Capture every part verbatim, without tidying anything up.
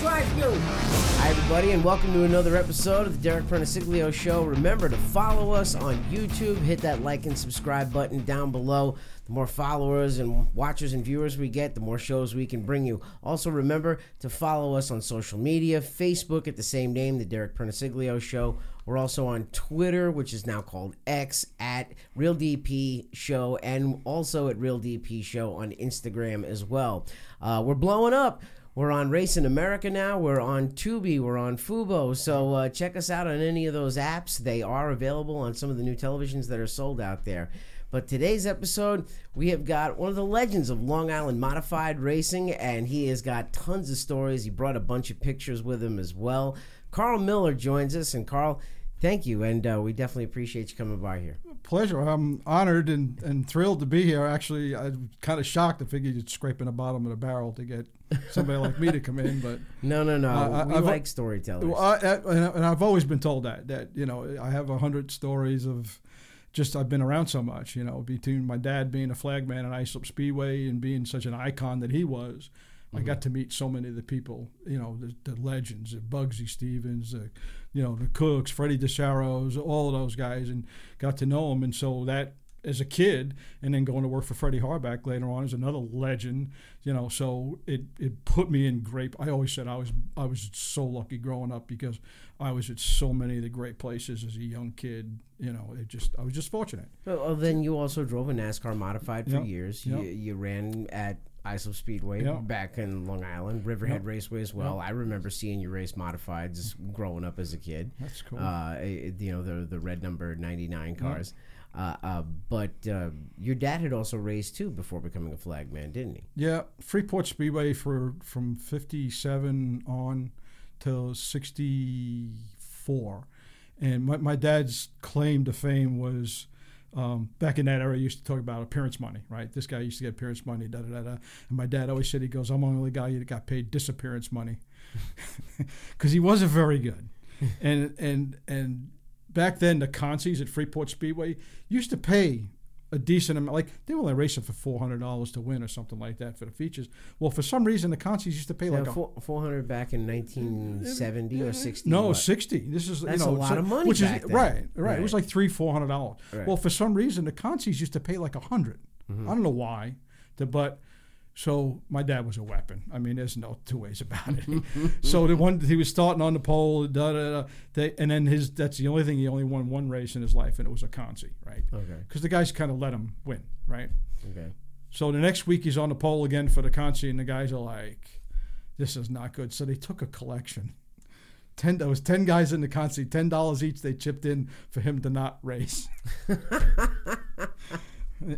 drive you. Hi, everybody, and welcome to another episode of The Derek Pernesiglio Show. Remember to follow us on YouTube. Hit that like and subscribe button down below. The more followers and watchers and viewers we get, the more shows we can bring you. Also, remember to follow us on social media. Facebook at the same name, The Derek Pernesiglio Show. We're also on Twitter, which is now called X, at Real D P Show, and also at Real D P Show on Instagram as well. Uh, we're blowing up. We're on Racing America now. We're on Tubi. We're on Fubo. So uh, check us out on any of those apps. They are available on some of the new televisions that are sold out there. But today's episode, we have got one of the legends of Long Island Modified Racing, and he has got tons of stories. He brought a bunch of pictures with him as well. Carl Miller joins us, and Carl, thank you, and uh, we definitely appreciate you coming by here. Pleasure. I'm honored and, and thrilled to be here. Actually, I'm kind of shocked. I figured you'd scrape in the bottom of the barrel to get somebody like me to come in, but no, no, no. Uh, we I, like I've, storytellers. Well, I, I, and I've always been told that that you know I have a hundred stories of. Just I've been around so much, you know, between my dad being a flagman at Islip Speedway and being such an icon that he was, mm-hmm. I got to meet so many of the people, you know, the, the legends, the Bugsy Stevens, the, you know, the Cooks, Freddie DeSaro's, all of those guys, and got to know them. And so that as a kid, and then going to work for Freddie Harbach later on is another legend, you know, so it, it put me in great. I always said I was I was so lucky growing up because I was at so many of the great places as a young kid. You know, it just I was just fortunate. Well, then you also drove a NASCAR Modified for yep. years. Yep. You, you ran at Islip Speedway yep. back in Long Island, Riverhead yep. Raceway as well. Yep. I remember seeing you race Modifieds growing up as a kid. That's cool. Uh, it, you know, the, the red number ninety-nine cars. Yep. Uh, uh, but uh, your dad had also raced, too, before becoming a flagman, didn't he? Yeah, Freeport Speedway for from fifty-seven on till sixty-four. And my, my dad's claim to fame was, um, back in that era, you used to talk about appearance money, right? This guy used to get appearance money, da-da-da-da. And my dad always said, he goes, I'm the only guy that got paid disappearance money. Because he wasn't very good. and and and... Back then, the consies at Freeport Speedway used to pay a decent amount. Like, they were only racing for four hundred dollars to win or something like that for the features. Well, for some reason, the consies used to pay yeah, like four, a, four hundred back in nineteen seventy yeah, or sixty. No, what? sixty. This is That's you know, a lot so, of money which back is, then. Right, right, right. It was like three hundred dollars, four hundred dollars. Right. Well, for some reason, the consies used to pay like one hundred dollars. Mm-hmm. I don't know why, but... So my dad was a weapon. I mean, there's no two ways about it. So the one he was starting on the pole, da, da, da, they, and then his that's the only thing he only won one race in his life, and it was a consi, right? Okay. Because the guys kind of let him win, right? Okay. So the next week he's on the pole again for the consi, and the guys are like, "This is not good." So they took a collection. Ten. There was ten guys in the consi, ten dollars each. They chipped in for him to not race.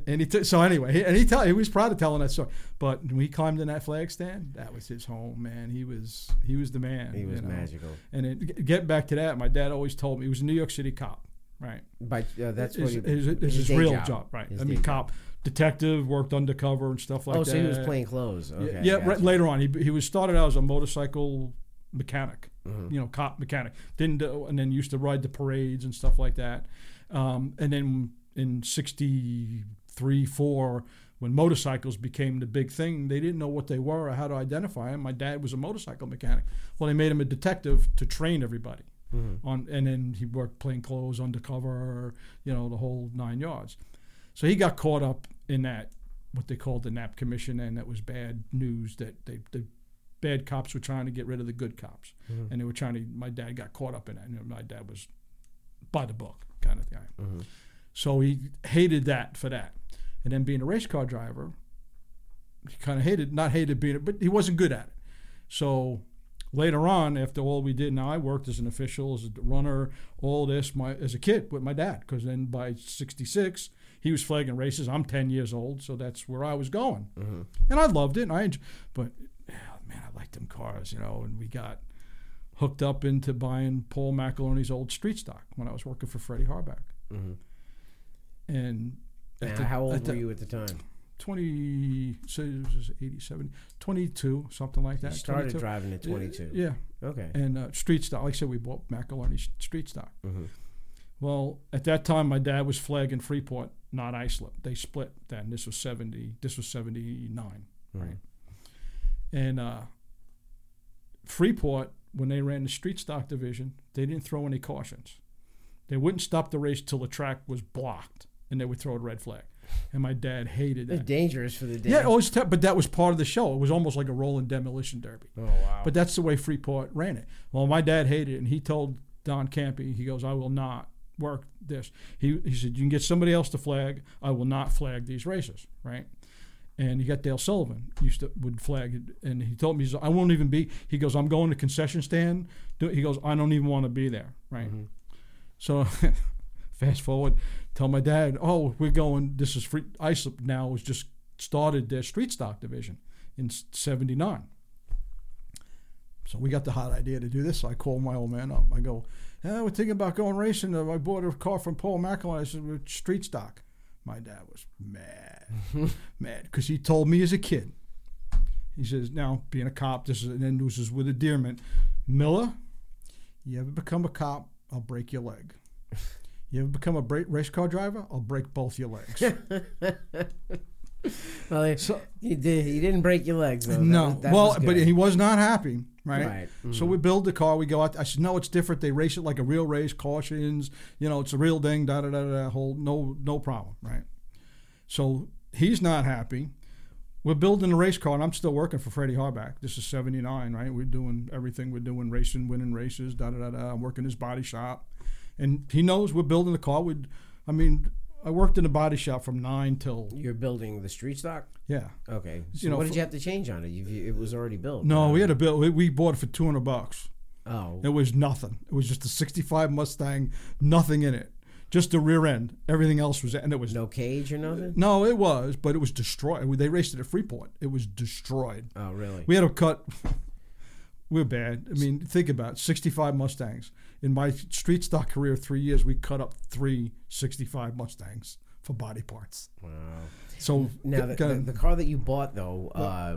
And he t- so anyway, he, and he tell he was proud of telling that story. But when he climbed in that flag stand, that was his home, man. He was he was the man. He was you know? magical. And it, getting back to that, my dad always told me he was a New York City cop, right? But uh, that's his, what he, his, his, his, his real job, job right? His I mean, cop, job. detective, worked undercover and stuff like that. Oh, so that. He was plain clothes. Okay, yeah, yeah right, later on, he he was started out as a motorcycle mechanic, mm-hmm. you know, cop mechanic. Didn't do, and then used to ride the parades and stuff like that, um, and then. In sixty-three, four, when motorcycles became the big thing, they didn't know what they were or how to identify them. My dad was a motorcycle mechanic. Well, they made him a detective to train everybody. Mm-hmm. On, and then he worked plainclothes, undercover, you know, the whole nine yards. So he got caught up in that, what they called the Knapp Commission, and that was bad news that they, the bad cops were trying to get rid of the good cops. Mm-hmm. And they were trying to, my dad got caught up in that. And my dad was by the book kind of guy. Mm-hmm. So he hated that for that. And then being a race car driver, he kind of hated, not hated being it, but he wasn't good at it. So later on, after all we did, now I worked as an official, as a runner, all this my as a kid with my dad, because then by sixty-six, he was flagging races. I'm ten years old, so that's where I was going. Mm-hmm. And I loved it, and I enjoyed, but man, I liked them cars, you know, and we got hooked up into buying Paul McElhinney's old street stock when I was working for Freddie Harbach. Mm-hmm. And now, the, how old the, were you at the time? twenty, so it was eighty-seven, twenty-two, something like that. You started twenty-two. Driving at twenty-two. Yeah. yeah. Okay. And uh, street stock. Like I said, we bought McElhinney's street stock. Mm-hmm. Well, at that time, my dad was flagging Freeport, not Islip. They split then. This was seventy. This was seventy-nine, mm-hmm. right? And uh, Freeport, when they ran the street stock division, they didn't throw any cautions. They wouldn't stop the race till the track was blocked, and they would throw a red flag. And my dad hated that. It's dangerous for the day. Yeah, it was tough, but that was part of the show. It was almost like a rolling demolition derby. Oh, wow. But that's the way Freeport ran it. Well, my dad hated it, and he told Don Campy, he goes, I will not work this. He he said, you can get somebody else to flag. I will not flag these races, right? And you got Dale Sullivan used to would flag it, and he told me, he said, I won't even be. He goes, I'm going to concession stand. He goes, I don't even want to be there, right? Mm-hmm. So fast forward, tell my dad, oh, we're going, this is free, Islip now has just started their street stock division in seventy-nine. So we got the hot idea to do this. So I called my old man up. I go, yeah, we're thinking about going racing. I bought a car from Paul McElhinney. I said, with street stock. My dad was mad, mad, because he told me as a kid. He says, now, being a cop, this is an end this is with endearment. Miller, you ever become a cop, I'll break your leg. You ever become a break, race car driver, I'll break both your legs. Well, so, he, did, he didn't break your legs, though. No, that, that well, but he was not happy, right? Right. Mm-hmm. So we build the car, we go out. I said, no, it's different. They race it like a real race, cautions, you know, it's a real thing, da da da da, whole no no problem, right? So he's not happy. We're building the race car, and I'm still working for Freddie Harbach. This is seventy-nine, right? We're doing everything we're doing, racing, winning races, da da da da. I'm working his body shop, and he knows we're building the car. We'd, I mean. I worked in a body shop from nine till. You're building the street stock? Yeah. Okay. So you know, what did you have to change on it? You, it was already built. No, right? We had to build. We, we bought it for two hundred bucks. Oh. It was nothing. It was just a sixty-five Mustang, nothing in it, just the rear end. Everything else was, and it was no cage or nothing. No, it was, but it was destroyed. They raced it at Freeport. It was destroyed. Oh, really? We had to cut. We're bad. I mean, think about it. sixty-five Mustangs. In my street stock career, three years, we cut up three sixty-five Mustangs for body parts. Wow. So now, the, the, the car that you bought, though, well, uh,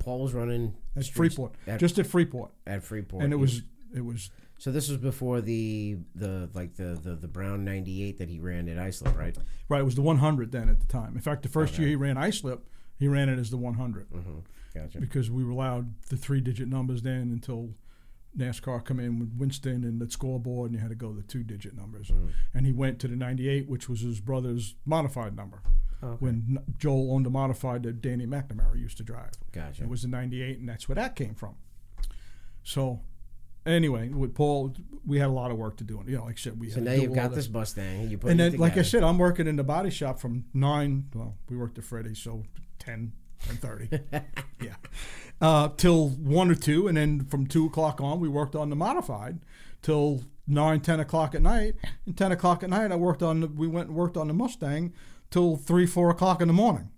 Paul was running at Freeport. At, just at Freeport. At Freeport. And it was it was. So this was before the the like the the, the Brown ninety-eight that he ran at Islip, right? Right. It was the one hundred then at the time. In fact, the first okay. year he ran Islip, he ran it as the one hundred. Mm-hmm. Gotcha. Because we were allowed the three-digit numbers then until NASCAR come in with Winston and the scoreboard, and you had to go to the two-digit numbers. Mm-hmm. And he went to the ninety-eight, which was his brother's modified number. Okay. When Joel owned a modified that Danny McNamara used to drive. Gotcha. It was the ninety-eight, and that's where that came from. So anyway, with Paul, we had a lot of work to do. You know, like I said, we so had now to you've got this Mustang. You put and then, like I said, I'm working in the body shop from nine. Well, we worked at Freddy's, so ten. And thirty, yeah, uh, till one or two, and then from two o'clock on, we worked on the modified till nine, ten o'clock at night. And ten o'clock at night, I worked on. The, we went and worked on the Mustang till three, four o'clock in the morning.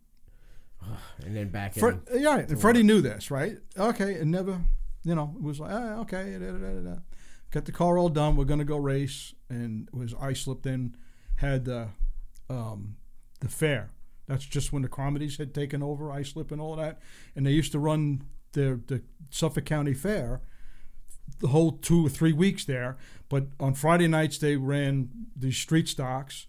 And then back Fre- in. Yeah, and Freddie knew this, right? Okay, and never, you know, it was like ah, okay, da, da, da, da. Got the car all done. We're gonna go race, and it was Islip then had the um, the fair. That's just when the Cromedies had taken over, Islip and all that. And they used to run the, the Suffolk County Fair the whole two or three weeks there. But on Friday nights, they ran these street stocks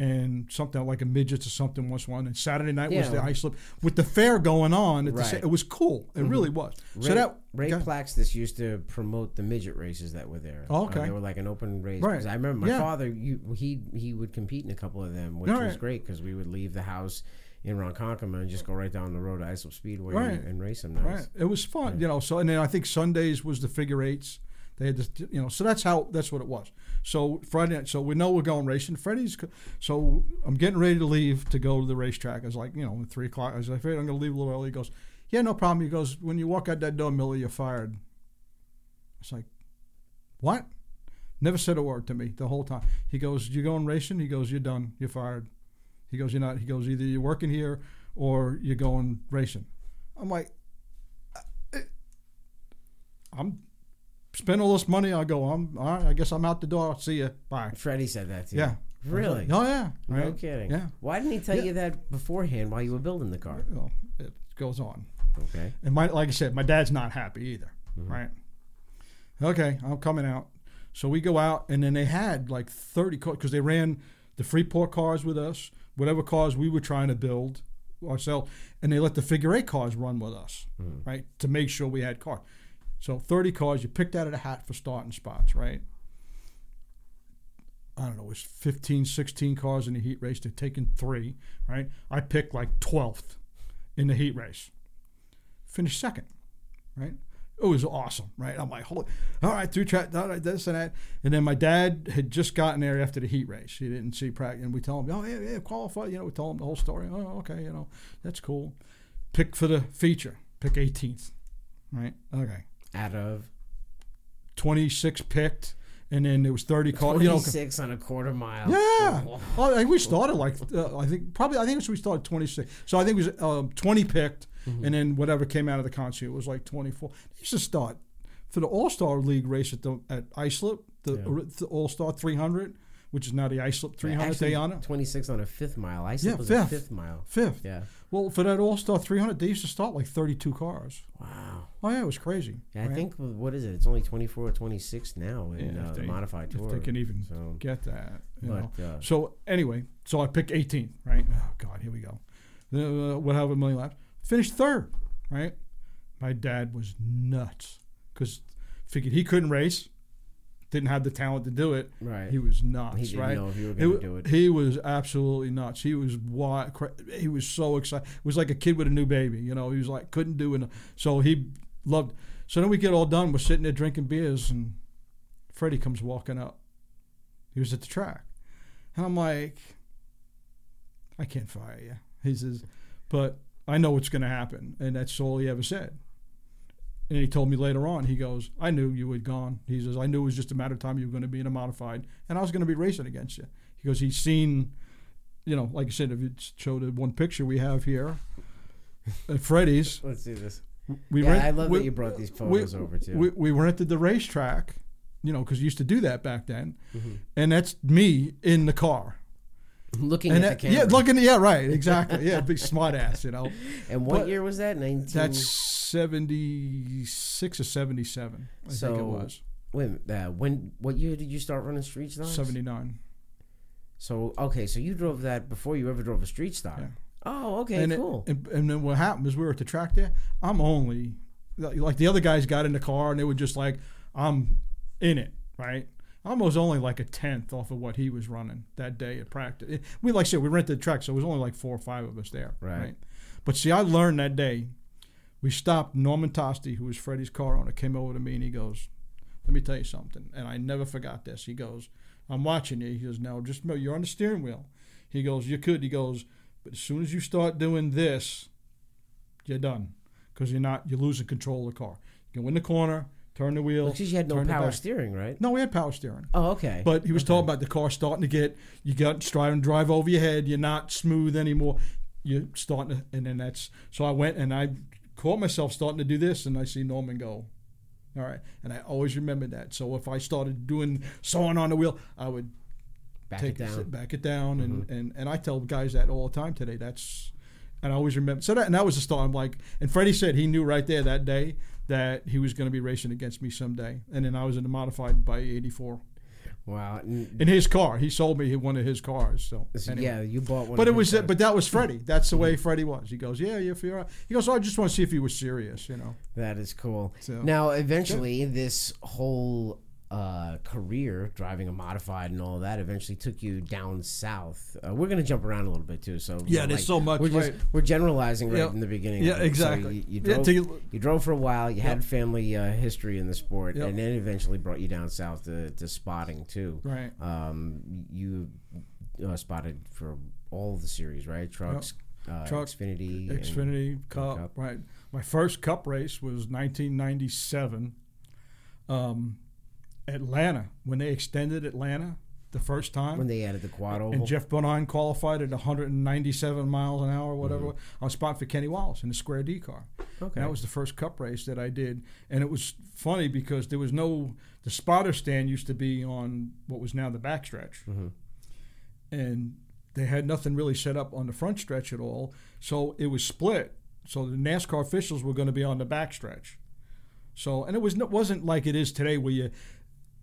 and something like a midgets or something was one. And Saturday night yeah. was the Islip. With the fair going on, at right. the, it was cool. It mm-hmm. really was. Ray, so that, Ray got, Plaxtis used to promote the midget races that were there. Oh, okay. Um, they were like an open race. Right. I remember my yeah. father, you, he he would compete in a couple of them, which right. was great because we would leave the house in Ronkonkoma and just go right down the road to Islip Speedway right. and, and race them. Right. It was fun. Right. You know. So and then I think Sundays was the figure eights. They had this, you know, so that's how, that's what it was. So Friday night, so we know we're going racing. Freddie's, so I'm getting ready to leave to go to the racetrack. I was like, you know, three o'clock. I was like, I'm going to leave a little early. He goes, yeah, no problem. He goes, when you walk out that door, Miller, you're fired. It's like, what? Never said a word to me the whole time. He goes, you going racing? He goes, you're done. You're fired. He goes, you're not. He goes, either you're working here or you're going racing. I'm like, I'm. Spend all this money, I go, I'm all right, I guess I'm out the door. See you. Bye. Freddie said that to you. Yeah. Really? Oh, yeah. Right? No kidding. Yeah. Why didn't he tell yeah. you that beforehand while you were building the car? Well, it goes on. Okay. And my, like I said, my dad's not happy either. Mm-hmm. Right? Okay, I'm coming out. So we go out, and then they had like thirty cars because they ran the Freeport cars with us, whatever cars we were trying to build ourselves, and they let the figure eight cars run with us, mm-hmm. right, to make sure we had cars. So thirty cars, you picked out of the hat for starting spots, right? I don't know, it was fifteen, sixteen cars in the heat race. They're taking three, right? I picked like twelfth in the heat race. Finished second, right? It was awesome, right? I'm like, holy, all right, through track, all right, this and that. And then my dad had just gotten there after the heat race. He didn't see practice. And we tell him, oh, yeah, yeah, qualify. You know, we tell him the whole story. Oh, okay, you know, that's cool. Pick for the feature. Pick eighteenth, right? Okay. Out of? twenty-six picked. And then there was thirty cars. twenty-six, you know, on a quarter mile. Yeah. Oh. Well, I think we started like, uh, I think probably, I think we started twenty-six. So I think it was um, twenty picked, mm-hmm. and then whatever came out of the concert, it was like twenty-four. They used to start for the All-Star League race at the at Islip, the, yeah. the All-Star three hundred, which is now the Islip three hundred. Actually, Daytona. twenty-six on a fifth mile. Islip yeah, was fifth. a fifth mile. Fifth. Yeah. Well, for that All-Star three hundred, they used to start like thirty-two cars. Wow. Oh, yeah, it was crazy. Yeah, right? I think, what is it? It's only twenty-four or twenty-six now in yeah, uh, they, the modified tour. If they can even so, get that. You but, know? Uh, so, anyway, so I picked eighteen, right? Oh, God, here we go. Uh, whatever, a million laps. Finished third, right? My dad was nuts because figured he couldn't race. Didn't have the talent to do it. Right. He was nuts. He didn't right? know if you were going to do it. He was absolutely nuts. He was wild, he was so excited. It was like a kid with a new baby. You know, he was like couldn't do it. So he loved. So then we get all done. We're sitting there drinking beers, and Freddie comes walking up. He was at the track, and I'm like, I can't fire you. He says, but I know what's going to happen, and that's all he ever said. And he told me later on, he goes, I knew you had gone. He says, I knew it was just a matter of time you were going to be in a modified, and I was going to be racing against you. He goes, he's seen, you know, like I said, if you show the one picture we have here at Freddie's. Let's do this. We yeah, ran, I love we, that you brought these photos we, over, too. We, we rented the racetrack, you know, because you used to do that back then, mm-hmm. and that's me in the car. Looking and at that, the camera. Yeah, looking, yeah, right, exactly. Yeah, big smart ass, you know. And what but year was that? nineteen That's... seventy-six or seventy-seven, I so, think it was. Wait, uh, when what year did you start running street stops? seventy-nine. So okay, so you drove that before you ever drove a street stop. Yeah. Oh, okay, and cool. It, and, and then what happened is we were at the track there. I'm only like the other guys got in the car and they were just like, I'm in it, right? I was only like a tenth off of what he was running that day at practice. It, we like I said we rented the track, so it was only like four or five of us there, right? right? But see, I learned that day. We stopped. Norman Tosti, who was Freddie's car owner, came over to me and he goes, let me tell you something. And I never forgot this. He goes, I'm watching you. He goes, now just remember, you're on the steering wheel. He goes, you could. He goes, but as soon as you start doing this, you're done. Because you're not, you're losing control of the car. You go in the corner, turn the wheel. Because well, you had no power steering, right? No, we had power steering. Oh, okay. But he was okay. talking about the car starting to get, you got to try and drive over your head. You're not smooth anymore. You're starting to, and then that's, so I went and I, caught myself starting to do this, and I see Norman go, all right. And I always remembered that. So if I started doing sawing on the wheel, I would back take it down, sit, back it down, mm-hmm. and, and and I tell guys that all the time today. That's and I always remember. So that and that was the start. I'm like, and Freddie said he knew right there that day that he was going to be racing against me someday. And then I was in the modified by eighty-four. Wow! In his car, he sold me one of his cars. So anyway. Yeah, you bought one. But of it was, cars. But that was Freddie. That's the way Freddie was. He goes, yeah, yeah, you're right. He goes, oh, I just want to see if you were serious, you know. That is cool. So, now, eventually, yeah. this whole uh, career driving a modified and all that eventually took you down south. Uh, we're going to jump around a little bit too. So yeah, so there's like, so much. We're, just, right. we're generalizing right yep. from the beginning. Yeah, exactly. So you, you, drove, yeah, you, you drove for a while. You yep. had family uh, history in the sport, yep. and then eventually brought you down south to, to spotting too. Right. Um, you uh, spotted for all the series, right? Trucks, yep. uh, Truck, Xfinity, Xfinity and, Cup, and Cup. Right. My first Cup race was nineteen ninety-seven. Um. Atlanta, when they extended Atlanta the first time. When they added the quad oval. And Jeff Bonine qualified at one hundred ninety-seven miles an hour or whatever. Mm-hmm. I was spotting for Kenny Wallace in the Square D car. Okay. And that was the first Cup race that I did. And it was funny because there was no – the spotter stand used to be on what was now the backstretch. Mm-hmm. And they had nothing really set up on the front stretch at all. So it was split. So the NASCAR officials were going to be on the backstretch. So – and it was, it wasn't like it is today where you –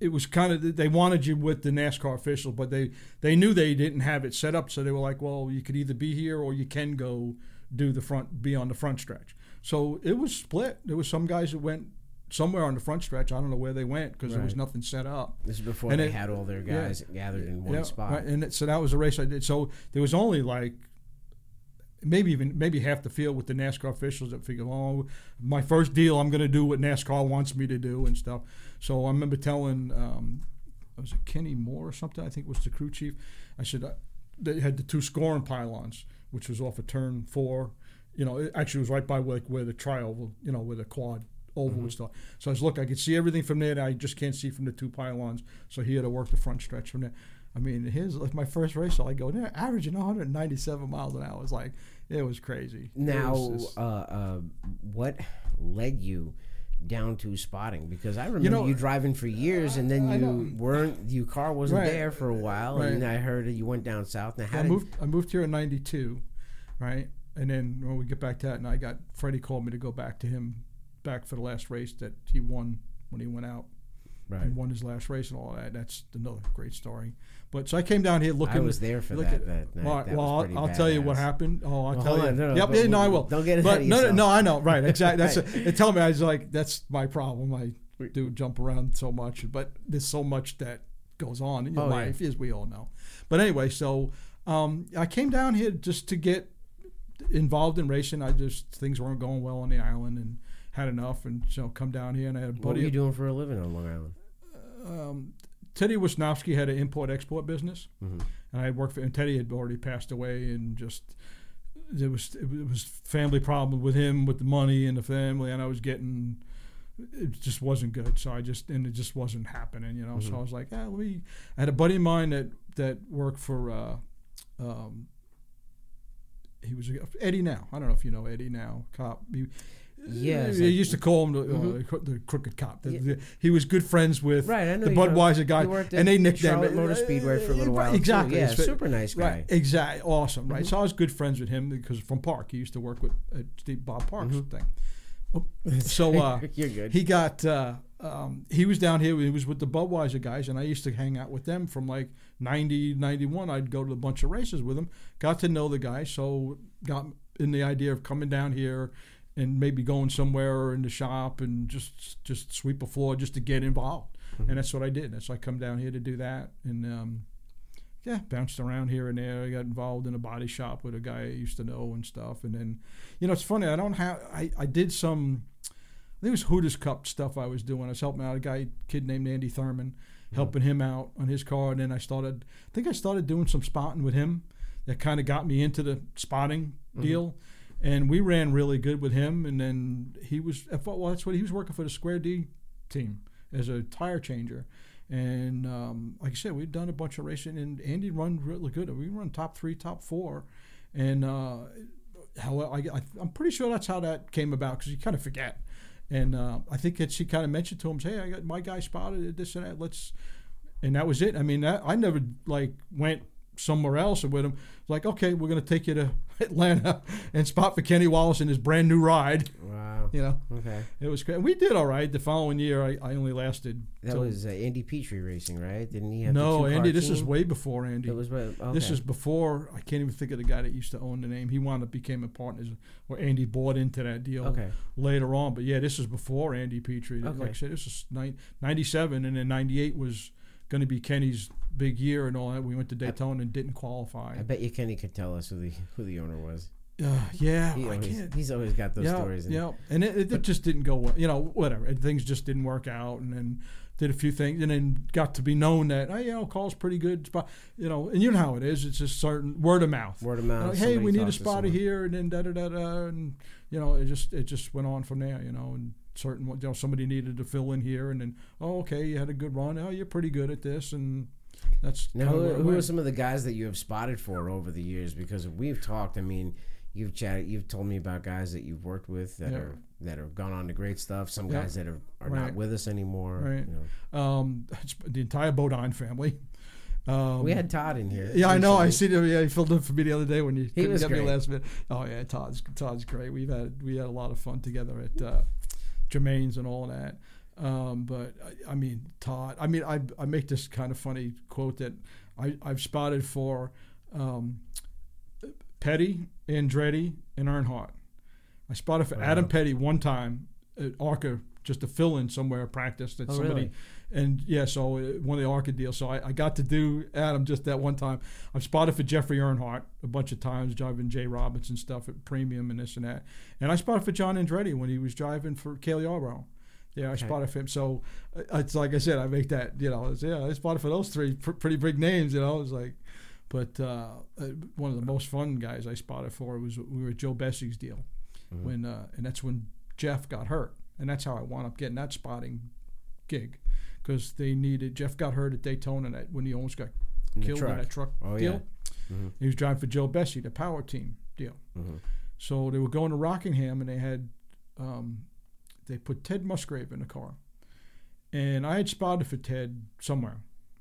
it was kind of, they wanted you with the NASCAR officials, but they, they knew they didn't have it set up, so they were like, well, you could either be here or you can go do the front, be on the front stretch. So it was split. There was some guys that went somewhere on the front stretch. I don't know where they went because right. there was nothing set up. This is before and they it, had all their guys yeah, gathered in one yeah, spot. Right. And it, so that was a race I did. So there was only like maybe even maybe half the field with the NASCAR officials that figured, oh, my first deal, I'm going to do what NASCAR wants me to do and stuff. So I remember telling, um, was it Kenny Moore or something? I think it was the crew chief. I said, uh, they had the two scoring pylons, which was off of turn four. You know, it actually was right by where, where the trioval, you know, where the quad oval mm-hmm. was. Done. So I was, look, I could see everything from there. I just can't see from the two pylons. So he had to work the front stretch from there. I mean, here's like my first race. So I go, they're averaging one hundred ninety-seven miles an hour. It's like, it was crazy. Now, was just, uh, uh, what led you down to spotting? Because I remember you, know, you driving for years, I, and then you weren't. Your car wasn't right. there for a while, right. and I heard that you went down south. Now, how I did moved. I moved here in ninety-two, right? And then when we get back to that, and I got Freddie called me to go back to him, back for the last race that he won when he went out. Right. And won his last race and all that. That's another great story. But so I came down here looking. I was there for that. At, that, night. Well, that well was I'll, I'll tell you what happened. Oh, I'll well, tell you. On, no, no, yep, yeah, no, I will. Don't get ahead but, of yourself. No, no, no, I know. Right, exactly. That's right. A, tell me, I was like, that's my problem. I do jump around so much, but there's so much that goes on in your oh, life, yeah. as we all know. But anyway, so um, I came down here just to get involved in racing. I just things weren't going well on the island and had enough, and so come down here and I had a buddy. What were you doing for a living on Long Island? Um, Teddy Wisniewski had an import-export business, mm-hmm. and I had worked for. And Teddy had already passed away, and just there was it was family problem with him, with the money and the family, and I was getting it just wasn't good. So I just and it just wasn't happening, you know. Mm-hmm. So I was like, ah, let me. I had a buddy of mine that that worked for. Uh, um, he was Eddie Now. I don't know if you know Eddie Now, cop. He, Yeah, they like, used to call him the, mm-hmm. uh, the crooked cop. The, yeah. the, he was good friends with right, I know the Budweiser guy, and they nicknamed him Charlotte Motor Speedway for a little while. Exactly, yeah, super nice guy. Right, exactly, awesome. Right, mm-hmm. so I was good friends with him because from Park, he used to work with uh, Steve Bob Park's mm-hmm. thing. Oh, so uh, you're good. He got uh, um, he was down here. He was with the Budweiser guys, and I used to hang out with them from like ninety, ninety-one. I'd go to a bunch of races with them. Got to know the guy, so got in the idea of coming down here. And maybe going somewhere in the shop and just just sweep a floor just to get involved. Mm-hmm. And that's what I did. That's so I come down here to do that. And, um, yeah, bounced around here and there. I got involved in a body shop with a guy I used to know and stuff. And then, you know, it's funny. I don't have – I I did some – I think it was Hooters Cup stuff I was doing. I was helping out a guy, kid named Andy Thurman, mm-hmm. helping him out on his car. And then I started – I think I started doing some spotting with him that kind of got me into the spotting mm-hmm. deal. And we ran really good with him, and then he was. Well, that's what he was working for the Square D team as a tire changer, and um, like I said, we'd done a bunch of racing, and Andy run really good. We run top three, top four, and uh, how I, I, I'm pretty sure that's how that came about because you kind of forget. And uh, I think that she kind of mentioned to him, "Hey, I got my guy spotted this and that. Let's," and that was it. I mean, that, I never like went somewhere else with him. It's like, okay, we're gonna take you to Atlanta and spot for Kenny Wallace in his brand new ride. Wow. You know? Okay. It was great. We did all right. The following year, I, I only lasted. That was uh, Andy Petree racing, right? Didn't he have No, the Andy, this team? Is way before Andy. It was, okay. This is before, I can't even think of the guy that used to own the name. He wound up became a partner, or Andy bought into that deal okay. later on. But yeah, this is before Andy Petree. Okay. Like I said, this is ninety-seven, and then ninety-eight was going to be Kenny's big year and all that. We went to Daytona and didn't qualify. I bet you Kenny could tell us who the who the owner was. Uh, yeah, he I always, can't. He's always got those yeah, stories. Yeah, and it, it, it just didn't go well. You know, whatever. And things just didn't work out, and then did a few things, and then got to be known that, oh, you know, Carl's pretty good. Spot, you know, and you know how it is. It's just certain word of mouth. Word of mouth. You know, hey, we need a spotter here, and then da da da da, and you know, it just it just went on from there. You know, and. Certain, you know, somebody needed to fill in here, and then, oh, okay, you had a good run. Oh, you're pretty good at this, and that's now. Who, who are some of the guys that you have spotted for over the years? Because we've talked. I mean, you've chatted, you've told me about guys that you've worked with that yeah. are that have gone on to great stuff. Some yeah. guys that are, are right. not with us anymore. Right. You know. Um, the entire Bodine family. Um, we had Todd in here. Yeah, I know. I see. Yeah, he filled in for me the other day when you couldn't get me last minute. Oh yeah, Todd's Todd's great. We've had we had a lot of fun together at. Uh, Jermaine's and all that, um, but I, I mean Todd. I mean I I make this kind of funny quote that I I've spotted for um, Petty, Andretti, and Earnhardt. I spotted for wow. Adam Petty one time at ARCA just to fill in somewhere, practice that oh, somebody. Really? And yeah, so one of the Arca deals. So I, I got to do Adam just that one time. I've spotted for Jeffrey Earnhardt a bunch of times, driving Jay Roberts and stuff at Premium and this and that. And I spotted for John Andretti when he was driving for Cale Yarbrough. Yeah, I okay. spotted for him. So it's like I said, I make that, you know, it's, yeah, I spotted for those three pr- pretty big names, you know, it's like. But uh, one of the most fun guys I spotted for was we were at Joe Bessie's deal, mm-hmm. when uh, and that's when Jeff got hurt, and that's how I wound up getting that spotting gig, because they needed Jeff got hurt at Daytona that, when he almost got in killed in that truck oh, deal. Yeah. Mm-hmm. He was driving for Joe Bessie, the power team deal. Mm-hmm. So they were going to Rockingham, and they had um, they put Ted Musgrave in the car, and I had spotted for Ted somewhere.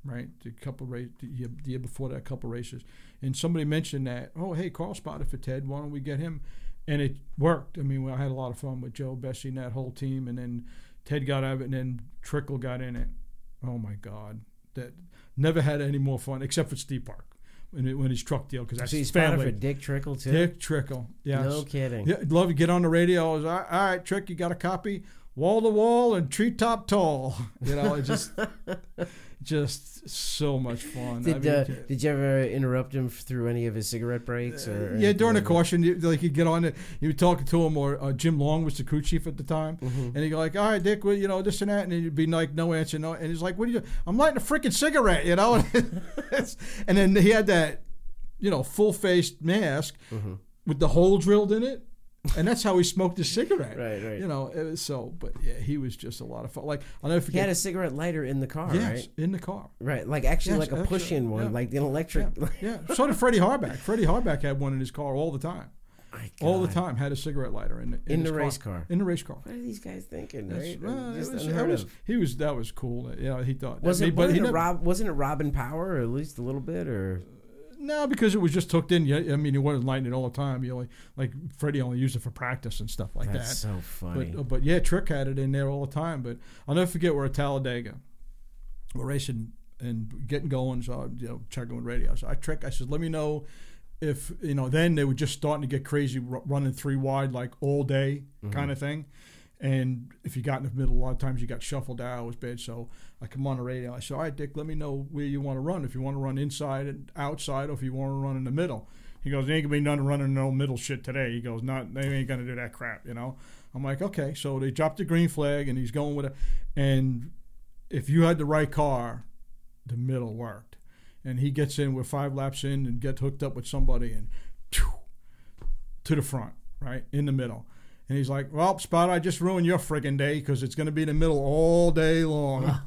Right, the couple race the year, the year before that, couple races, and somebody mentioned that. Oh, hey, Carl spotted for Ted. Why don't we get him? And it worked. I mean, I had a lot of fun with Joe Bessie and that whole team. And then Ted got out of it, and then Trickle got in it. Oh my God, that never had any more fun except for Steve Park when, it, when his truck deal, because that's so he's spotted for Dick Trickle too. Dick Trickle, yeah, no kidding. Yeah, love to get on the radio. I was, all right, Trick, you got a copy. Wall to wall and treetop tall. You know, it just. Just so much fun. Did, I mean, uh, just, did you ever interrupt him through any of his cigarette breaks? Or yeah, during a caution, you, like he'd get on it, you would talk to him, or uh, Jim Long was the crew chief at the time, mm-hmm. and he'd go like, all right, Dick, well, you know, this and that, and he'd be like, no answer, no, and he's like, what are you doing? I'm lighting a freaking cigarette, you know? And then he had that, you know, full-faced mask mm-hmm. with the hole drilled in it. And that's how he smoked his cigarette. Right, right. You know, it was so, but yeah, he was just a lot of fun. Like, I'll never forget. He had a cigarette lighter in the car, yes, right? Yes, in the car. Right, like actually yes, like a push-in one, yeah. like an electric. Yeah, yeah. So did Freddie Harbach. Freddie Harbach had one in his car all the time. My God. All the time had a cigarette lighter in the, in in the race car. car. In the race car. What are these guys thinking, right? Uh, just was, unheard was, of. He was, that was cool. Yeah, you know, he thought. Was it, me, but he never, Rob, wasn't it Robin Power, or at least a little bit, or... No, because it was just hooked in. I mean, he wasn't lighting it all the time. He only, like Freddie only used it for practice and stuff like That's that. That's so funny. But, but yeah, Trick had it in there all the time. But I'll never forget, we're at Talladega. We're racing and getting going. So I, you know, checking with radio. So I Trick. I said, let me know if you know. Then they were just starting to get crazy, r- running three wide like all day mm-hmm. kind of thing. And if you got in the middle, a lot of times you got shuffled out. It was bad. So I come on the radio. I said, all right, Dick, let me know where you want to run. If you want to run inside and outside, or if you want to run in the middle. He goes, there ain't going to be none running no middle shit today. He goes, "Not, they ain't going to do that crap, you know." I'm like, okay. So they dropped the green flag, and he's going with it. And if you had the right car, the middle worked. And he gets in with five laps in and gets hooked up with somebody and to the front, right, in the middle. And he's like, well, Spot, I just ruined your friggin' day, because it's going to be in the middle all day long.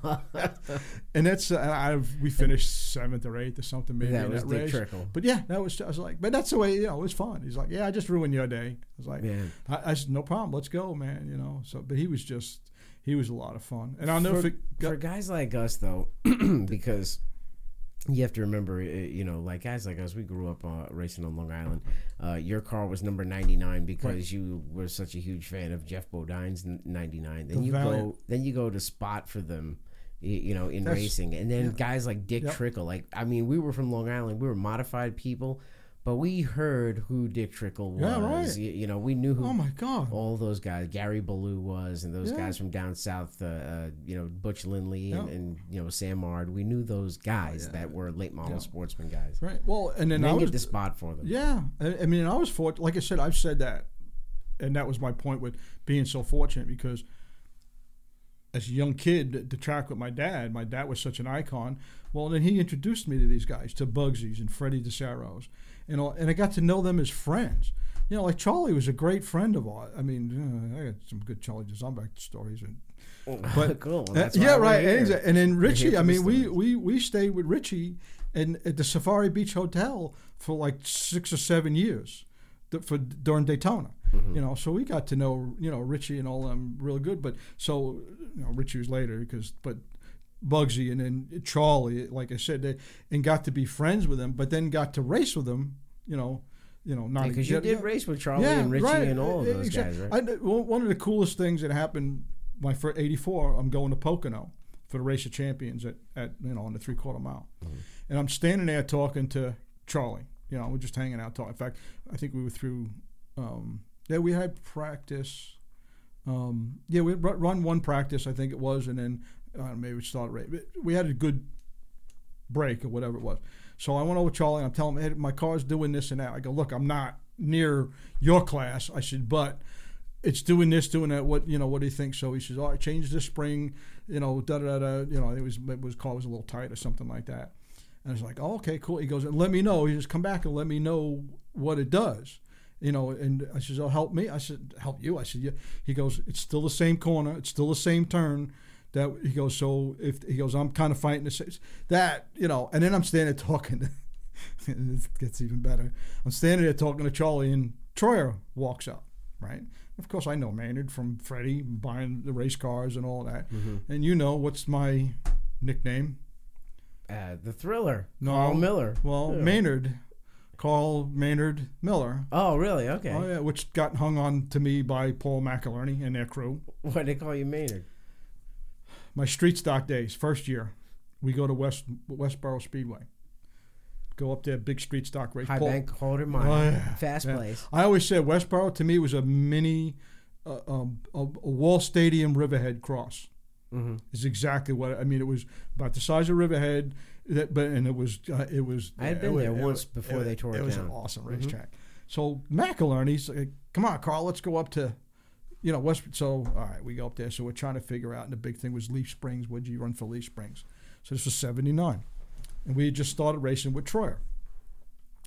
And that's, uh, I've, we finished seventh or eighth or something, maybe. That in was that Dick race. Trickle. But yeah, that was, I was like, but that's the way, you know, it was fun. He's like, yeah, I just ruined your day. I was like, I, I said, no problem, let's go, man, you know. So, but he was just, he was a lot of fun. And I'll never forget. For guys like us, though, because you have to remember, you know, like guys like us, we grew up uh, racing on Long Island. Uh, your car was number ninety-nine because right. you were such a huge fan of Jeff Bodine's ninety-nine. Then the you Valiant. go, then you go to spot for them, you know, in That's, racing, and then yeah. guys like Dick yep. Trickle. Like, I mean, we were from Long Island. We were modified people, but we heard who Dick Trickle was. Yeah, right. you, you know, we knew who. Oh my God! All those guys, Gary Ballou was, and those yeah. guys from down south. Uh, uh, you know, Butch Lindley yeah. and, and you know Sam Ard. We knew those guys yeah. that were late model yeah. sportsman guys. Right. Well, and then, and then I was, get the spot for them. Yeah, I, I mean, I was fortunate. Like I said, I've said that, and that was my point with being so fortunate, because as a young kid, the track with my dad. My dad was such an icon. Well, then he introduced me to these guys, to Bugsy's and Freddie DeSaro's. And and I got to know them as friends. You know, like Charlie was a great friend of ours. I mean, you know, I got some good Charlie Jazombek stories. And, oh, but, cool. Well, that's uh, yeah, right. And, and then Richie, I, I mean, we, we, we stayed with Richie and at the Safari Beach Hotel for like six or seven years th- for during Daytona. Mm-hmm. You know, so we got to know, you know, Richie and all them real good. But so, you know, Richie was later because, but. Bugsy and then Charlie, like I said, they, and got to be friends with them, but then got to race with them, you know, you know, not because yeah, you did yeah. race with Charlie yeah, and Richie right. and all of those exactly. guys, right? I, one of the coolest things that happened, my first eighty-four, I'm going to Pocono for the Race of Champions at, at you know on the three quarter mile, mm-hmm. and I'm standing there talking to Charlie, you know, we're just hanging out talking. In fact, I think we were through, um, yeah, we had practice. um, yeah, we run one practice, I think it was, and then uh, maybe we started right. We had a good break or whatever it was. So I went over to Charlie and I'm telling him, hey, my car's doing this and that. I go, look, I'm not near your class. I said, but it's doing this, doing that. What, you know, what do you think? So he says, all right, change this spring, you know, da da da. You know, it was it was car was a little tight or something like that. And I was like, oh, okay, cool. He goes, let me know. He says, come back and let me know what it does. You know, and I says, oh, help me. I said, help you. I said, yeah. He goes, it's still the same corner. It's still the same turn. That he goes, so if he goes, I'm kind of fighting this, that, you know, and then I'm standing there talking. It gets even better. I'm standing there talking to Charlie, and Troyer walks up, right? Of course, I know Maynard from Freddie buying the race cars and all that. Mm-hmm. And you know what's my nickname? Uh, the Thriller. No, Carl Miller. Well, Ew. Maynard. Carl Maynard Miller. Oh, really? Okay. Oh, yeah, which got hung on to me by Paul McElhinney and their crew. Why they call you Maynard? My street stock days, first year, we go to West Westboro Speedway. Go up there, big street stock race. High Paul, bank, quarter mile, oh, yeah, fast yeah. place. I always said Westboro to me was a mini, uh, um, a, a Wall Stadium Riverhead cross. Mm-hmm. Is exactly what I mean. It was about the size of Riverhead, that, but and it was uh, it was. I had been it, there it, once it, before it, they tore it, it down. It was an awesome mm-hmm. racetrack. So McElhinney's like, come on, Carl, let's go up to. You know, West, so, all right, we go up there. So we're trying to figure out, and the big thing was Leaf Springs. What did you run for Leaf Springs? So this was seventy-nine. And we had just started racing with Troyer.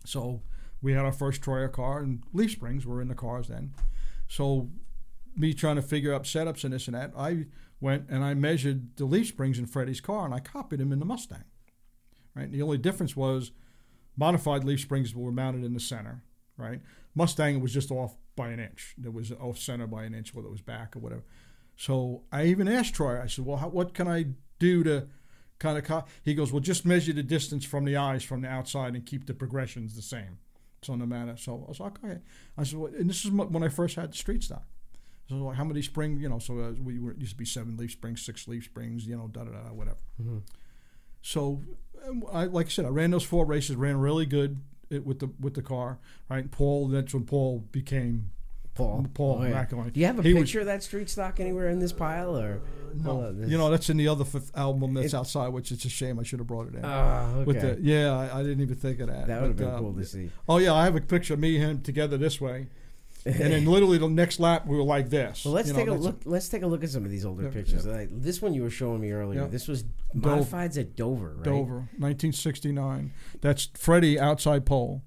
So we had our first Troyer car, and Leaf Springs were in the cars then. So me trying to figure out setups and this and that, I went and I measured the Leaf Springs in Freddie's car, and I copied him in the Mustang. Right? And the only difference was modified Leaf Springs were mounted in the center, right? Mustang was just off by an inch. There was off center by an inch, whether it was back or whatever. So I even asked Troyer, I said, well, how, what can I do to kind of co-? He goes, well, just measure the distance from the eyes from the outside and keep the progressions the same. So no matter. So I was like, okay. I said, well, and this is when I first had the street stock. So like, how many spring, you know, so uh, we were, it used to be seven leaf springs, six leaf springs, you know, da da da, whatever. Mm-hmm. So I, like I said, I ran those four races, ran really good. It, with the with the car, right? Paul, that's when Paul became Paul. Paul oh, yeah. McElhinney. Do you have a he picture was, of that street stock anywhere in this pile? Or no, you know that's in the other fifth album that's it, outside, which it's a shame. I should have brought it in. Oh, okay. With the, yeah, I, I didn't even think of that. That would have been um, cool to see. Oh yeah, I have a picture of me and him together this way, and then literally the next lap we were like this. Well, let's you take know, a look. A, let's take a look at some of these older yeah, pictures. Yeah. Like, this one you were showing me earlier. Yeah. This was. Modifieds at Dover, right? Dover, nineteen sixty-nine. That's Freddie outside pole.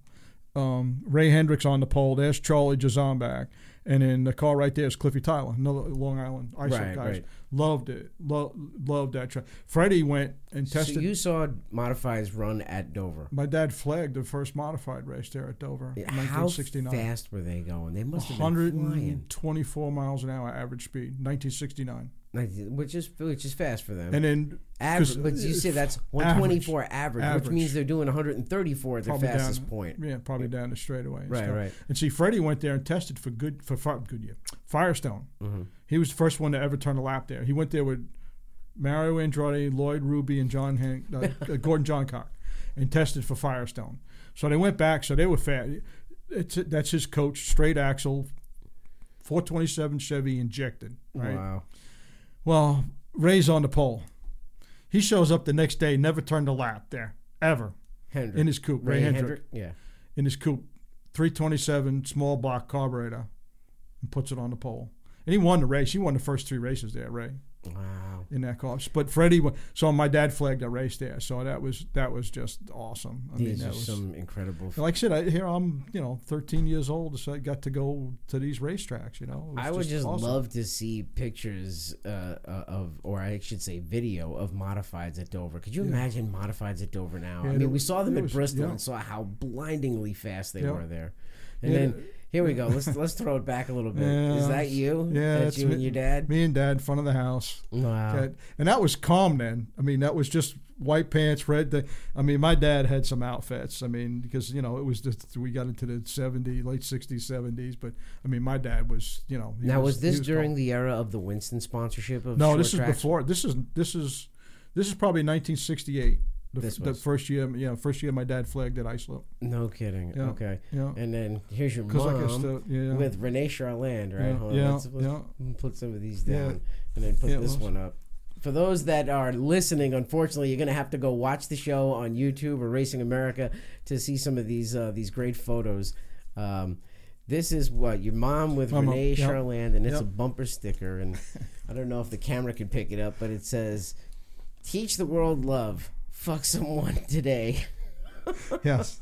Um, Ray Hendricks on the pole. There's Charlie Jazombek. And then the car right there is Cliffy Tyler, another Long Island Islip right, guys. Right. Loved it. Lo- loved that track. Freddie went and tested. So you saw modifieds run at Dover. My dad flagged the first modified race there at Dover in nineteen sixty-nine. How fast were they going? They must have been one hundred twenty-four miles an hour average speed, nineteen sixty-nine. Which is which is fast for them. And then, average, but you say that's one twenty-four average, average, which means they're doing one hundred thirty-four at the fastest down, point. Yeah, probably yeah. down the straightaway. Right, stuff. right. And see, Freddie went there and tested for good for Goodyear, Firestone. Mm-hmm. He was the first one to ever turn a lap there. He went there with Mario Andretti, Lloyd Ruby, and John Hank, uh, Gordon Johncock, and tested for Firestone. So they went back. So they were fast. It's, that's his coach, straight axle, four twenty-seven Chevy injected. Right? Wow. Well, Ray's on the pole. He shows up the next day, never turned a lap there, ever. Hendrick. In his coupe, Ray, Ray Hendrick. Hendrick. Yeah. In his coupe, three twenty-seven, small block carburetor, and puts it on the pole. And he won the race. He won the first three races there, Ray. Wow. In that car. But Freddie, so my dad flagged a race there, so that was that was just awesome. I these mean, that are was, some incredible. Like I said, I, here I'm, you know, thirteen years old, so I got to go to these racetracks. You know, I would just, just awesome. love to see pictures uh, of, or I should say, video of modifieds at Dover. Could you yeah. imagine modifieds at Dover now? Yeah, I mean, we saw them at was, Bristol yeah. and saw how blindingly fast they yeah. were there, and yeah. then. Here we go. Let's let's throw it back a little bit. Yeah. Is that you? Yeah, that's you me, and your dad. Me and dad in front of the house. Wow. Dad. And that was calm then. I mean, that was just white pants, red. Th- I mean, my dad had some outfits. I mean, because you know, it was just we got into the seventies, late sixties, seventies. But I mean, my dad was, you know. Now was, was this was during calm. the era of the Winston sponsorship of? No, short this tracks? is before. This is this is this is probably nineteen sixty-eight. The, this f- was. the first year, yeah, first year my dad flagged at Islip. No kidding. Yeah. Okay. Yeah. And then here's your mom like still, yeah. with Renee Charland, right? Yeah. Hold on. Yeah. Let's, let's yeah. put some of these down yeah. and then put yeah, this one up. For those that are listening, unfortunately, you're going to have to go watch the show on YouTube or Racing America to see some of these uh, these great photos. Um, this is what your mom with mom, Renee yep. Charland, and it's yep. a bumper sticker. And I don't know if the camera can pick it up, but it says, "Teach the world love. Fuck someone today." Yes.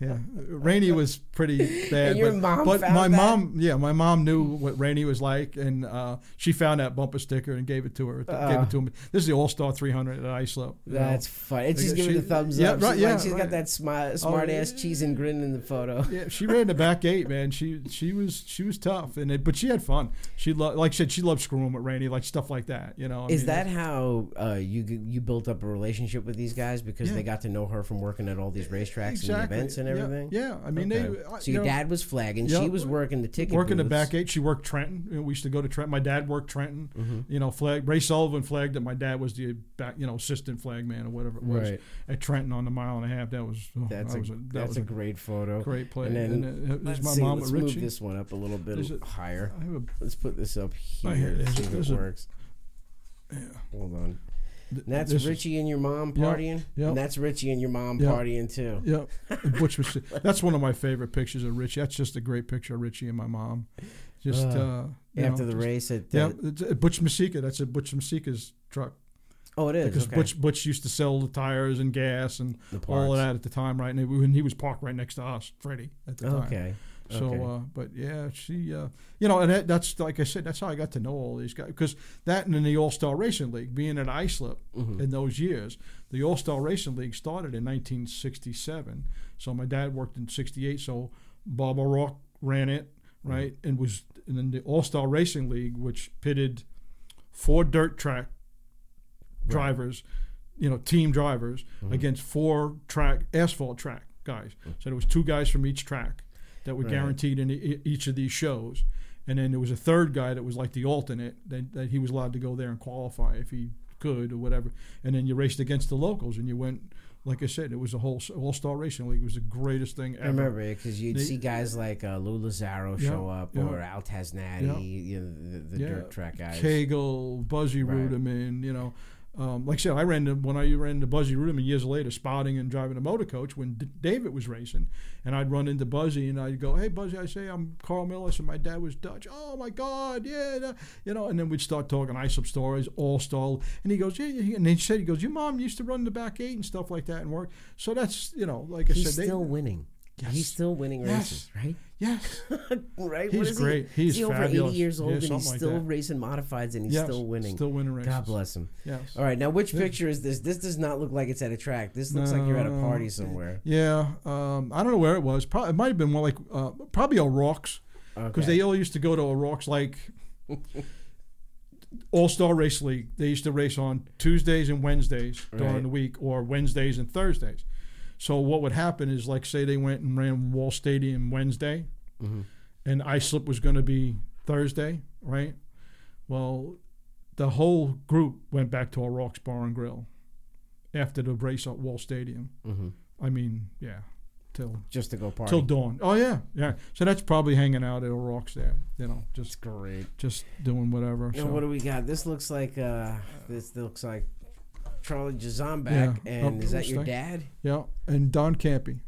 Yeah. Rainey was pretty bad. And your but, mom but found my that? mom, yeah, my mom knew what Rainey was like, and uh, she found that bumper sticker and gave it to her. Uh, gave it to me. This is the All Star three hundred at Islip. That's fun. It's just giving the thumbs yeah, up. Right, she's yeah, like, she's right. got that smart, smart oh, ass yeah. cheese and grin in the photo. Yeah, she ran the back eight, man. She she was she was tough, and it, but she had fun. She loved, like I said, she loved screwing with Rainey, like stuff like that. You know. I is mean, that how uh, you you built up a relationship with these guys because yeah. they got to know her from working at all these racetracks exactly. and events and everything? Yeah, yeah. I mean, okay. they. Uh, so your know, dad was flagging. Yep. She was working the ticket Working booths. the back eight. She worked Trenton. You know, we used to go to Trenton. My dad worked Trenton. Mm-hmm. You know, flag. Ray Sullivan flagged that. My dad was the back, you know, assistant flag man or whatever it was right. at Trenton on the mile and a half. That was oh, that's that a, was a that that's was a great photo. Great play. And then and it, let's my see, mom let's move Richie. This one up a little bit it, higher. A, let's put this up here. It, see if it works. A, yeah. Hold on. And that's this Richie is, and your mom partying, yep, yep. and that's Richie and your mom yep. partying too. Yep. Butch Masika. That's one of my favorite pictures of Richie. That's just a great picture of Richie and my mom. Just uh, uh, after know, the just, race at yeah, Butch Masika. That's a Butch Masika's truck. Oh, it is because okay. Butch Butch used to sell the tires and gas and all of that at the time, right? And he was parked right next to us, Freddie, at the time. Okay. So, okay. uh, but yeah, she, uh, you know, and that, that's, like I said, that's how I got to know all these guys. Because that and in the All-Star Racing League, being at Islip mm-hmm. in those years, the All-Star Racing League started in nineteen sixty-seven. So my dad worked in sixty-eight, so Bob O'Rourke ran it, right? Mm-hmm. And was and then the All-Star Racing League, which pitted four dirt track right. drivers, you know, team drivers, mm-hmm. against four track asphalt track guys. Mm-hmm. So there was two guys from each track that were right. guaranteed in each of these shows. And then there was a third guy that was like the alternate, that, that he was allowed to go there and qualify if he could or whatever. And then you raced against the locals, and you went, like I said, it was a whole All-Star Racing League. It was the greatest thing ever. I remember it because you'd they, see guys like uh, Lou Lazzaro yeah, show up yeah. or Al Tasnati, yeah. you know, the, the yeah. dirt track guys. Cagle, Buzzy right. Ruderman, you know. Um, like I said, I ran the, when I ran the Buzzy Ruderman years later, spotting and driving a motor coach when D- David was racing, and I'd run into Buzzy and I'd go, "Hey Buzzy," I say, "I'm Carl Miller," and my dad was Dutch. "Oh my God, yeah, nah. you know." And then we'd start talking Islip stories, all stall, and he goes, "Yeah," and he said, "He goes, your mom used to run the back eight and stuff like that and work." So that's you know, like I He's said, still they, winning. Yes. He's still winning races, yes. right? Yes. right? He's great. He? He's He's fabulous. Over eighty years old, yeah, and he's still like racing modifieds, and he's yes. still winning. still winning races. God bless him. Yes. All right, now which yeah. picture is this? This does not look like it's at a track. This looks no. like you're at a party somewhere. Yeah. Um, I don't know where it was. Probably, it might have been more like uh, probably O'Rourke's, because okay. they all used to go to O'Rourke's like All-Star Race League. They used to race on Tuesdays and Wednesdays right. during the week, or Wednesdays and Thursdays. So what would happen is, like, say they went and ran Wall Stadium Wednesday, mm-hmm. and Islip was going to be Thursday, right? Well, the whole group went back to O'Rourke's Bar and Grill after the race at Wall Stadium. Mm-hmm. I mean, yeah, till just to go party till dawn. Oh yeah, yeah. So that's probably hanging out at O'Rourke's there, you know, just that's great, just doing whatever. You so. know, what do we got? This looks like uh, this looks like. Charlie Jazombek, yeah. and oh, is that your dad? Yeah, and Don Campy.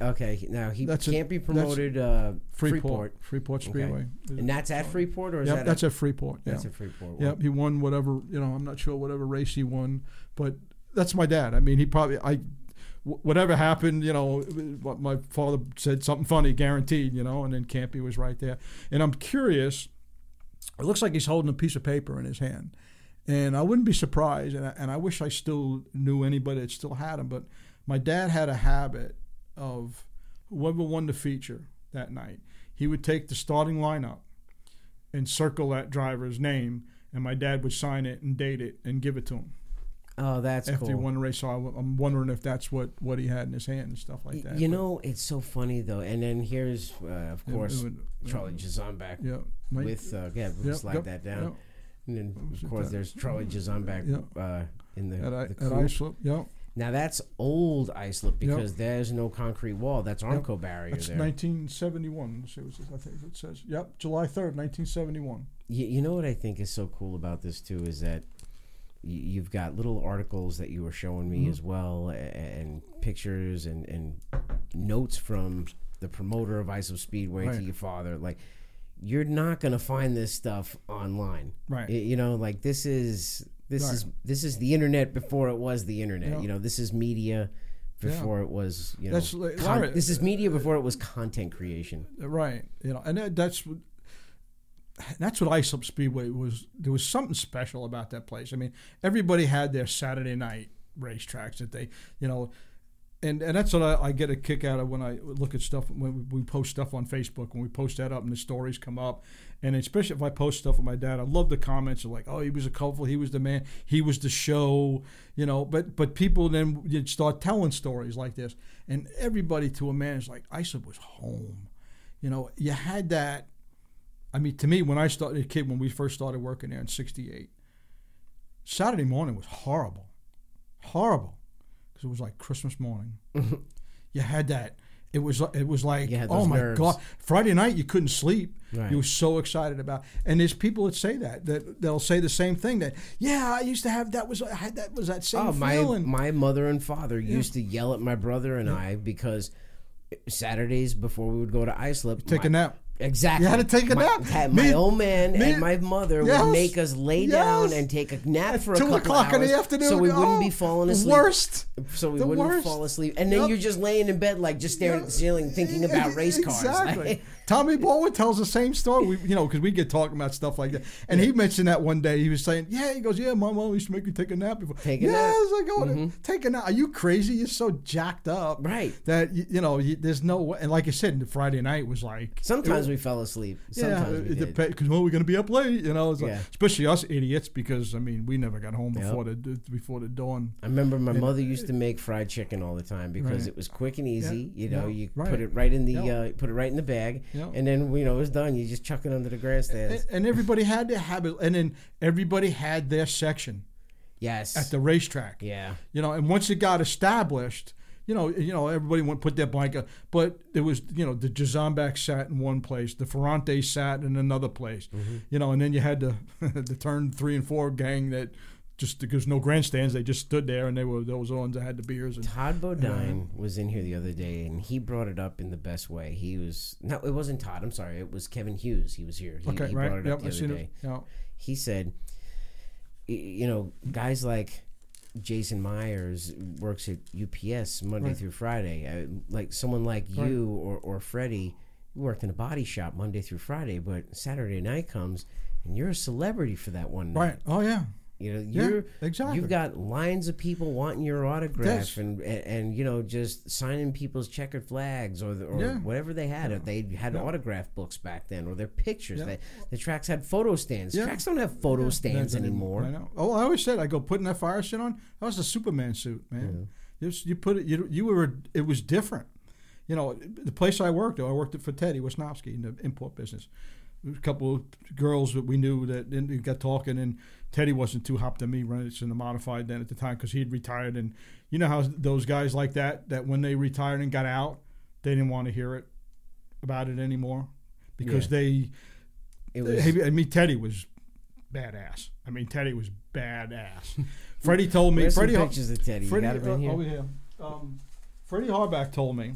Okay, now he that's Campy a, promoted uh, Freeport. Freeport Speedway. Okay. And that's at Freeport, or is yep, that that's at Freeport? Yeah, that's at Freeport. Wow. Yep, he won whatever you know. I'm not sure whatever race he won, but that's my dad. I mean, he probably I. Whatever happened, you know, my father said something funny, guaranteed, you know, and then Campy was right there. And I'm curious. It looks like he's holding a piece of paper in his hand. And I wouldn't be surprised, and I, and I wish I still knew anybody that still had them, but my dad had a habit of whoever won the feature that night, he would take the starting lineup and circle that driver's name, and my dad would sign it and date it and give it to him. Oh, that's After cool. After he won the race, so I, I'm wondering if that's what, what he had in his hand and stuff like that. You but, know, it's so funny, though. And then here's, uh, of course, it would, uh, Charlie Jazombek yeah, with, uh, yeah, we'll yeah, slide yeah, that down. Yeah. And then, of course, there's Charlie Jazombek yeah. uh, in the, at, the at Islip, yeah. Now that's old Islip because yep. there's no concrete wall. That's Armco yep. barrier that's there. That's nineteen seventy-one. I think it says. Yep, July third, nineteen seventy-one. You, you know what I think is so cool about this too is that you've got little articles that you were showing me mm-hmm. as well, and, and pictures and, and notes from the promoter of Islip Speedway right. to your father. Like, you're not gonna find this stuff online, right? It, you know, like this is this right. is this is the internet before it was the internet. Yeah. You know, this is media before yeah. it was. You know, that's, con- right. this is media before it was content creation, right? You know, and that, that's. That's what Islip Speedway was. There was something special about that place. I mean, everybody had their Saturday night racetracks that they, you know, and, and that's what I, I get a kick out of when I look at stuff, when we post stuff on Facebook, when we post that up and the stories come up. And especially if I post stuff with my dad, I love the comments of like, oh, he was a colorful, he was the man, he was the show, you know. But but people then you'd start telling stories like this. And everybody to a man is like, Islip was home. You know, you had that. I mean, to me, when I started a kid, when we first started working there in sixty-eight, Saturday morning was horrible. Horrible. Because it was like Christmas morning. You had that. It was it was like, oh, my nerves. God. Friday night, you couldn't sleep. Right. You were so excited about. And there's people that say that. that They'll say the same thing. That, yeah, I used to have that. Was I had that was that same oh, my, feeling. My mother and father yeah. used to yell at my brother and yeah. I because Saturdays before we would go to Islip. Take my, a nap. Exactly. You had to take a nap. My, my me, old man me, and my mother yes, would make us lay down yes. and take a nap for a couple hours. Two o'clock in the afternoon. So we oh, wouldn't be falling asleep. The worst. So we the wouldn't worst. fall asleep. And then yep. you're just laying in bed, like, just staring yep. at the ceiling, thinking about race cars. Exactly. Tommy Baldwin tells the same story, we, you know, because we get talking about stuff like that. And yeah. he mentioned that one day. He was saying, yeah, he goes, yeah, my mom used to make me take a nap before. Take a yes, nap. Yes, I go, mm-hmm. take a nap. Are you crazy? You're so jacked up. Right. That, you, you know, you, there's no way. And like I said, Friday night was like. Sometimes we fell asleep. Sometimes yeah, it depends. Because well, we're going to be up late, you know. It's like, yeah. Especially us idiots, because I mean, we never got home yep. before the before the dawn. I remember my and, mother used to make fried chicken all the time because right. it was quick and easy. Yeah. You know, yeah. you right. put it right in the yep. uh, put it right in the bag, yep. and then you know it was done. You just chuck it under the grass stands. And, and everybody had their habit, and then everybody had their section. Yes, at the racetrack. Yeah, you know, and once it got established. You know, you know, everybody went put their blanket, but there was, you know, the Jazombek sat in one place, the Ferrante sat in another place, mm-hmm. you know, and then you had the the turn three and four gang that just because no grandstands, they just stood there and they were those ones that had the beers. And, Todd Bodine and, uh, was in here the other day and he brought it up in the best way. He was no, it wasn't Todd. I'm sorry, it was Kevin Hughes. He was here. He, okay, he right. brought it yep, up the I other day. It, yep. He said, you know, guys like. Jason Myers works at U P S Monday right. through Friday. I, like someone like right. you or, or Freddie, you worked in a body shop Monday through Friday, but Saturday night comes and you're a celebrity for that one night. Right. Oh yeah. You know, you're yeah, exactly. You've got lines of people wanting your autograph and, and and you know just signing people's checkered flags or the, or yeah. whatever they had. Yeah. If they had yeah. autograph books back then or their pictures. Yeah. They, the tracks had photo stands. Yeah. Tracks don't have photo yeah. stands yeah. anymore. I know. Oh, I always said I go putting that fire suit on. That was a Superman suit, man. Yeah. You, you put it. You you were. It was different. You know, the place I worked. I worked for Teddy Wisniewski in the import business. A couple of girls that we knew that got talking, and Teddy wasn't too hopped on me running in the modified then at the time because he had retired. And you know how those guys like that, that when they retired and got out, they didn't want to hear it about it anymore because yeah. they. It was, they, I mean, Teddy was badass. I mean, Teddy was badass. Freddie told me. There's Freddie some pictures Har- of Teddy. Freddie, you got it in here. Over here. Um, Freddie Harbach told me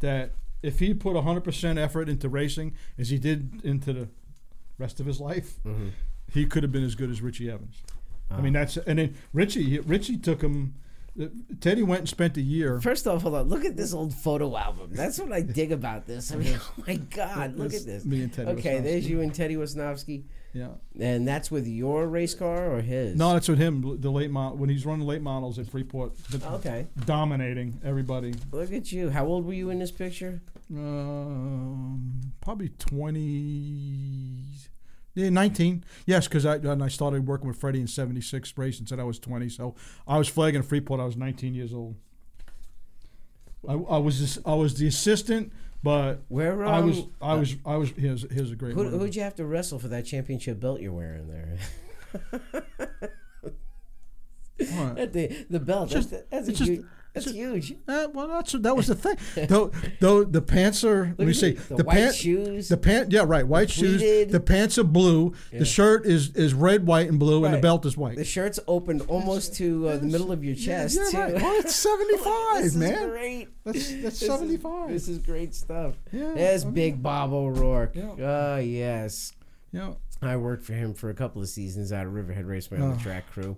that. If he put one hundred percent effort into racing as he did into the rest of his life, mm-hmm. he could have been as good as Richie Evans. Oh. I mean, that's and then Richie Richie took him. Teddy went and spent a year. First off, hold on. Look at this old photo album. That's what I dig about this. I mean, oh my God, look at this. Me and Teddy. Okay, Wisniewski. There's you and Teddy Wisniewski. Yeah. And that's with your race car or his? No, that's with him. The late model when he's running late models at Freeport. Okay. Dominating everybody. Look at you. How old were you in this picture? Um, probably twenty. Yeah, nineteen. Yes, because I and I started working with Freddie in seventy-six race and said I was twenty. So I was flagging Freeport. I was nineteen years old. I, I was just, I was the assistant, but where um, I was I was I was here's here's a great. Who who'd you have to wrestle for that championship belt you're wearing there? What? At the the belt. Just, that's that's it's a just, huge. That's just, huge. Uh, well, that's that was the thing. Though, though the pants are. Look, let me see. The, the white pant, shoes. The pant. Yeah, right. White shoes. Pleated. The pants are blue. Yeah. The shirt is, is red, white, and blue, right. And the belt is white. The shirt's opened almost to uh, the middle of your chest. Yeah, yeah, right. Well, it's seventy-five, this man. This is great. That's, that's this seventy-five. Is, this is great stuff. Yeah. There's okay. Big Bob O'Rourke. Oh, yeah. uh, yes. Yeah. I worked for him for a couple of seasons out of Riverhead Raceway on oh. the track crew.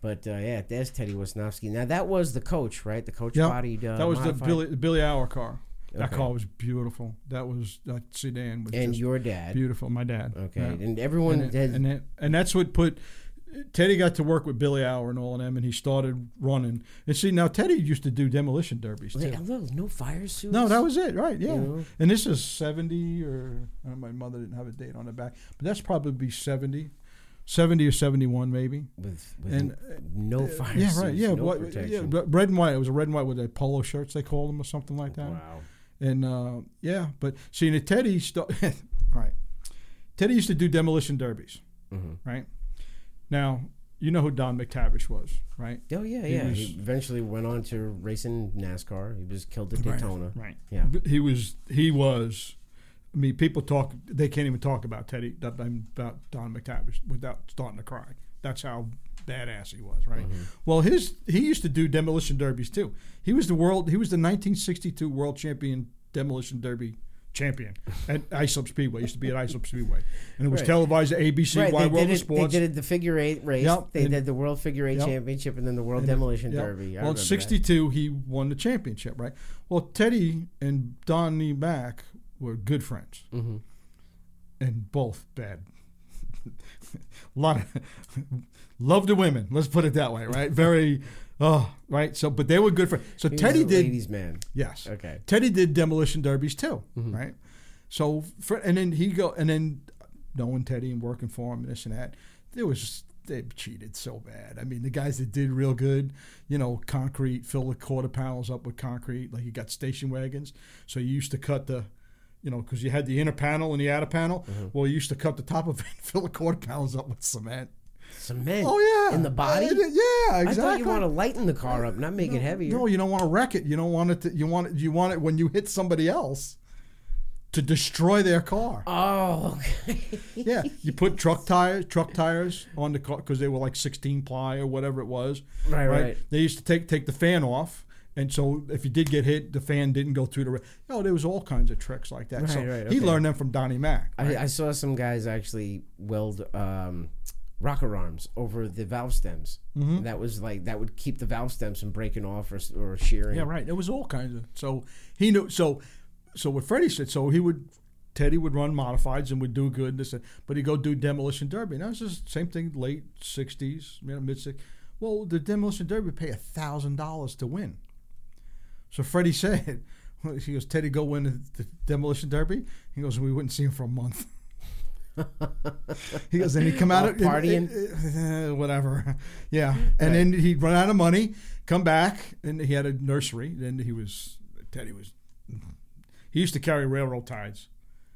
But, uh, yeah, there's Teddy Wisniewski. Now, that was the coach, right? The coach yep. bodied uh, that was modified. the Billy the Billy Auer car. Okay. That car was beautiful. That was that sedan. Was and your dad. Beautiful. My dad. Okay. Yeah. And everyone. And, it, has, and, it, and that's what put – Teddy got to work with Billy Auer and all of them, and he started running. And, see, now Teddy used to do demolition derbies, too. Look, no fire suits? No, that was it. Right, yeah. You know? And this is seventy or – my mother didn't have a date on the back. But that's probably seventy. Seventy or seventy-one, maybe. With, with and, no fire yeah, suits, right. yeah, no what, protection. Yeah, red and white. It was a red and white with their polo shirts, they called them, or something like that. Wow. And, uh, yeah, but see, the Teddy, st- right. Teddy used to do demolition derbies, mm-hmm. right? Now, you know who Don McTavish was, right? Oh, yeah, he yeah. Was, he eventually went on to racing NASCAR. He was killed at Daytona. Right, right. Yeah. He was, he was... I mean, people talk, they can't even talk about Teddy, about Don McTavish without starting to cry. That's how badass he was, right? Mm-hmm. Well, his he used to do demolition derbies, too. He was the world, he was the nineteen sixty-two world champion demolition derby champion at Islip Speedway. He used to be at Islip Speedway. And it was right. televised at A B C, right. Wide they World did it, of Sports. They did the figure eight race. Yep. They and did the World Figure Eight yep. Championship and then the World and Demolition yep. Derby. I well, in sixty-two, that. He won the championship, right? Well, Teddy and Don McTavish were good friends, mm-hmm. and both bad. A lot of love the women. Let's put it that way, right? Very, oh, right. So, but they were good friends. So he Teddy was a did. Ladies' man. Yes. Okay. Teddy did demolition derbies too, mm-hmm. right? So, for, and then he go, and then knowing Teddy and working for him, and this and that, there was. Just, they cheated so bad. I mean, the guys that did real good, you know, concrete, fill the quarter panels up with concrete. Like you got station wagons, so you used to cut the. You know, because you had the inner panel and the outer panel. Mm-hmm. Well, you used to cut the top of it and fill the quarter panels up with cement. Cement? Oh, yeah. In the body? Yeah, yeah, exactly. I thought you want to lighten the car up, not make no, it heavier. No, you don't want to wreck it. You don't want it to, you want it, you want it when you hit somebody else to destroy their car. Oh, okay. Yeah. You put truck tires truck tires on the car because they were like sixteen ply or whatever it was. Right, right. right. They used to take take the fan off. And so if you did get hit, the fan didn't go through the... Re- no, there was all kinds of tricks like that. Right, so right, okay. He learned them from Donnie Mac. Right? I, I saw some guys actually weld um, rocker arms over the valve stems. Mm-hmm. And that was like... That would keep the valve stems from breaking off or, or shearing. Yeah, right. It was all kinds of... So he knew... So so what Freddie said, so he would... Teddy would run modifieds and would do good. This, but he'd go do demolition derby. And that was just the same thing, late sixties, you know, mid-sixties. Well, the demolition derby would pay one thousand dollars to win. So Freddie said, he goes, Teddy, go win the demolition derby. He goes, we wouldn't see him for a month. He goes, and he'd come out of partying, and, uh, whatever. Yeah. And right. then he'd run out of money, come back, and he had a nursery. Then he was, Teddy was, he used to carry railroad ties.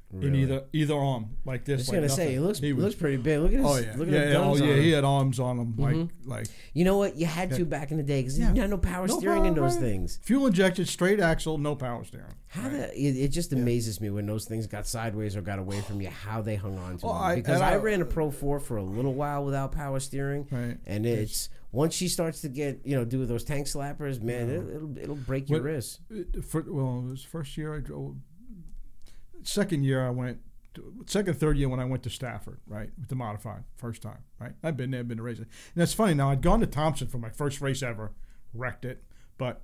Really? In either either arm, like this. I was like gonna nothing. say, he looks he was, looks pretty big. Look at his, oh yeah, look at yeah, his yeah guns oh yeah, on him. He had arms on him, like mm-hmm. like. You know what? You had to back in the day because yeah. you had no power no steering power, in those right. things. Fuel injected, straight axle, no power steering. How right. the, it, it just amazes yeah. me when those things got sideways or got away from you, how they hung on to well, them. I, because I, I ran a Pro Four for a little while without power steering, right. and it's. Once she starts to get, you know, do those tank slappers, man, yeah. it, it'll it'll break your what, wrist. For, well, it was the first year I drove. Second year I went, to, second, third year when I went to Stafford, right, with the modified, first time, right? I've been there, I've been to races. And that's funny. Now, I'd gone to Thompson for my first race ever, wrecked it, but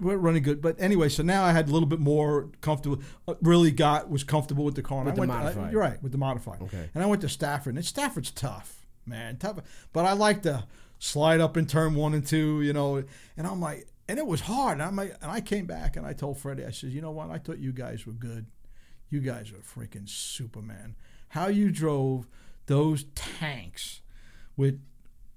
we're running good. But anyway, so now I had a little bit more comfortable, really got, was comfortable with the car. With I the went, modified. I, you're right, with the modified. Okay. And I went to Stafford, and Stafford's tough, man, tough. But I like to slide up in turn one and two, you know, and I'm like, and it was hard. And, I'm like, and I came back and I told Freddie, I said, you know what? I thought you guys were good. You guys are freaking Superman. How you drove those tanks with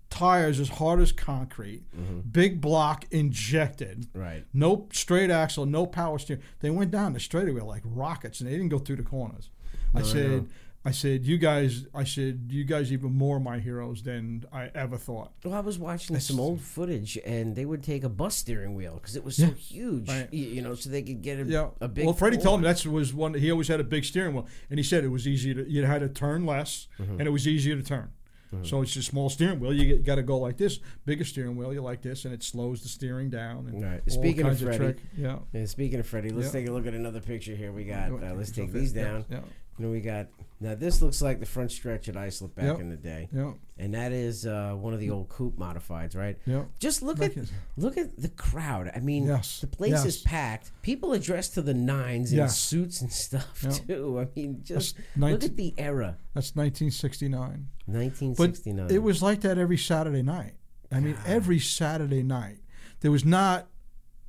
tires as hard as concrete, mm-hmm. big block injected, right? No straight axle, no power steering. They went down the straightaway like rockets and they didn't go through the corners. No, I said, I said, you guys, I said, you guys even more my heroes than I ever thought. Well, I was watching That's, some old footage, and they would take a bus steering wheel because it was so yeah, huge, right. you know, so they could get a, yeah. a big Well, Freddie told me that was one, he always had a big steering wheel, and he said it was easier to, you had to turn less, mm-hmm. and it was easier to turn. Mm-hmm. So it's a small steering wheel. You got to go like this. Bigger steering wheel, you like this, and it slows the steering down. And right. Speaking of Freddie, of yeah. yeah. Speaking of Freddie, let's yeah. take a look at another picture here. We got. Uh, let's take these down. Yeah. You know, we got. Now this looks like the front stretch at Islip back yep. in the day. Yep. And that is uh, one of the old coupe modifieds, right? Yep. Just look Make at it. look at the crowd. I mean, yes. the place yes. is packed. People are dressed to the nines in yes. suits and stuff yep. too. I mean, just nineteen look at the era. That's nineteen sixty-nine nineteen sixty-nine But it was like that every Saturday night. I mean, God. every Saturday night. There was not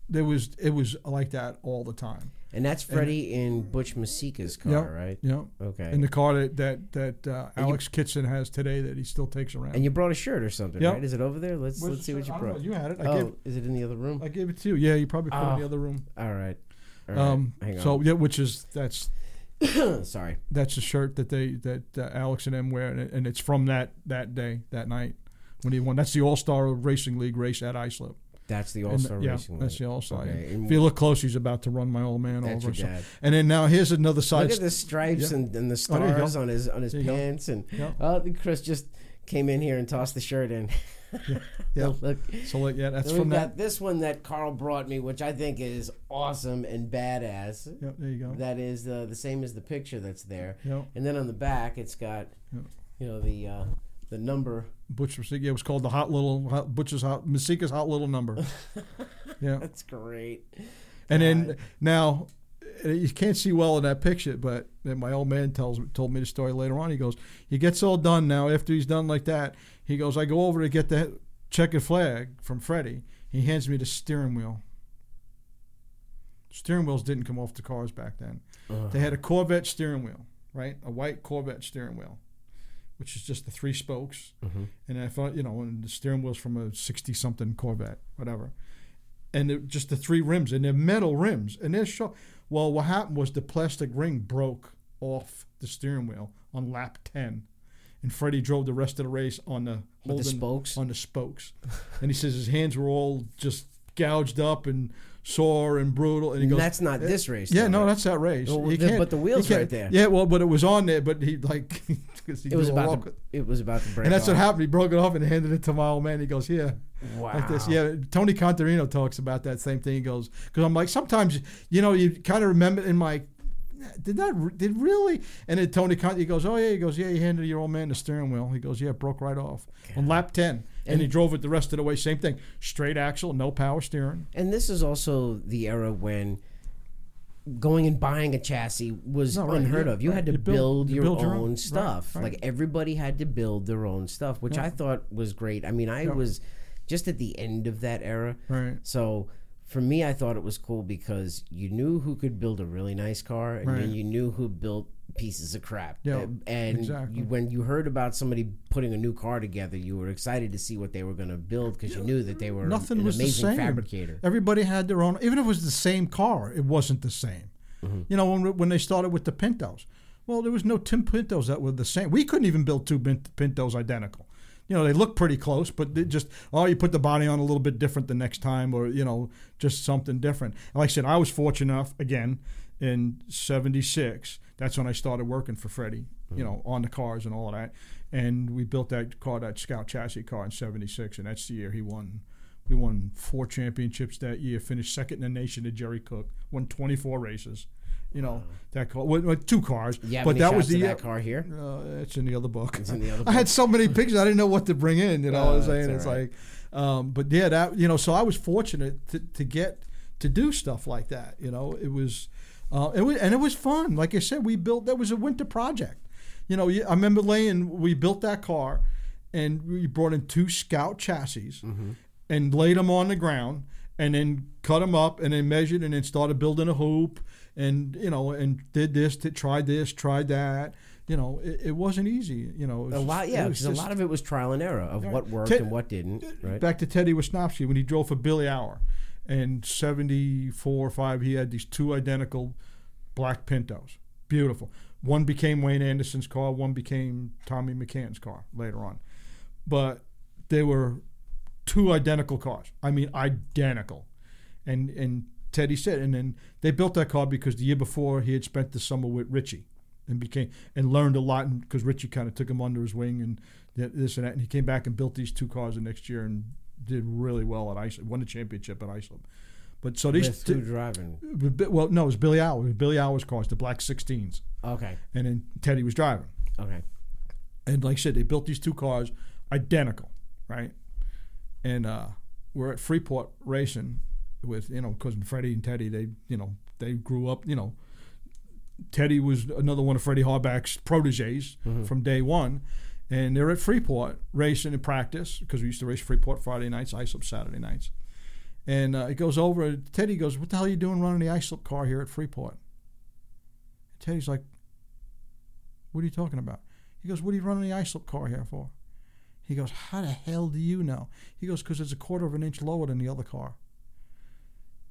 there was it was like that all the time. And that's Freddie and, in Butch Masika's car, yep, right? Yeah. Okay. In the car that that, that uh, Alex you, Kitson has today that he still takes around. And you brought a shirt or something, yep. right? Is it over there? Let's Where's let's see what you I brought. Know, you had it. I oh, gave, is it in the other room? I gave it to you. Yeah, you probably put oh. it in the other room. All right. All right. Um, Hang on. So yeah, which is that's. Sorry. That's the shirt that they that uh, Alex and them wear, and, it, and it's from that that day that night when he won. That's the All Star Racing League race at Islip. That's the All-Star and, yeah, Racing League. That's the All-Star. Okay. If you look close, he's about to run my old man that's over. Your dad. And then now here's another side. Look at the stripes yeah. and, and the stars oh, on his on his pants. Go. And yeah. oh, Chris just came in here and tossed the shirt in. yeah. yeah. Look. So look, yeah, that's so from that. This one that Carl brought me, which I think is awesome and badass. Yep, yeah, there you go. That is the, the same as the picture that's there. Yeah. And then on the back, it's got, yeah. you know, the... Uh, The number Butch Masika. It was called the Hot Little hot, Butch's Hot Masika's Hot Little Number. Yeah, that's great. And God. then now you can't see well in that picture, but then my old man tells told me the story later on. He goes, he gets all done now. After he's done like that, he goes, I go over to get the checkered flag from Freddie. He hands me the steering wheel. Steering wheels didn't come off the cars back then. Uh-huh. They had a Corvette steering wheel, right? A white Corvette steering wheel, which is just the three spokes, mm-hmm. and I thought, you know, and the steering wheel's from a sixty-something Corvette, whatever, and just the three rims, and they're metal rims, and they're short. Well, what happened was the plastic ring broke off the steering wheel on lap ten, and Freddie drove the rest of the race on the holding, the spokes, on the spokes, and he says his hands were all just gouged up and sore and brutal, and he goes, that's not this race. Yeah, though, no, right? That's that race. Well, he the, but the wheels right there. Yeah, well, but it was on there, but he like he it was about to, it was about to break. And that's off. What happened. He broke it off and handed it to my old man. He goes, yeah, wow, like this. Yeah, Tony Contarino talks about that same thing. He goes, because I'm like, sometimes you know you kind of remember in my did that did really, and then Tony Contarino, he goes, oh yeah, he goes, yeah, you handed your old man the steering wheel. He goes, yeah, it broke right off God. on lap ten. And, and he drove it the rest of the way. Same thing. Straight axle, no power steering. And this is also the era when going and buying a chassis was no, right, unheard yeah, of. You right. had to you build, build your build own, own stuff. Right, right. Like everybody had to build their own stuff, which yeah. I thought was great. I mean, I yeah. was just at the end of that era. Right. So for me, I thought it was cool because you knew who could build a really nice car, and right. then you knew who built pieces of crap. Yeah, and exactly. you, when you heard about somebody putting a new car together, you were excited to see what they were going to build because yeah. you knew that they were Nothing an was amazing the same. fabricator. Everybody had their own. Even if it was the same car, it wasn't the same. Mm-hmm. You know, when, when they started with the Pintos, well, there was no two Pintos that were the same. We couldn't even build two Pintos identical. You know, they look pretty close, but they just, oh, you put the body on a little bit different the next time, or, you know, just something different. And like I said, I was fortunate enough, again, in seventy-six that's when I started working for Freddie, you know, on the cars and all of that. And we built that car, that Scout chassis car in seventy-six and that's the year he won. We won four championships that year, finished second in the nation to Jerry Cook, won twenty-four races. You know, wow. that car, well, two cars. Yeah, but that was the that car here. Uh, it's in the other book. It's in the other book. I had so many pictures, I didn't know what to bring in. You know, oh, what I'm saying, it's right. like, um, but yeah, that you know, so I was fortunate to, to get to do stuff like that. You know, it was, uh, it was, and it was fun. Like I said, we built that was a winter project. You know, I remember laying. We built that car, and we brought in two Scout chassis, mm-hmm. and laid them on the ground, and then cut them up, and then measured, and then started building a hoop. And, you know, and did this, did, tried this, tried that. You know, it, it wasn't easy. You know, a lot, yeah, because a lot of it was trial and error of right. what worked Ted, and what didn't. Right? Back to Teddy Wisniewski when he drove for Billy Auer, and seventy-four or five, he had these two identical black Pintos, beautiful. One became Wayne Anderson's car, one became Tommy McCann's car later on. But they were two identical cars. I mean, identical. And and Teddy said, and then they built that car because the year before he had spent the summer with Richie and became and learned a lot because Richie kind of took him under his wing and this and that. And he came back and built these two cars the next year and did really well at Islip, won the championship at Islip. But so these With who th- driving? Well, no, it was Billy Auer. It was Billy Auer's cars, the black sixteens. Okay. And then Teddy was driving. Okay. And like I said, they built these two cars identical, right? And uh, we're at Freeport racing with, you know, cousin Freddie and Teddy. They, you know, they grew up, you know. Teddy was another one of Freddie Harbach's proteges mm-hmm. from day one. And they're at Freeport racing in practice because we used to race Freeport Friday nights, Islip Saturday nights. And uh, it goes over. Teddy goes, "What the hell are you doing running the Islip car here at Freeport?" And Teddy's like, "What are you talking about?" He goes, "What are you running the Islip car here for?" He goes, "How the hell do you know?" He goes, "Because it's a quarter of an inch lower than the other car."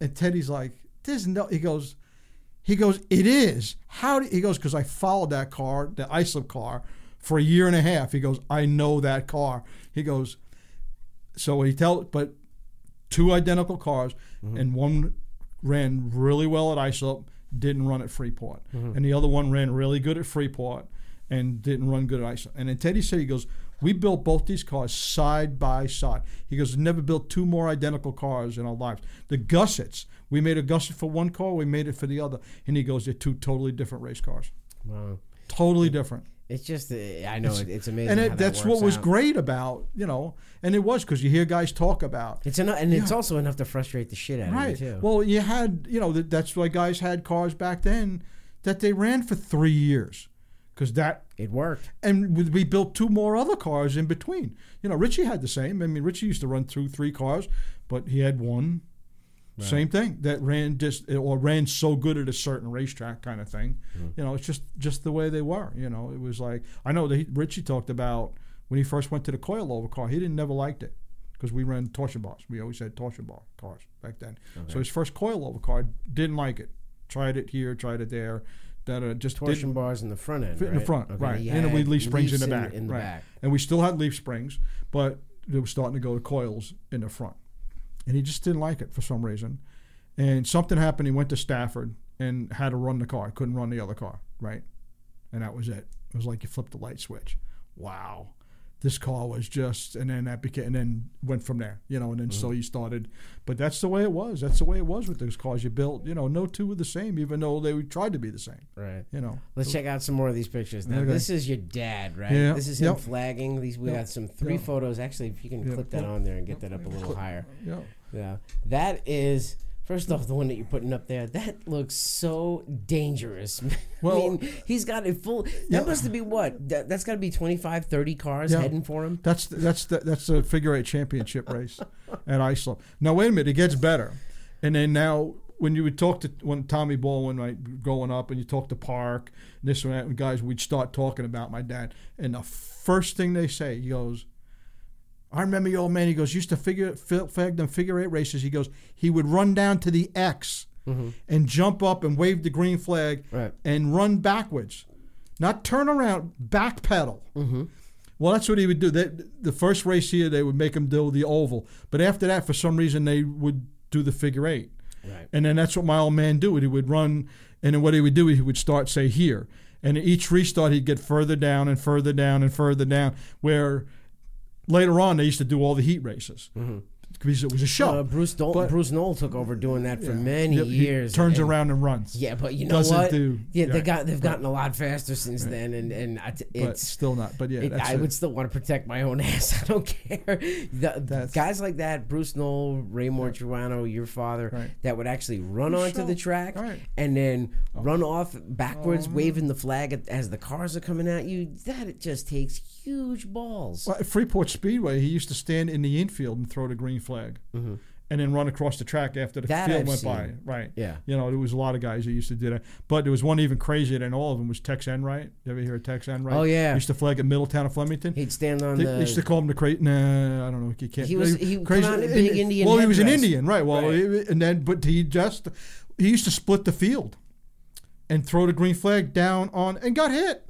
And Teddy's like, "There's no." He goes, "He goes, it is. How do?" He goes, "Because I followed that car, the Islip car, for a year and a half." He goes, "I know that car." He goes, so he tells, but. Two identical cars, mm-hmm. and one ran really well at Islip, didn't run at Freeport. Mm-hmm. And the other one ran really good at Freeport and didn't run good at Islip. And then Teddy said, he goes, "We built both these cars side by side." He goes, "Never built two more identical cars in our lives. The gussets, we made a gusset for one car, we made it for the other." And he goes, "They're two totally different race cars." Wow. Totally different. It's just, I know, it's, it's amazing. And it, how that that's works what was out. Great about, you know, and it was because you hear guys talk about. It's enough, and yeah. it's also enough to frustrate the shit out right. of you, too. Well, you had, you know, that's why guys had cars back then that they ran for three years because that. It worked. And we built two more other cars in between. You know, Richie had the same. I mean, Richie used to run through three cars, but he had one. Right. Same thing that ran just or ran so good at a certain racetrack kind of thing, mm-hmm. you know. It's just, just the way they were. You know, it was like I know that he, Richie talked about when he first went to the coilover car. He didn't never liked it because we ran torsion bars. We always had torsion bar cars back then. Okay. So his first coilover car didn't like it. Tried it here, tried it there. That uh, just torsion bars in the front end, fit right? in the front, okay. right? And we leaf springs in the back, in the right? Back. And we still had leaf springs, but they were starting to go to coils in the front. And he just didn't like it for some reason. And something happened. He went to Stafford and had to run the car. Couldn't run the other car, right? And that was it. It was like you flipped the light switch. Wow. This car was just, and then that became, and then went from there, you know, and then mm-hmm. so you started. But that's the way it was. That's the way it was with those cars you built. You know, no two were the same, even though they tried to be the same. Right. You know. Let's check out some more of these pictures. Now, okay. This is your dad, right? Yeah. This is him yep. flagging. These We yep. got some three yep. photos. Actually, if you can yep. clip that yep. on there and get yep. that up a little Clip. higher. Yep. Yeah. That is... First off, the one that you're putting up there, that looks so dangerous. Well, I mean, he's got a full... That yeah. must be what? That, that's got to be twenty-five, thirty cars yeah. heading for him? That's the, that's the, that's the figure-eight championship race at Islip. Now, wait a minute. It gets better. And then now, when you would talk to when Tommy Baldwin, right, growing up, and you talk to Park, and this and that, and guys, we'd start talking about my dad. And the first thing they say, he goes... I remember your old man, he goes, used to figure fag them figure eight races. He goes, he would run down to the X mm-hmm. and jump up and wave the green flag right. and run backwards. Not turn around, back pedal. Mm-hmm. Well, that's what he would do. They, the first race here, they would make him do the oval. But after that, for some reason, they would do the figure eight. Right. And then that's what my old man did. He would run, and then what he would do, he would start, say, here. And each restart, he'd get further down and further down and further down where... Later on, they used to do all the heat races mm-hmm. because it was a show. Uh, Bruce Dol- but, Bruce Knoll took over doing that for yeah. many yep, years. Turns and, around and runs. Yeah, but you know Doesn't what? Do, yeah, right. they got they've gotten a lot faster since right. then, and and I t- it's but still not. But yeah, it, that's I it. would still want to protect my own ass. I don't care. The, guys like that, Bruce Knoll, Raymore Girano, yeah. your father, right. that would actually run for onto sure. the track right. and then oh. run off backwards, oh. waving the flag at, as the cars are coming at you. That it just takes. Huge balls. Well, at Freeport Speedway, he used to stand in the infield and throw the green flag, mm-hmm. and then run across the track after the that field I've went seen. by. Right. Yeah. You know, there was a lot of guys who used to do that. But there was one even crazier than all of them was Tex Enright. You ever hear of Tex Enright? Oh yeah. He used to flag at Middletown of Flemington. He'd stand on. They, the... they used to call him the crazy. Nah, I don't know. He can't. He was he crazy. Come out in a big Indian. Well, he was an Indian, right? Well, right. He, and then but he just he used to split the field. and throw the green flag down on and got hit.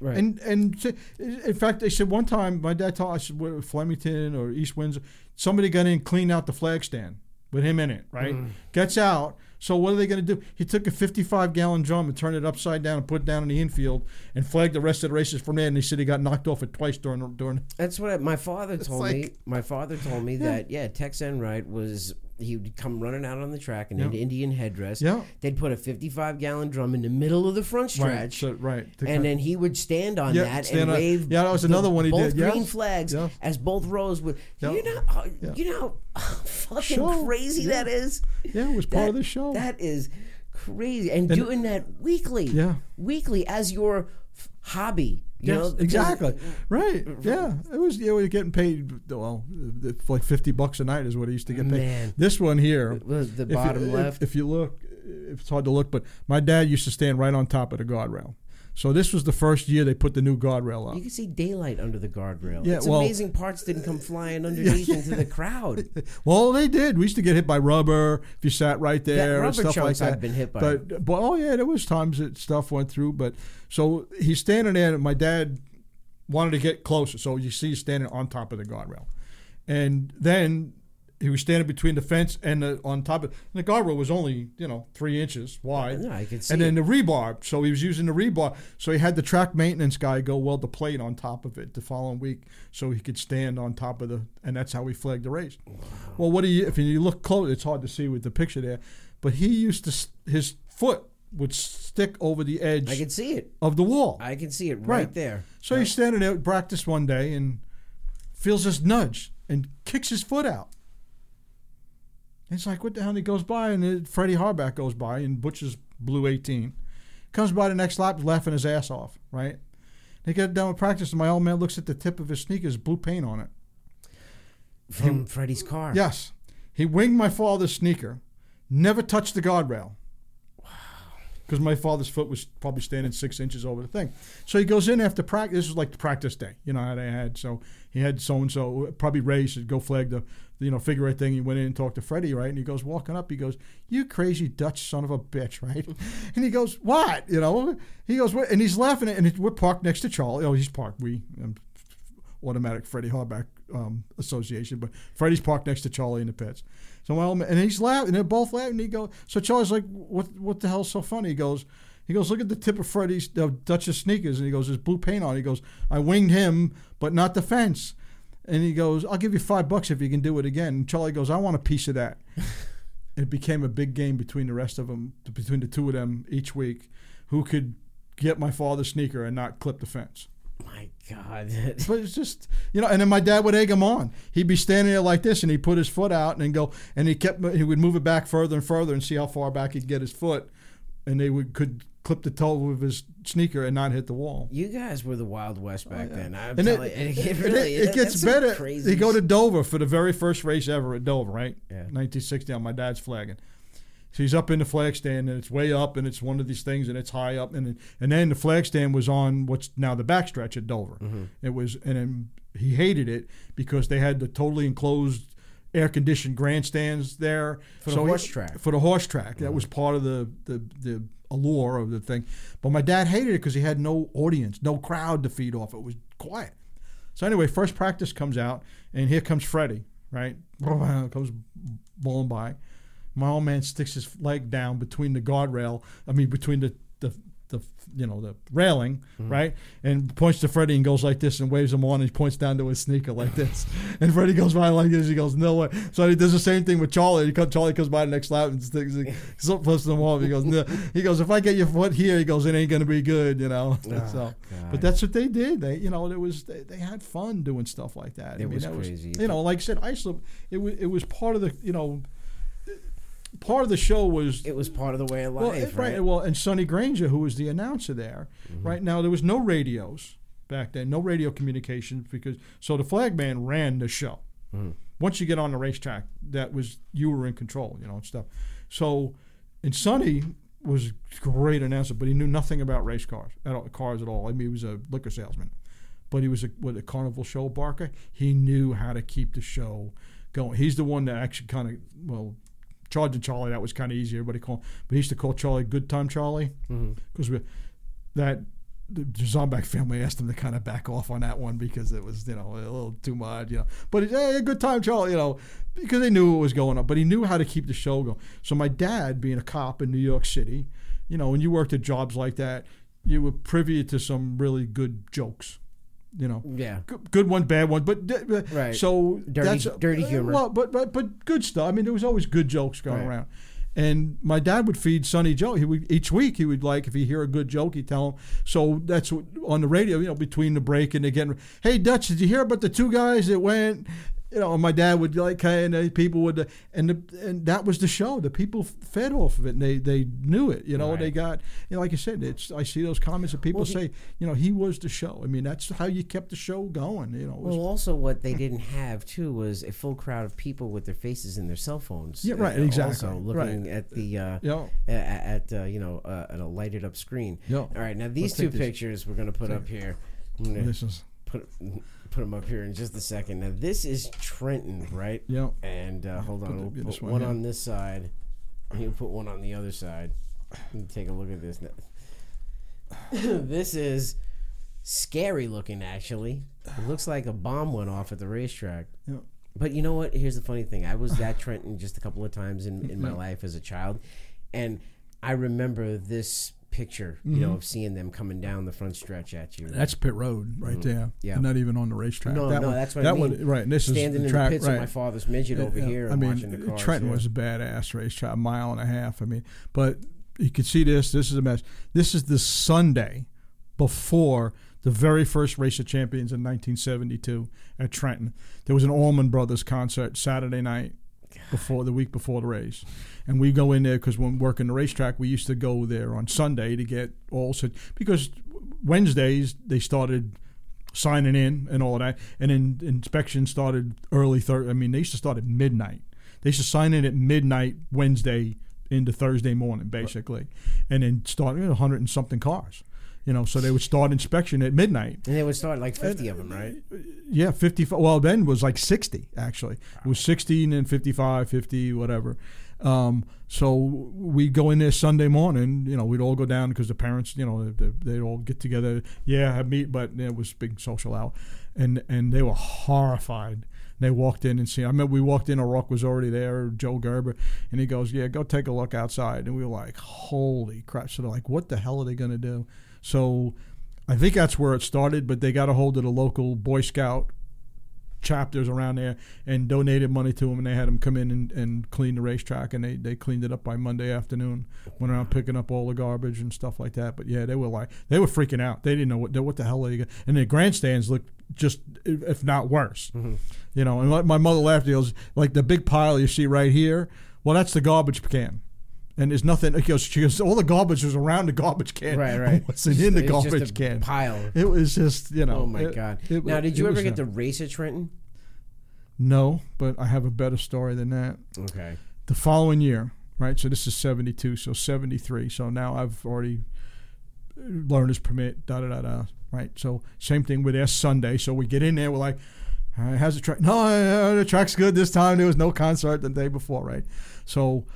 Right. And and in fact, they said one time, my dad taught us Flemington or East Windsor, somebody got in and cleaned out the flag stand with him in it, right? Mm. Gets out. So what are they going to do? He took a fifty-five gallon drum and turned it upside down and put it down in the infield and flagged the rest of the races from there. And he said he got knocked off it twice during during. That's what I, my father told like, me. My father told me yeah. that yeah, Tex Enright was. He would come running out on the track in yeah. an Indian headdress. Yeah. They'd put a fifty-five gallon drum in the middle of the front stretch. Right. So, right. And then he would stand on yeah, that stand and on. wave yeah, that was another the, one he both did. green yeah. flags yeah. as both rows would. Yeah. You know how, yeah. you know how fucking show. crazy yeah. that is? Yeah, it was part that, of the show. That is crazy. And, and doing that weekly. Yeah. Weekly as your f- hobby. You yes, know, exactly. Right. Yeah. It was you were getting paid well like fifty bucks a night is what I used to get paid. Man. This one here it was the bottom if you, left. If, if you look it's hard to look, but my dad used to stand right on top of the guardrail. So this was the first year they put the new guardrail up. You can see daylight under the guardrail. Yeah, it's well, amazing parts didn't come flying underneath yeah. into the crowd. Well, they did. We used to get hit by rubber if you sat right there and stuff like that. I've been hit by. But, but oh yeah, there was times that stuff went through. But so he's standing there, and my dad wanted to get closer. So you see, he's standing on top of the guardrail, and then he was standing between the fence and the, on top of and the guardrail was only, you know, three inches wide. Yeah, I could see. And then it. the rebar. So he was using the rebar. So he had the track maintenance guy go weld the plate on top of it the following week so he could stand on top of the and that's how he flagged the race. Wow. Well, what do you if you look close, it's hard to see with the picture there, but he used to his foot would stick over the edge. I can see it. Of the wall. I can see it right, right. there. So right. he's standing there at practice one day and feels this nudge and kicks his foot out. It's like, what the hell? And he goes by, and it, Freddie Harbach goes by, and Butch's blue eighteen. Comes by the next lap, laughing his ass off, right? They get done with practice, and my old man looks at the tip of his sneakers, blue paint on it. From he, Freddie's car. Yes. He winged my father's sneaker, never touched the guardrail. Wow. Because my father's foot was probably standing six inches over the thing. So he goes in after practice. This was like the practice day, you know, how they had. So he had so-and-so, probably Ray should go flag the... you know, figure eight thing. He went in and talked to Freddie, right? And he goes walking up. He goes, "You crazy Dutch son of a bitch," right? And he goes, "What?" You know, he goes, "What?" And he's laughing. At, and we're parked next to Charlie. Oh, he's parked. We um, automatic Freddie Harbach um, association, but Freddie's parked next to Charlie in the pits. So my old man, and he's laughing. They're both laughing. And he goes, so Charlie's like, "What? What the hell's so funny?" He goes, "He goes, look at the tip of Freddie's uh, Dutch's sneakers." And he goes, "There's blue paint on." He goes, "I winged him, but not the fence." And he goes, "I'll give you five bucks if you can do it again." And Charlie goes, "I want a piece of that." It became a big game between the rest of them, between the two of them each week, who could get my father's sneaker and not clip the fence. My God. But it's just, you know, and then my dad would egg him on. He'd be standing there like this, and he'd put his foot out and go, and he kept, he would move it back further and further and see how far back he'd get his foot, and they would could clip the toe of his sneaker and not hit the wall. You guys were the Wild West back oh, yeah. then. I'm and telling it, you, it really it, it, it gets better. Crazy. They go to Dover for the very first race ever at Dover, right? Yeah. nineteen sixty on my dad's flagging. So he's up in the flag stand, and it's way up, and it's one of these things, and it's high up, and and then the flag stand was on what's now the backstretch at Dover. Mm-hmm. It was, and then he hated it because they had the totally enclosed air-conditioned grandstands there for so the horse he, track. For the horse track, mm-hmm. That was part of the the. the allure of the thing, but my dad hated it because he had no audience, no crowd to feed off. It was quiet. So anyway, first practice comes out, and here comes Freddie, right? Comes bowling by. My old man sticks his leg down between the guardrail. I mean, between the the, the you know the railing, mm-hmm. right? And points to Freddie and goes like this and waves him on. And he points down to his sneaker like this, and Freddie goes by like this. He goes, "No way." So he does the same thing with Charlie. He comes, Charlie comes by the next lap and sticks flips him off. He goes, "No." He goes, "If I get your foot here," he goes, "it ain't gonna be good," you know. Oh, so, but that's what they did. They, you know, it was they, they had fun doing stuff like that. It I mean, was that crazy. Was, you know, like I said, Islip. It was it was part of the you know. Part of the show was... It was part of the way of life, well, it, right? right? Well, and Sonny Granger, who was the announcer there, mm-hmm. right now, there was no radios back then, no radio communications, because... So the flag man ran the show. Mm-hmm. Once you get on the racetrack, that was... You were in control, you know, and stuff. So, and Sonny was a great announcer, but he knew nothing about race cars, at all, cars at all. I mean, he was a liquor salesman. But he was a, what, a carnival show barker. He knew how to keep the show going. He's the one that actually kind of, well... Charging Charlie, that was kind of easy. Everybody called, but he used to call Charlie Good Time Charlie, because mm-hmm. that the Jazombek family asked him to kind of back off on that one because it was, you know, a little too much, you know. But hey, Good Time Charlie, you know, because they knew what was going on. But he knew how to keep the show going. So my dad, being a cop in New York City, you know, when you worked at jobs like that, you were privy to some really good jokes. You know, yeah, good, good one, bad one, but uh, right. So dirty, that's, dirty humor. Uh, well, but but but good stuff. I mean, there was always good jokes going right. around, and my dad would feed Sonny Joe. He would each week. He would like if he hear a good joke, he'd tell him. So that's what, on the radio. You know, between the break and again, hey Dutch, did you hear about the two guys that went? You know, and my dad would like, hey, and people would, and the, and that was the show. The people fed off of it, and they they knew it. You know, right. They got, you know, like I said, it's I see those comments that people well, he, say, you know, he was the show. I mean, that's how you kept the show going. You know. It was, well, also what they didn't have too was a full crowd of people with their faces in their cell phones. Yeah, right, exactly. Also looking right. at the uh, yeah. at, at uh, you know uh, at a lighted up screen. Yeah. All right, now these Let's two pictures this. we're gonna put Let's up here. This is put. Put them up here in just a second. Now this is Trenton, right? Yep. And uh, yeah, hold on, we'll put one, one yeah. on this side. He'll put one on the other side. Let me take a look at this. This is scary looking, actually. It looks like a bomb went off at the racetrack. Yep. But you know what? Here's the funny thing. I was at Trenton just a couple of times in, in my life as a child, and I remember this picture, you mm-hmm. know, of seeing them coming down the front stretch at you. Right? That's pit road right mm-hmm. there. Yeah, they're not even on the racetrack. No, that no, one, that's what that I mean. One, right, and this standing is standing in track, the pits right. of my father's midget it, over it, here. I and mean, watching the cars, Trenton yeah. was a badass racetrack, a mile and a half. I mean, but you could see this. This is a mess. This is the Sunday before the very first race of champions in nineteen seventy-two at Trenton. There was an Allman Brothers concert Saturday night. Before the week before the race, and we go in there because when working the racetrack, we used to go there on Sunday to get all set because Wednesdays they started signing in and all of that, and then inspection started early. Thir- I mean, they used to start at midnight. They used to sign in at midnight Wednesday into Thursday morning, basically, right. and then start a hundred and something cars. You know, so they would start inspection at midnight. And they would start like fifty and, of them, right? Yeah, fifty. Well, then it was like sixty, actually. Wow. It was sixty and then fifty-five, fifty, whatever. Um, so we'd go in there Sunday morning. You know, we'd all go down because the parents, you know, they'd all get together. Yeah, have meat, but it was big social hour. And, and they were horrified. They walked in and see. I remember we walked in. O'Rourke was already there, Joe Gerber, and he goes, yeah, go take a look outside. And we were like, holy crap. So they're like, what the hell are they going to do? So I think that's where it started, but they got a hold of the local Boy Scout chapters around there and donated money to them, and they had them come in and, and clean the racetrack, and they, they cleaned it up by Monday afternoon, went around picking up all the garbage and stuff like that. But, yeah, they were like they were freaking out. They didn't know what, what the hell they got. And the grandstands looked just, if not worse. Mm-hmm. You know, and my mother laughed. It was like the big pile you see right here, well, that's the garbage can. And there's nothing. Goes, she goes, all the garbage was around the garbage can. Right, right. It wasn't in the it's garbage just a can. Pile. It was just, you know. Oh my it, God! It, now, did you ever get to race at Trenton? No, but I have a better story than that. Okay. The following year, right? So this is seventy-two. So seventy-three. So now I've already learned his permit. Da da da da. Right. So same thing with S Sunday. So we get in there. We're like, right, how's the track? No, the track's good this time. There was no concert the day before, right? So.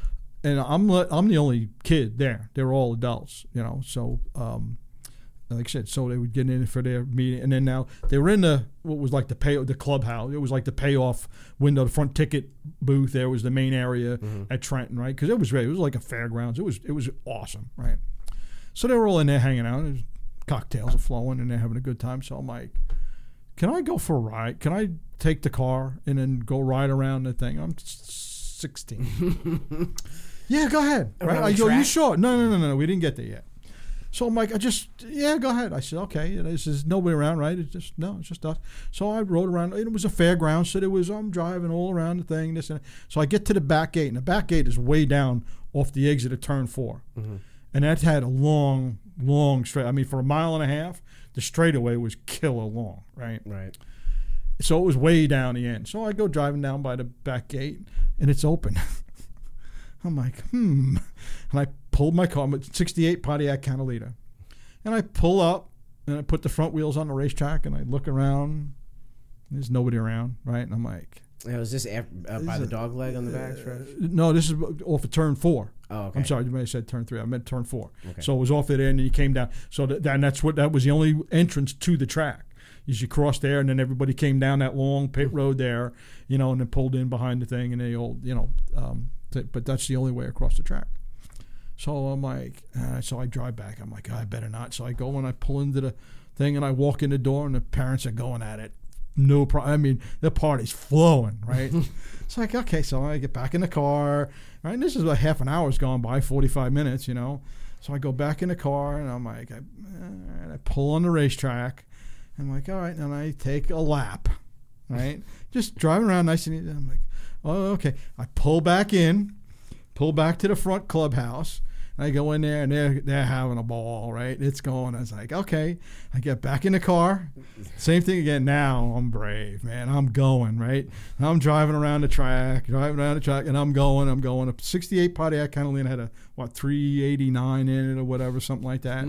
And I'm I'm the only kid there. They're all adults, you know. So, um, like I said, so they would get in for their meeting, and then now they were in the what was like the pay the clubhouse. It was like the payoff window, the front ticket booth. There was the main area mm-hmm. at Trenton, right? Because it was really, it was like a fairgrounds. It was it was awesome, right? So they were all in there hanging out. There's cocktails are flowing, and they're having a good time. So I'm like, can I go for a ride? Can I take the car and then go ride around the thing? I'm sixteen. Yeah, go ahead. Right? I go, you sure? No, no, no, no, no. We didn't get there yet. So I'm like, I just, yeah, go ahead. I said, okay. This is nobody around, right? It's just, no, it's just us. So I rode around. It was a fairground, so there was, I'm driving all around the thing, this and that. So I get to the back gate, and the back gate is way down off the exit of turn four. Mm-hmm. And that had a long, long straight. I mean, for a mile and a half, the straightaway was killer long, right? Right. So it was way down the end. So I go driving down by the back gate, and it's open. I'm like, hmm. And I pulled my car, sixty-eight Pontiac Catalina. And I pull up, and I put the front wheels on the racetrack, and I look around, There's nobody around, right? And I'm like... Now, is this after, uh, by the dog leg on the back stretch? Uh, no, this is off of turn four. Oh, okay. I'm sorry, you may have said turn three. I meant turn four. Okay. So it was off of there, and then you came down. So th- and that's what that was the only entrance to the track. Is you crossed there, and then everybody came down that long pit road there, you know, and then pulled in behind the thing, and they all, you know, um, t- but that's the only way across the track. So I'm like, uh, so I drive back. I'm like, oh, I better not. So I go and I pull into the thing, and I walk in the door, and the parents are going at it. No problem. I mean, the party's flowing, right? It's like, okay, so I get back in the car, right? And this is like half an hour's gone by, forty-five minutes, you know? So I go back in the car, and I'm like, I, all right, I pull on the racetrack. I'm like, all right, and I take a lap, right? Just driving around nice and easy. I'm like, oh, okay. I pull back in, pull back to the front clubhouse. I go in there, and they're, they're having a ball, right? It's going. I was like, okay. I get back in the car. Same thing again. Now I'm brave, man. I'm going, right? And I'm driving around the track, driving around the track, and I'm going, I'm going. A sixty-eight Pontiac Catalina had a, what, three eighty-nine in it or whatever, something like that.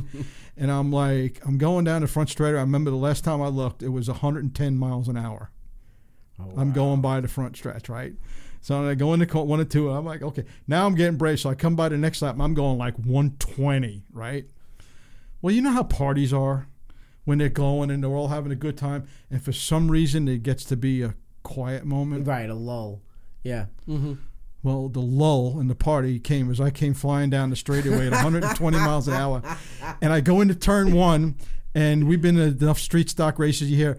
And I'm like, I'm going down the front straighter. I remember the last time I looked, it was one hundred ten miles an hour. Oh, wow. I'm going by the front stretch, right? So I go into one or two, and I'm like, okay, now I'm getting brave. So I come by the next lap, and I'm going like one twenty, right? Well, you know how parties are when they're going, and they're all having a good time, and for some reason it gets to be a quiet moment. Right, a lull. Yeah. Mm-hmm. Well, the lull in the party came as I came flying down the straightaway at one hundred twenty miles an hour, and I go into turn one, and we've been in enough street stock races, you hear,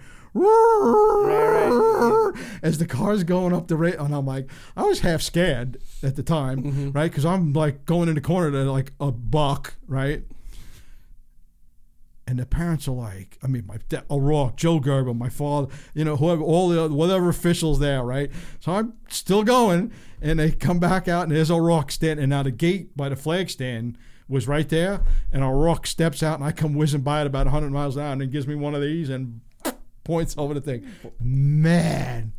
as the car's going up the rate, and I'm like, I was half scared at the time, mm-hmm. right? Because I'm like going in the corner to like a buck, right? And the parents are like, I mean, my dad, O'Rourke, Joe Gerber, my father, you know, whoever, all the whatever officials there, right? So I'm still going, and they come back out, and there's O'Rourke standing. And now the gate by the flag stand was right there, and O'Rourke steps out, and I come whizzing by at about one hundred miles an hour, and it gives me one of these, and points over the thing. Man,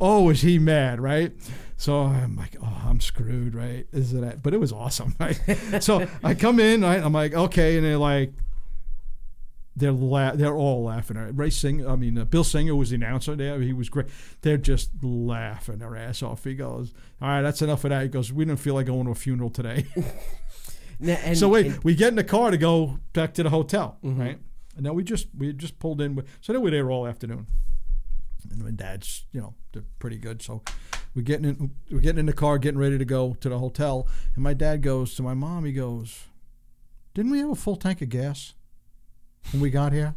oh, is he mad, right? So I'm like, oh, I'm screwed, right? Is that? But it was awesome, right? So I come in, right? I'm like, okay, and they're like, they're la- they're all laughing. Right? Ray Singer, I mean, uh, Bill Singer was the announcer there. He was great. They're just laughing their ass off. He goes, all right, that's enough of that. He goes, we didn't feel like going to a funeral today. Now, and, so wait, and- we get in the car to go back to the hotel, mm-hmm. right? And then we just we just pulled in. So then we were there all afternoon. And my dad's, you know, they're pretty good. So we're getting in, we're getting in the car, getting ready to go to the hotel. And my dad goes to my mom. He goes, didn't we have a full tank of gas when we got here?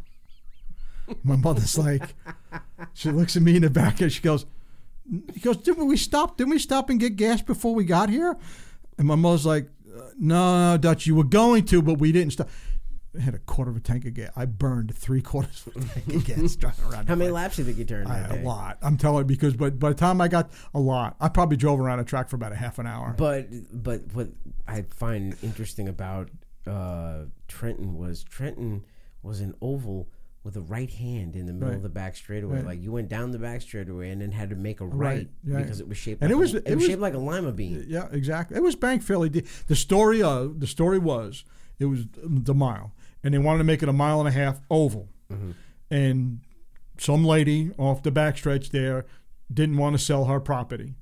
My mother's like, she looks at me in the back and she goes, he goes, didn't we stop? Didn't we stop and get gas before we got here? And my mother's like, no, no, Dutch, you were going to, but we didn't stop. I had a quarter of a tank of gas. I burned three quarters of a tank of gas driving around. How many laps do you think you turned? I, that day? A lot. I'm telling you, because by, by the time I got a lot, I probably drove around a track for about a half an hour. But but what I find interesting about uh, Trenton was Trenton was an oval with a right hand in the middle right. of the back straightaway. Right. Like you went down the back straightaway and then had to make a right, right. Yeah. because it was shaped and like it was, a, it it was shaped like a lima bean. Yeah, exactly. It was banked fairly deep. The story uh, the story was it was the mile. And they wanted to make it a mile and a half oval. Mm-hmm. And some lady off the backstretch there didn't want to sell her property.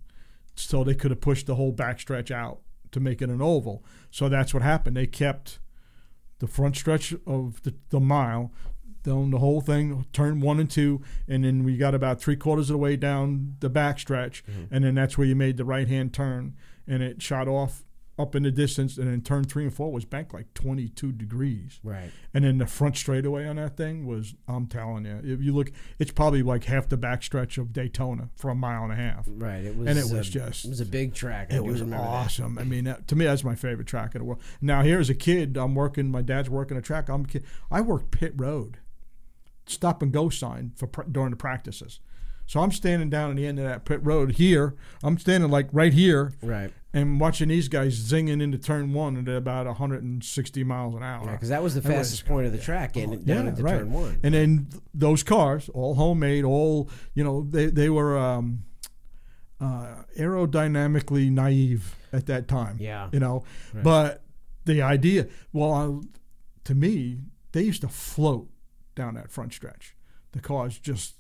So they could have pushed the whole backstretch out to make it an oval. So that's what happened. They kept the front stretch of the, the mile, down the whole thing, turn one and two, and then we got about three quarters of the way down the backstretch. Mm-hmm. And then that's where you made the right-hand turn, and it shot off up in the distance, and then turn three and four was banked like twenty-two degrees. Right. And then the front straightaway on that thing was, I'm telling you, if you look, it's probably like half the back stretch of Daytona for a mile and a half. Right. It was. And it a, was just. It was a big track. I it was awesome. That. I mean, that, to me, that's my favorite track in the world. Now, here as a kid, I'm working, my dad's working a track. I'm a kid. I worked pit road, stop and go sign for during the practices. So I'm standing down at the end of that pit road here. I'm standing like right here. Right. And watching these guys zinging into turn one at about one hundred sixty miles an hour. Yeah, because that was the and fastest was, point of the track, and oh, down yeah, into right. turn one. And then those cars, all homemade, all, you know, they, they were um, uh, aerodynamically naive at that time. Yeah. You know, right. But the idea, well, I, to me, they used to float down that front stretch. The cars just...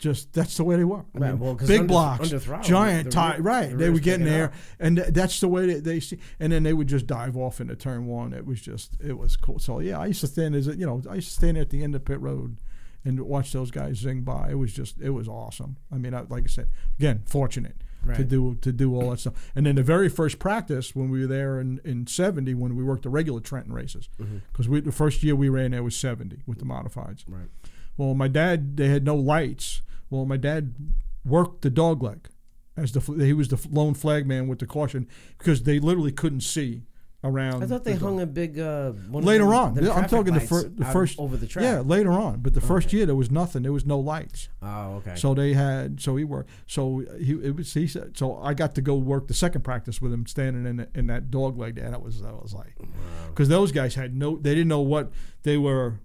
just that's the way they were. I right, mean, well, big under, blocks, under giant tie. Right, they would get in there, and th- that's the way that they see. And then they would just dive off into turn one. It was just, it was cool. So yeah, I used to stand as you know, I used to stand at the end of pit road and watch those guys zing by. It was just, it was awesome. I mean, I, like I said, again, fortunate right. to do to do all that stuff. And then the very first practice when we were there in, in seventy, when we worked the regular Trenton races, because mm-hmm. the first year we ran there was seventy with the modifieds. Right. Well, my dad, they had no lights. Well, my dad worked the dog leg as the he was the lone flag man with the caution because they literally couldn't see around. I thought they the hung dog. a big uh, one later of them, on. The I'm talking the, fir- the first over the track. Yeah, later on. But the okay. first year there was nothing. There was no lights. Oh, okay. So they had. So he worked. So he it was he said. So I got to go work the second practice with him standing in the, in that dog leg there. That was that was like because wow. those guys had no. They didn't know what they were.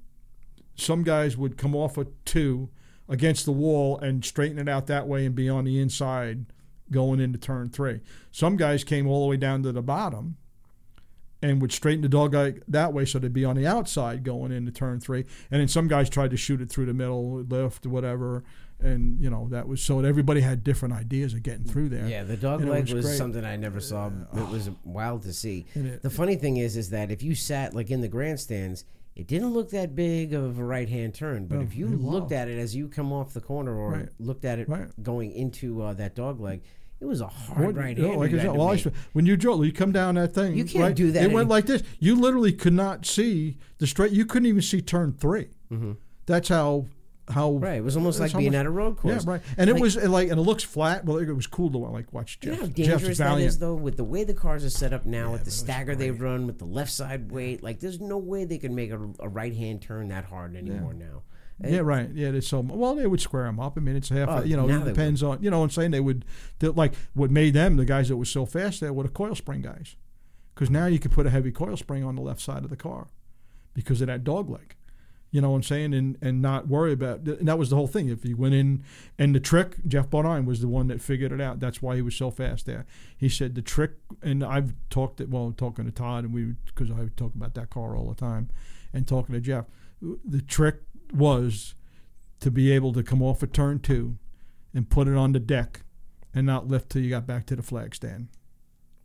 Some guys would come off a two against the wall and straighten it out that way and be on the inside going into turn three. Some guys came all the way down to the bottom and would straighten the dog leg that way so they'd be on the outside going into turn three. And then some guys tried to shoot it through the middle, left, whatever. And, you know, that was so everybody had different ideas of getting through there. Yeah, the dog and leg was, was something I never saw. Yeah. It was wild to see. It, the funny thing is, is that if you sat like in the grandstands, it didn't look that big of a right-hand turn, but no, if you looked at it as you come off the corner or right. looked at it right. going into uh, that dog leg, it was a hard right-hand. No, like I well, I, when you drove, you come down that thing. You can't right? do that. It any- went like this. You literally could not see the straight. You couldn't even see turn three. Mm-hmm. That's how... How, right, it was almost like being much, at a road course. Yeah, right. And like, it was like, and it looks flat. Well, it was cool to like watch Jeff. You know how dangerous Jeff's that Valiant. Is, though, with the way the cars are set up now, yeah, with the stagger they run, with the left side weight. Like, there's no way they can make a, a right hand turn that hard anymore yeah. now. It, yeah, right. Yeah, it's so well they would square them up. I mean, it's half. Oh, you know, it depends on you know. What I'm saying they would like what made them the guys that were so fast there were the coil spring guys, because now you could put a heavy coil spring on the left side of the car, because of that dog leg. You know what I'm saying, and, and not worry about it. And that was the whole thing. If he went in, and the trick, Jeff Bonine was the one that figured it out. That's why he was so fast there. He said the trick, and I've talked to, well, talking to Todd, and we because I would talk about that car all the time, and talking to Jeff, the trick was to be able to come off a turn two, and put it on the deck, and not lift till you got back to the flag stand.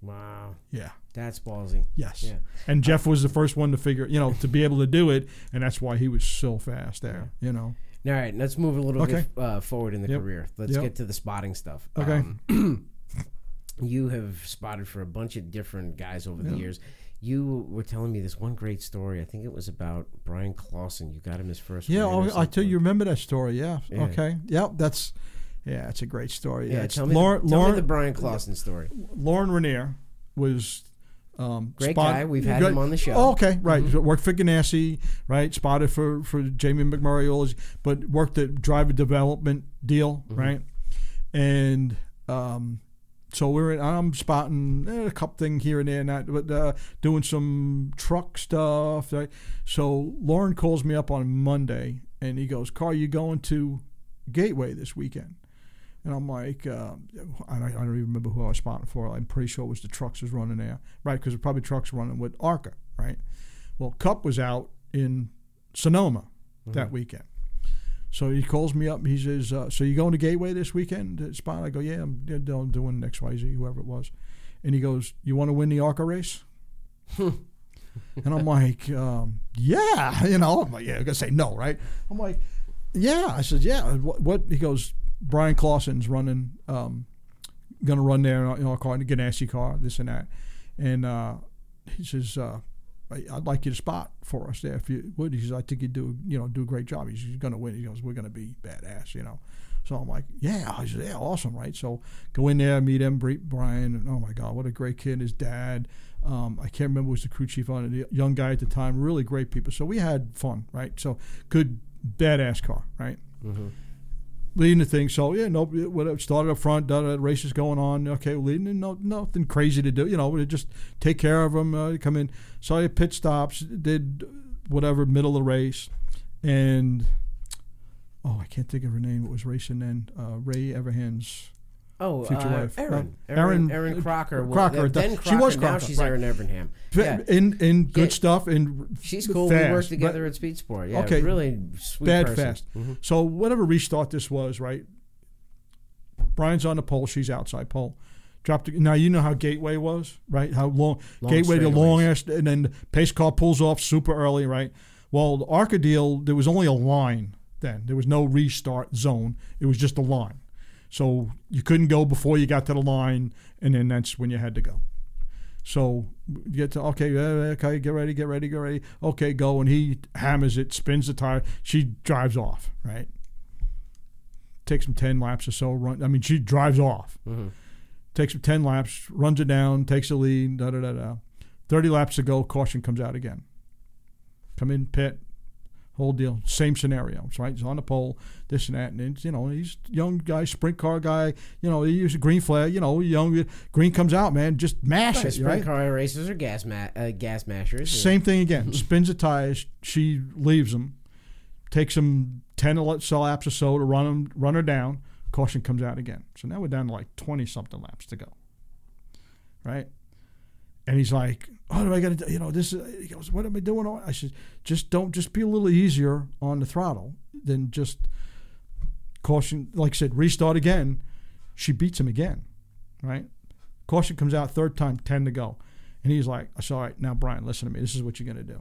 Wow. Yeah. That's ballsy. Yes. Yeah. And Jeff was the first one to figure, you know, to be able to do it, and that's why he was so fast there, you know. All right, let's move a little okay. bit uh, forward in the yep. career. Let's yep. get to the spotting stuff. Okay. Um, you have spotted for a bunch of different guys over yeah. the years. You were telling me this one great story. I think it was about Brian Clausen. You got him his first Yeah, oh, I tell you, you remember that story, yeah. yeah. Okay. Yeah, that's yeah, it's a great story. Yeah, yeah tell, me Lauren, the, tell Lauren, me the Brian Clausen story. Lauren Rainier was... Um, Great spot, guy. We've had got, him on the show. Oh, okay, right. Mm-hmm. Worked for Ganassi, right? Spotted for, for Jamie McMurray, but worked at driver development deal, mm-hmm. right? And um, so we we're in, I'm spotting eh, a couple things here and there, not but uh, doing some truck stuff. Right? So Lauren calls me up on Monday, and he goes, "Carl, you going to Gateway this weekend?" And I'm like, uh, I, don't, I don't even remember who I was spotting for. I'm pretty sure it was the trucks was running there, right? Because probably trucks running with ARCA, right? Well, Cup was out in Sonoma mm-hmm. that weekend. So he calls me up. He says, uh, so you going to Gateway this weekend to spot? I go, yeah, I'm, I'm doing X Y Z, whoever it was. And he goes, you want to win the ARCA race? And I'm like, um, yeah. You know, I'm like, yeah, I'm going to say no, right? I'm like, yeah. I said, yeah. What? what? He goes, Brian Clausen's running, um, going to run there in our car, in the Ganassi car, this and that. And uh, he says, uh, I'd like you to spot for us there if you would. He says, I think you'd do, you know, do a great job. He says, you're going to win. He goes, we're going to be badass, you know. So I'm like, yeah. I said, yeah, awesome, right? So go in there, meet him, Brian. And oh, my God, what a great kid. His dad, um, I can't remember who was the crew chief on it, the young guy at the time, really great people. So we had fun, right? So good, badass car, right? Mm-hmm. Leading the thing, so yeah, no, whatever. Started up front, da da, race is going on. Okay, leading, and no, nothing crazy to do. You know, just take care of them. Uh, come in, saw your pit stops, did whatever middle of the race, and oh, I can't think of her name. What was racing then? Uh, Ray Everhand's Oh, future uh, wife. Erin. No. Erin. Erin Crocker. Was, Crocker. Then Crocker. She was Crocker. Now she's right. Erin Evernham. Yeah. In in good yeah. stuff. In she's cool. Fast. We worked together but, at Speed Sport. Yeah, okay. Really sweet Bad person. fast. Mm-hmm. So whatever restart this was, right? Brian's on the pole. She's outside pole. Dropped the, now you know how Gateway was, right? How long, long Gateway the long ass, and then the pace car pulls off super early, right? Well, the ARCA deal, there was only a line then. There was no restart zone. It was just a line. So you couldn't go before you got to the line, and then that's when you had to go. So you get to, okay, okay, get ready, get ready, get ready. Okay, go. And he hammers it, spins the tire. She drives off, right? Takes him ten laps or so. Run. I mean, she drives off. Mm-hmm. Takes him ten laps, runs it down, takes the lead, da-da-da-da. thirty laps to go, caution comes out again. Come in, pit. Whole deal, same scenario, right? He's on the pole, this and that, and it's, you know, he's young guy, sprint car guy, you know, he used a green flag, you know, young green comes out, man, just mash right, it, sprint right? car racers or gas ma- uh, gas mashers. Same yeah. thing again. Spins the tires, she leaves him, takes him ten laps or so to run him, run her down. Caution comes out again. So now we're down to like twenty something laps to go, right? And he's like, oh, do I got to do? You know, this is, he goes, what am I doing? I said, just don't, just be a little easier on the throttle than just caution. Like I said, restart again. She beats him again, right? Caution comes out third time, ten to go. And he's like, I said, all right, now, Brian, listen to me. This is what you're going to do.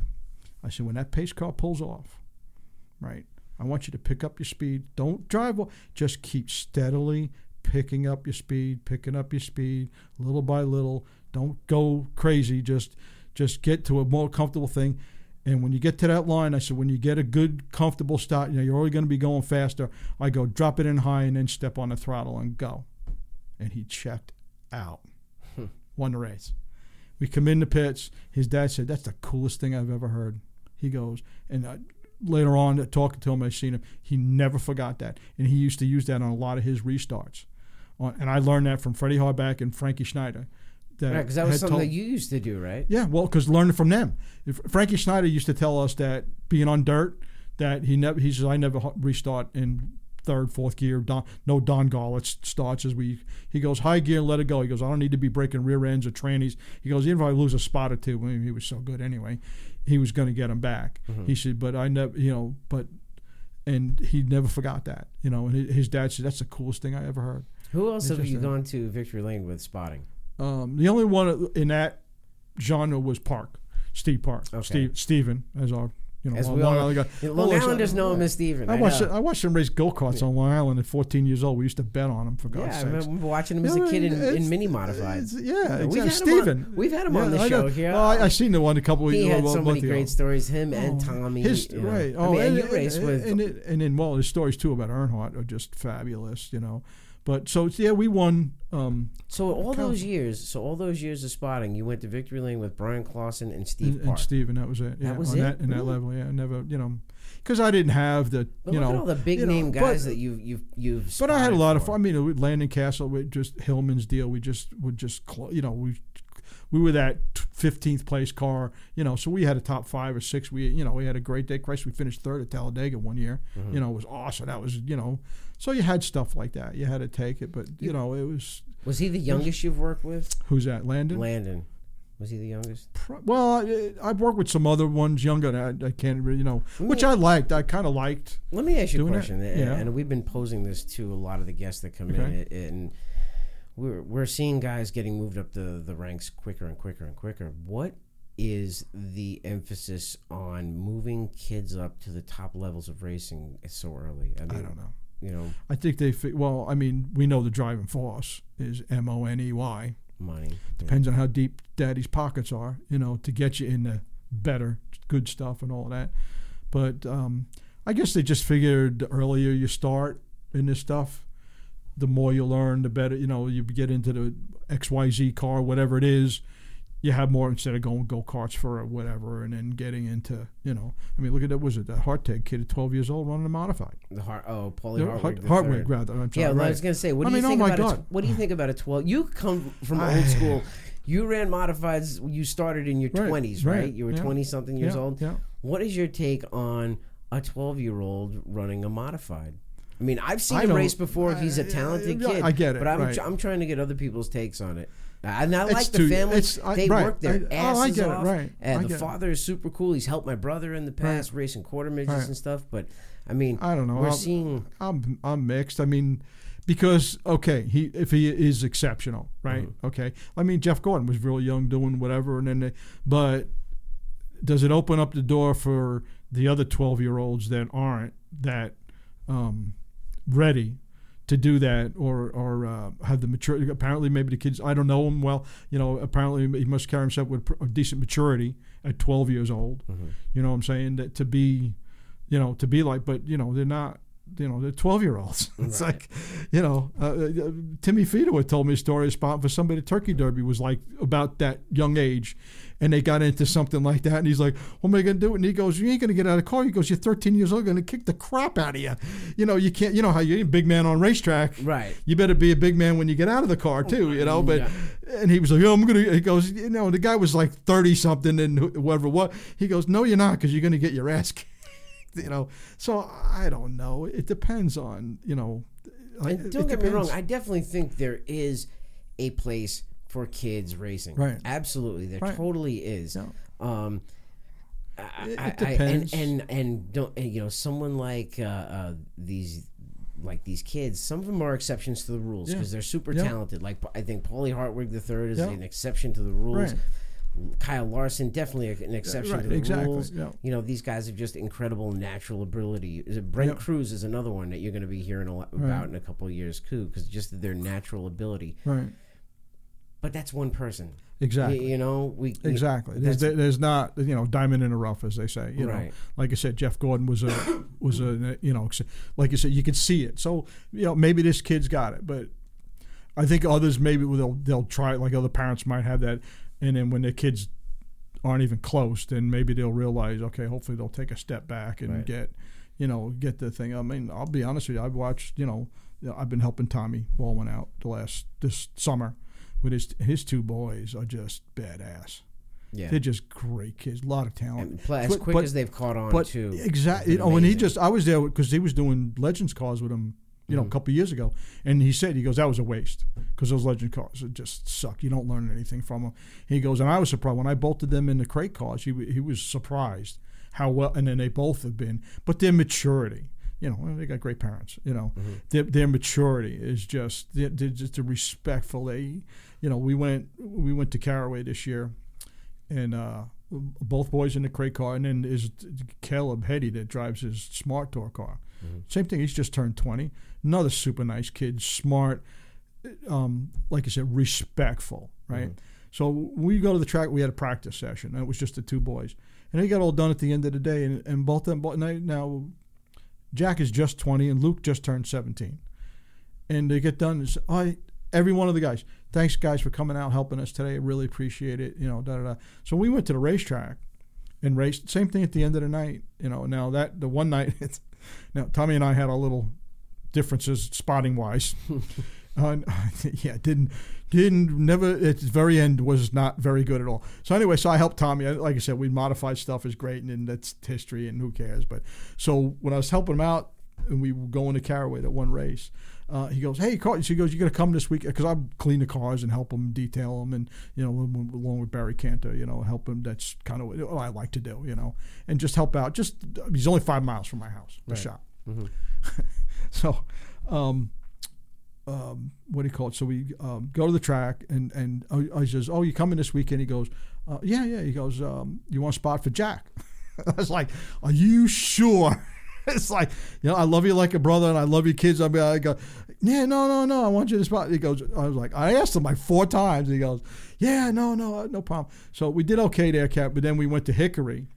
I said, when that pace car pulls off, right, I want you to pick up your speed. Don't drive well. Just keep steadily picking up your speed, picking up your speed, little by little. Don't go crazy. Just just get to a more comfortable thing. And when you get to that line, I said, when you get a good, comfortable start, you know, you're already going to be going faster. I go, drop it in high and then step on the throttle and go. And he checked out. Hmm. Won the race. We come in the pits. His dad said, that's the coolest thing I've ever heard. He goes, and I, later on, talking to him, I seen him. He never forgot that. And he used to use that on a lot of his restarts. And I learned that from Freddie Harbach and Frankie Schneider. That right, because that was something told, that you used to do, right? Yeah, well, because learning from them. If Frankie Schneider used to tell us that being on dirt, that he never, he says, I never restart in third, fourth gear. Don, no Don Garlitz starts as we. He goes high gear, let it go. He goes, I don't need to be breaking rear ends or trannies. He goes, even if I lose a spot or two, I mean, he was so good anyway. He was going to get him back. Mm-hmm. He said, but I never, you know, but and he never forgot that, you know. And his dad said, that's the coolest thing I ever heard. Who else it's have you a, gone to Victory Lane with spotting? Um, the only one in that genre was Park, Steve Park, okay. Steve Steven, as our you know as Long Island guy. Yeah, Long well, Islanders know him as Steven. I, I watched I watched him race go karts yeah. on Long Island at fourteen years old. We used to bet on him for God's sake. Yeah, sakes. I remember watching him as yeah, a kid in, in mini modifieds. Yeah, exactly. We've Steven. On, we've had him yeah, on the I show know. here. Well, I, I seen the one a couple of years ago. He had so many great ago. stories. Him and oh, Tommy. His, you know. Right. Oh, I mean, and, and you race and, with and, it, and then well, his stories too about Earnhardt are just fabulous. You know. But so yeah, we won. Um, so all count. those years, so all those years of spotting, you went to Victory Lane with Brian Clausen and Steve and, Park. And Steve, and that was it. Yeah, that was it. That, in really? that level, yeah, never, you know, because I didn't have the, but you look know, at all the big name know, guys but, that you've you've you've. But I had a lot for. of fun. I mean, Landon Castle, we just Hillman's deal. We just would just, you know, we we were that fifteenth place car, you know, so we had a top five or six. We, you know, we had a great day. Christ, we finished third at Talladega one year. Mm-hmm. You know, it was awesome. That was, you know. So you had stuff like that. You had to take it, but, you know, it was... Was he the youngest you've worked with? Who's that, Landon? Landon. Was he the youngest? Pro- well, I, I've worked with some other ones younger. I, I can't really, you know, me, which I liked. I kind of liked. Let me ask you a question, and, yeah. and we've been posing this to a lot of the guests that come okay. in, and we're, we're seeing guys getting moved up the, the ranks quicker and quicker and quicker. What is the emphasis on moving kids up to the top levels of racing so early? I, mean, I don't know. You know, I think they well. I mean, we know the driving force is M O N E Y. Money depends yeah. on how deep daddy's pockets are. You know, to get you in the better, good stuff and all of that. But um, I guess they just figured the earlier you start in this stuff, the more you learn, the better. You know, you get into the X Y Z car, whatever it is. You have more instead of going go karts for whatever, and then getting into you know. I mean, look at that. Was it that Hartwig kid at twelve years old running a modified? The Har- oh, Paulie Hartwig. Hartwig, rather. I'm sorry. Yeah, right. I was gonna say. What I do mean, you think oh about? T- what do you think about a twelve? You come from I, old school. You ran modifieds. You started in your twenties, right, right. right? You were twenty yeah. something years yeah, old. Yeah. What is your take on a twelve year old running a modified? I mean, I've seen I him race before. I, He's a talented I, kid. I get it, but I'm right. I'm trying to get other people's takes on it. And I it's like too, the family. I, they right. work their I, asses oh, I get off. It, right. And I the get father it. Is super cool. He's helped my brother in the past right. racing quarter midgets right. and stuff. But I mean, I don't know. We're I'm, seeing. I'm I'm mixed. I mean. Because, okay, he if he is exceptional, right? Mm-hmm. Okay. I mean, Jeff Gordon was real young doing whatever, and then, they, but does it open up the door for the other twelve-year-olds that aren't that um, ready to do that or, or uh, have the maturity? Apparently, maybe the kids, I don't know him well. You know, apparently he must carry himself with a decent maturity at twelve years old. Mm-hmm. You know what I'm saying? That to be, you know, to be like, but, you know, they're not. You know, they're twelve-year-olds. It's right. like, you know, uh, Timmy Fedor told me a story a spot for somebody at Turkey Derby was like about that young age, and they got into something like that, and he's like, what am I going to do? And he goes, you ain't going to get out of the car. He goes, you're thirteen years old, going to kick the crap out of you. You know, you can't, you know how you're a big man on racetrack. Right. You better be a big man when you get out of the car, too, you know. But yeah. And he was like, oh, I'm going to, he goes, you know, the guy was like thirty-something and whoever what. He goes, no, you're not, because you're going to get your ass kicked. You know, so I don't know. It depends on, you know. And don't get me wrong. I definitely think there is a place for kids racing. Right. Absolutely. There right. totally is. No. Um, I, it, it depends. I, and, and, and, don't, and, you know, someone like uh, uh, these like these kids, some of them are exceptions to the rules because yeah. they're super yeah. talented. Like I think Paulie Hartwig the third is yeah. an exception to the rules. Right. Kyle Larson, definitely an exception right, to the exactly, rules. Yeah. You know, these guys have just incredible natural ability. Brent yep. Cruz is another one that you're going to be hearing a lot about right. in a couple of years, too, because just their natural ability. Right. But that's one person. Exactly. You, you know, we exactly. You know, there's, there's not, you know, diamond in the rough, as they say. You right. know, like I said, Jeff Gordon was a was a you know, like you said, you could see it. So you know, maybe this kid's got it, but I think others maybe they'll they'll try it. Like other parents might have that. And then when their kids aren't even close, then maybe they'll realize, okay, hopefully they'll take a step back and right. get, you know, get the thing. I mean, I'll be honest with you. I've watched, you know, I've been helping Tommy Baldwin out the last this summer with his his two boys are just badass. Yeah, they're just great kids, a lot of talent. And as but, quick but, as they've caught on, but too. Exactly. You know, and he just, I was there because he was doing Legends cars with him. You know, a couple of years ago, and he said, he goes, that was a waste because those Legend cars just suck. You don't learn anything from them. He goes, and I was surprised when I bolted them in the crate cars. He he was surprised how well, and then they both have been. But their maturity, you know, they got great parents. You know, mm-hmm. their their maturity is just they're, they're just a respectful. They, you know, we went we went to Caraway this year, and uh, both boys in the crate car, and then is Caleb Hetty that drives his Smart Tour car. Mm-hmm. Same thing. He's just turned twenty. Another super nice kid, smart, um, like I said, respectful, right? Mm-hmm. So we go to the track. We had a practice session, and it was just the two boys. And they got all done at the end of the day, and, and both of them. And now, Jack is just twenty, and Luke just turned seventeen. And they get done. And say, oh, every one of the guys, thanks, guys, for coming out, helping us today. I really appreciate it, you know, da-da-da. So we went to the racetrack and raced. Same thing at the end of the night, you know. Now, that the one night, it's, now, Tommy and I had our little differences spotting wise. uh, yeah, didn't, didn't, never, at the very end was not very good at all. So, anyway, so I helped Tommy. Like I said, we modified stuff is great, and, and that's history, and who cares. But so when I was helping him out, and we were going to Caraway that one race, uh, he goes, hey, Carl, she goes, you got to come this week, because I clean the cars and help him detail them, and, you know, along with Barry Cantor, you know, help him. That's kind of what I like to do, you know, and just help out. Just, he's only five miles from my house, the right. shop. Mm-hmm. So, um, um, what do you call it? So we um, go to the track, and, and I, I says, oh, you coming this weekend? He goes, uh, yeah, yeah. He goes, um, you want a spot for Jack? I was like, are you sure? It's like, you know, I love you like a brother, and I love your kids. I mean, I go, yeah, no, no, no, I want you to spot. He goes, I was like, I asked him like four times. He goes, yeah, no, no, no problem. So we did okay there, Cap, but then we went to Hickory,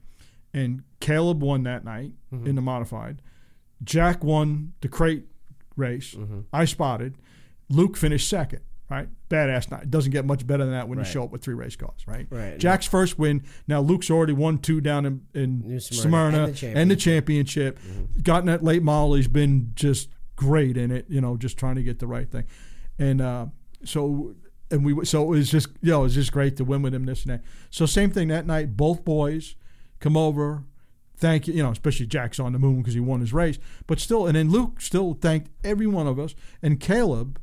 and Caleb won that night mm-hmm. in the modified. Jack won the crate race. Mm-hmm. I spotted. Luke finished second, right? Badass night. It doesn't get much better than that when right. you show up with three race cars, right? Right. Jack's yeah. first win. Now Luke's already won two down in, in Smyrna, Smyrna and the championship. And the championship. Mm-hmm. Gotten that late model. He's been just great in it, you know, just trying to get the right thing. And uh, so and we so it was just, you know, it was just great to win with him this and that. So same thing that night. Both boys come over. thank you, you know, especially Jack's on the moon because he won his race. But still, and then Luke still thanked every one of us, and Caleb,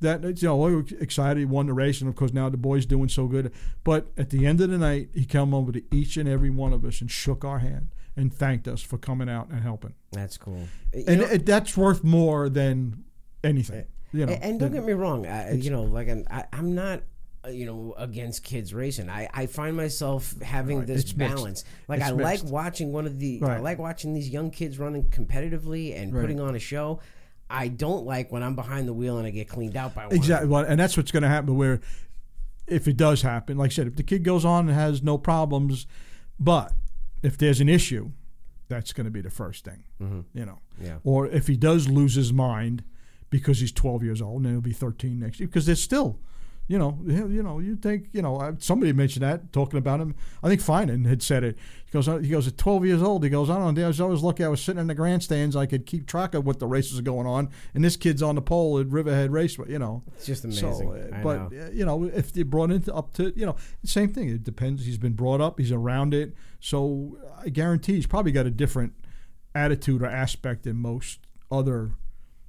that, you know, we were excited, he won the race, and of course now the boy's doing so good. But at the end of the night, he came over to each and every one of us and shook our hand and thanked us for coming out and helping. That's cool. You and know, it, that's worth more than anything. You know, and, and don't than, get me wrong, I, you know, like I'm, I, I'm not, you know, against kids racing. I, I find myself having right. this it's balance. Mixed. Like it's I mixed. like watching one of the, right. I like watching these young kids running competitively and right. putting on a show. I don't like when I'm behind the wheel and I get cleaned out by one. Exactly, well, and that's what's going to happen where, if it does happen, like I said, if the kid goes on and has no problems, but if there's an issue, that's going to be the first thing, mm-hmm. you know. Yeah. Or if he does lose his mind because he's twelve years old and he'll be thirteen next year, because there's still, you know, you know, you think, you know, somebody mentioned that, talking about him. I think Finan had said it. He goes, he goes, at twelve years old, he goes, I don't know, I was always lucky I was sitting in the grandstands. I could keep track of what the races are going on. And this kid's on the pole at Riverhead Raceway, you know. It's just amazing. So, uh, I but, know. Uh, you know, if they're brought into up to, you know, same thing. It depends. He's been brought up. He's around it. So I guarantee he's probably got a different attitude or aspect than most other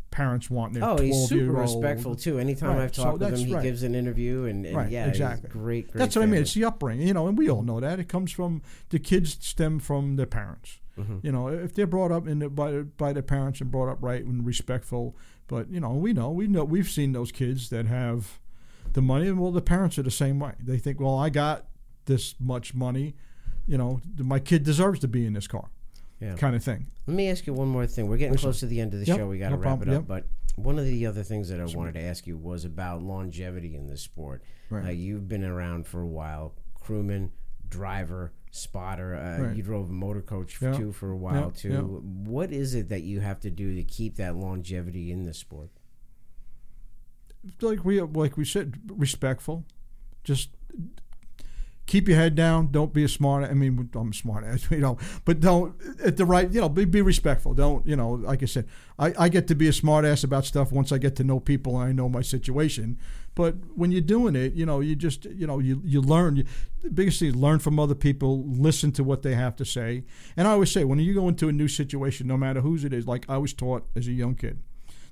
parents want their twelve-year-old. Oh, he's super respectful, too. Anytime right. I've talked so with him, he right. gives an interview, and, and right. yeah, exactly. he's great, great That's what family. I mean. It's the upbringing, you know, and we all know that. It comes from, the kids stem from their parents. Mm-hmm. You know, if they're brought up in the, by, by their parents and brought up right and respectful, but, you know, we know, we know, we've seen those kids that have the money, and, well, the parents are the same way. They think, well, I got this much money, you know, my kid deserves to be in this car. Yeah. Kind of thing. Let me ask you one more thing. We're getting Listen. close to the end of the yep. show. We got to no wrap problem. it up. Yep. But one of the other things that I wanted to ask you was about longevity in the sport. Right. Uh, you've been around for a while. Crewman, driver, spotter. Uh, right. You drove a motor coach, yep. too, for a while, yep. too. Yep. What is it that you have to do to keep that longevity in the sport? Like we, like we said, respectful. Just... keep your head down. Don't be a smart. I mean, I'm a smart ass, you know. But don't at the right. You know, be, be respectful. Don't, you know. Like I said, I, I get to be a smart ass about stuff once I get to know people and I know my situation. But when you're doing it, you know, you just, you know, you you learn. You, the biggest thing is learn from other people. Listen to what they have to say. And I always say, when you go into a new situation, no matter whose it is, like I was taught as a young kid,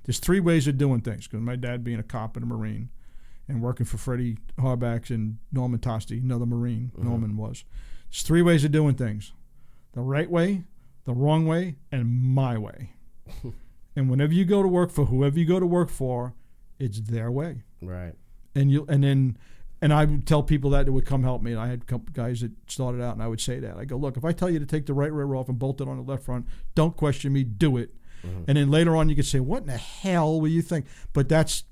there's three ways of doing things. Because my dad being a cop and a Marine, and working for Freddie Harbach and Norman Tosti, another Marine, mm-hmm. Norman was. There's three ways of doing things. The right way, the wrong way, and my way. And whenever you go to work for whoever you go to work for, it's their way. Right. And you and then and I would tell people that, that would come help me. And I had a couple guys that started out and I would say that. I go, look, if I tell you to take the right rear off and bolt it on the left front, don't question me, do it. Mm-hmm. And then later on you could say, what in the hell were you thinking? But that's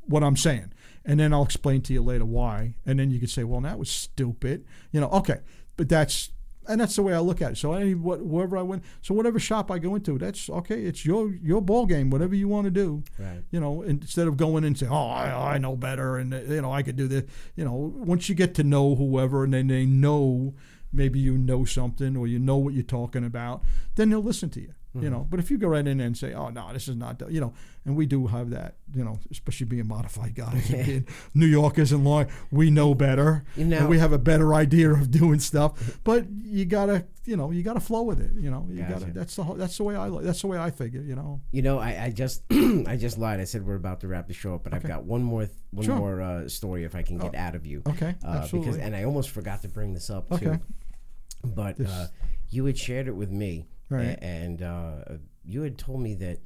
what I'm saying. And then I'll explain to you later why. And then you could say, well, that was stupid. You know, okay. But that's, and that's the way I look at it. So I, what, wherever I went, so whatever shop I go into, that's okay. It's your your ball game, whatever you want to do. Right. You know, instead of going in and saying, oh, I, I know better and, you know, I could do this. You know, once you get to know whoever and then they know, maybe you know something or you know what you're talking about, then they'll listen to you. Mm-hmm. You know, but if you go right in and say, "Oh no, this is not," you know, and we do have that, you know, especially being modified guys, and New Yorkers and law, we know better, you know, and we have a better idea of doing stuff. But you gotta, you know, you gotta flow with it. You know, you gotcha. gotta. That's the whole, that's the way I that's the way I figure. You know. You know, I, I just I just lied. I said we're about to wrap the show up, but okay. I've got one more th- one sure. more uh, story if I can get oh. out of you. Okay, uh, absolutely. Because, and I almost forgot to bring this up okay. too, but this. Uh, you had shared it with me. Right. And uh, you had told me that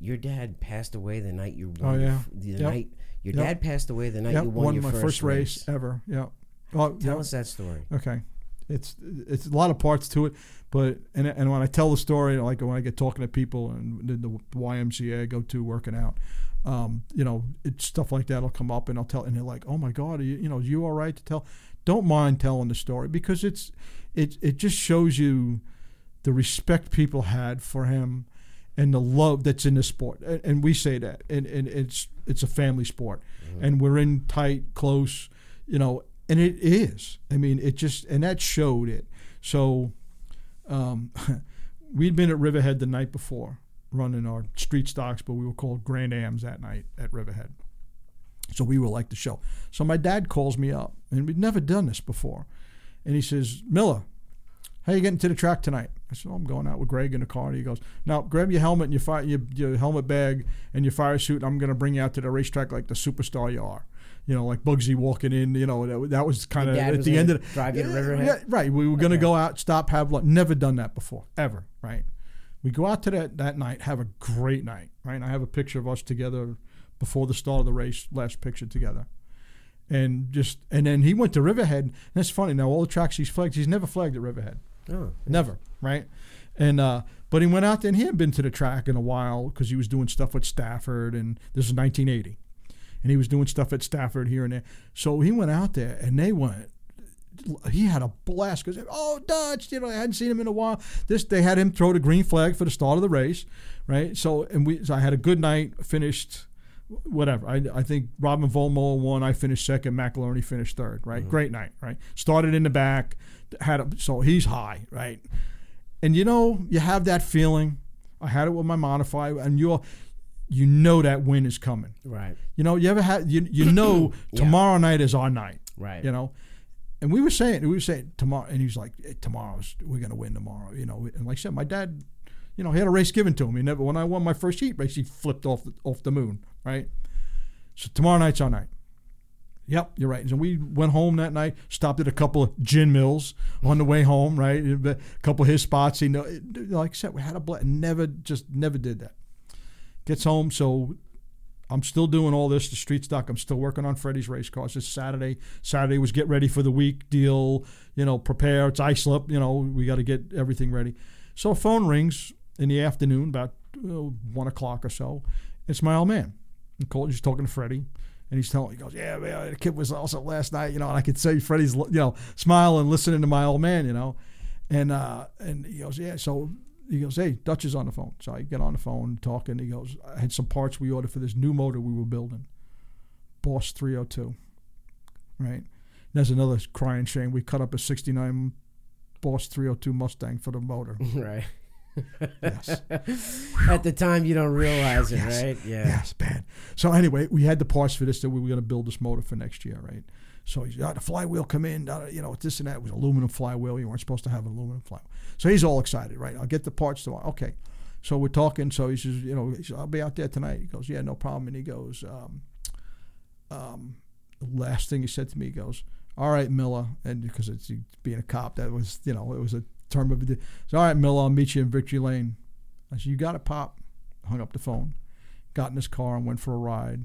your dad passed away the night you won. Oh, yeah. The yep. night your yep. dad passed away the night yep. you won, won your my first, first race. race ever. Yeah. Well, tell yep. us that story. Okay, it's it's a lot of parts to it, but and and when I tell the story, like when I get talking to people and the Y M C A I go to working out, um, you know, it's stuff like that will come up and I'll tell and they're like, oh my God, are you, you know, are you all right to tell? Don't mind telling the story because it's it it just shows you the respect people had for him and the love that's in the sport. And, and we say that. And, and it's it's a family sport. Mm-hmm. And we're in tight, close, you know, and it is. I mean, it just, and that showed it. So um, we'd been at Riverhead the night before running our street stocks, but we were called Grand Ams that night at Riverhead. So we were like the show. So my dad calls me up, and we'd never done this before. And he says, Miller, hey, you getting to the track tonight? I said, oh, I'm going out with Greg in the car. And he goes, now grab your helmet and your, fire, your, your helmet bag and your fire suit. And I'm going to bring you out to the racetrack like the superstar you are. You know, like Bugsy walking in, you know, that, that was kind of at the end of the... Driving to Riverhead? Yeah, right. We were going to okay. go out, stop, have lunch. Never done that before, ever, right? We go out to that, that night, have a great night, right? And I have a picture of us together before the start of the race, last picture together. And just and then he went to Riverhead. And that's funny. Now, all the tracks he's flagged, he's never flagged at Riverhead. Oh, never, right? And uh, but he went out there, and he hadn't been to the track in a while because he was doing stuff with Stafford, and this is nineteen eighty. And he was doing stuff at Stafford here and there. So he went out there, and they went. He had a blast because, oh, Dutch, you know, I hadn't seen him in a while. This they had him throw the green flag for the start of the race, right? So and we, so I had a good night. Finished, whatever. I I think Robin Volmo won. I finished second. McElhinney finished third. Right, mm-hmm. Great night. Right, started in the back. Had a, so he's high, right? And you know, you have that feeling. I had it with my modified, and you're. You know that win is coming. Right. You know, you ever had, you, you know, yeah. tomorrow night is our night. Right. You know, and we were saying, we were saying tomorrow, and he was like, hey, tomorrow's, we're going to win tomorrow. You know, and like I said, my dad, you know, he had a race given to him. He never, when I won my first heat race, he flipped off the, off the moon. Right. So tomorrow night's our night. Yep, you're right. So we went home that night, stopped at a couple of gin mills on the way home, right? A couple of his spots. You know, like I said, we had a blast. Never, just never did that. Gets home, so I'm still doing all this, the street stock. I'm still working on Freddie's race cars. It's Saturday. Saturday was get ready for the week deal, you know, prepare. It's Islip, you know, we got to get everything ready. So phone rings in the afternoon, about uh, one o'clock or so. It's my old man. Colton's just talking to Freddie, and he's telling, he goes, yeah, man, the kid was also last night, you know, and I could say Freddie's, you know, smiling, listening to my old man, you know. And, uh, and he goes, yeah, so... He goes, hey, Dutch is on the phone. So I get on the phone, talking. He goes, I had some parts we ordered for this new motor we were building. Boss three oh two, right? And there's another crying shame. We cut up a sixty-nine Boss three oh two Mustang for the motor. Right. Yes. At the time, you don't realize it, yes. Right? Yeah. Yes, bad. So anyway, we had the parts for this that we were going to build this motor for next year, right? So he's got oh, the flywheel come in, you know, this and that. It was aluminum flywheel. You weren't supposed to have an aluminum flywheel. So he's all excited, right? I'll get the parts tomorrow. Okay. So we're talking. So he says, you know, he says, I'll be out there tonight. He goes, yeah, no problem. And he goes, um, um, the last thing he said to me, he goes, all right, Miller. And because it's being a cop, that was, you know, it was a term of the day. So all right, Miller, I'll meet you in Victory Lane. I said, you got it, Pop. I hung up the phone, got in his car and went for a ride.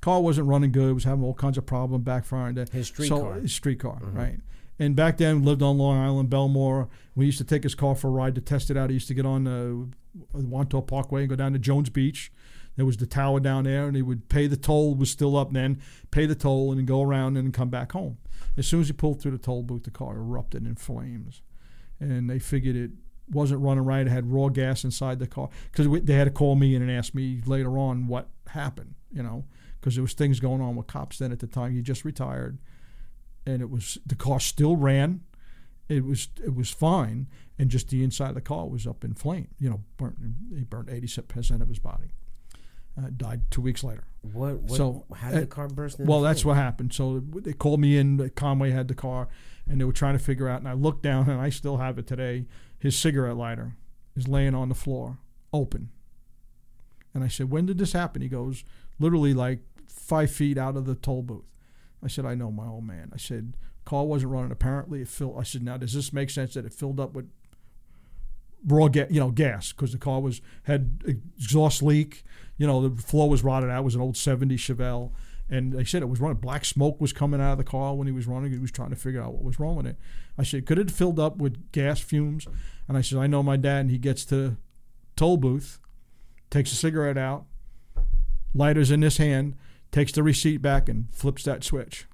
Car wasn't running good. It was having all kinds of problems backfiring. His street so, car. His street car, mm-hmm. Right. And back then, lived on Long Island, Belmore. We used to take his car for a ride to test it out. He used to get on the Wantaw Parkway and go down to Jones Beach. There was the tower down there, and he would pay the toll. Was still up then. Pay the toll and then go around and come back home. As soon as he pulled through the toll booth, the car erupted in flames. And they figured it wasn't running right. It had raw gas inside the car. Because they had to call me in and ask me later on what happened, you know. Because there was things going on with cops then at the time. He just retired, and it was the car still ran. It was it was fine, and just the inside of the car was up in flame. You know, burnt. He burnt eighty percent of his body. Uh, died two weeks later. What? what so how did uh, the car burst? Well, flame? That's what happened. So they called me in. Conway had the car, and they were trying to figure out. And I looked down, and I still have it today. His cigarette lighter is laying on the floor, open. And I said, "When did this happen?" He goes, "Literally, like." Five feet out of the toll booth. I said, I know my old man. I said, car wasn't running. Apparently, it filled. I said, now does this make sense that it filled up with raw, ga- you know, gas because the car was had exhaust leak. You know, the floor was rotted out. It was an old seventy Chevelle, and they said it was running. Black smoke was coming out of the car when he was running. He was trying to figure out what was wrong with it. I said, could it have filled up with gas fumes? And I said, I know my dad. And he gets to the toll booth, takes a cigarette out, lighters in his hand. Takes the receipt back and flips that switch,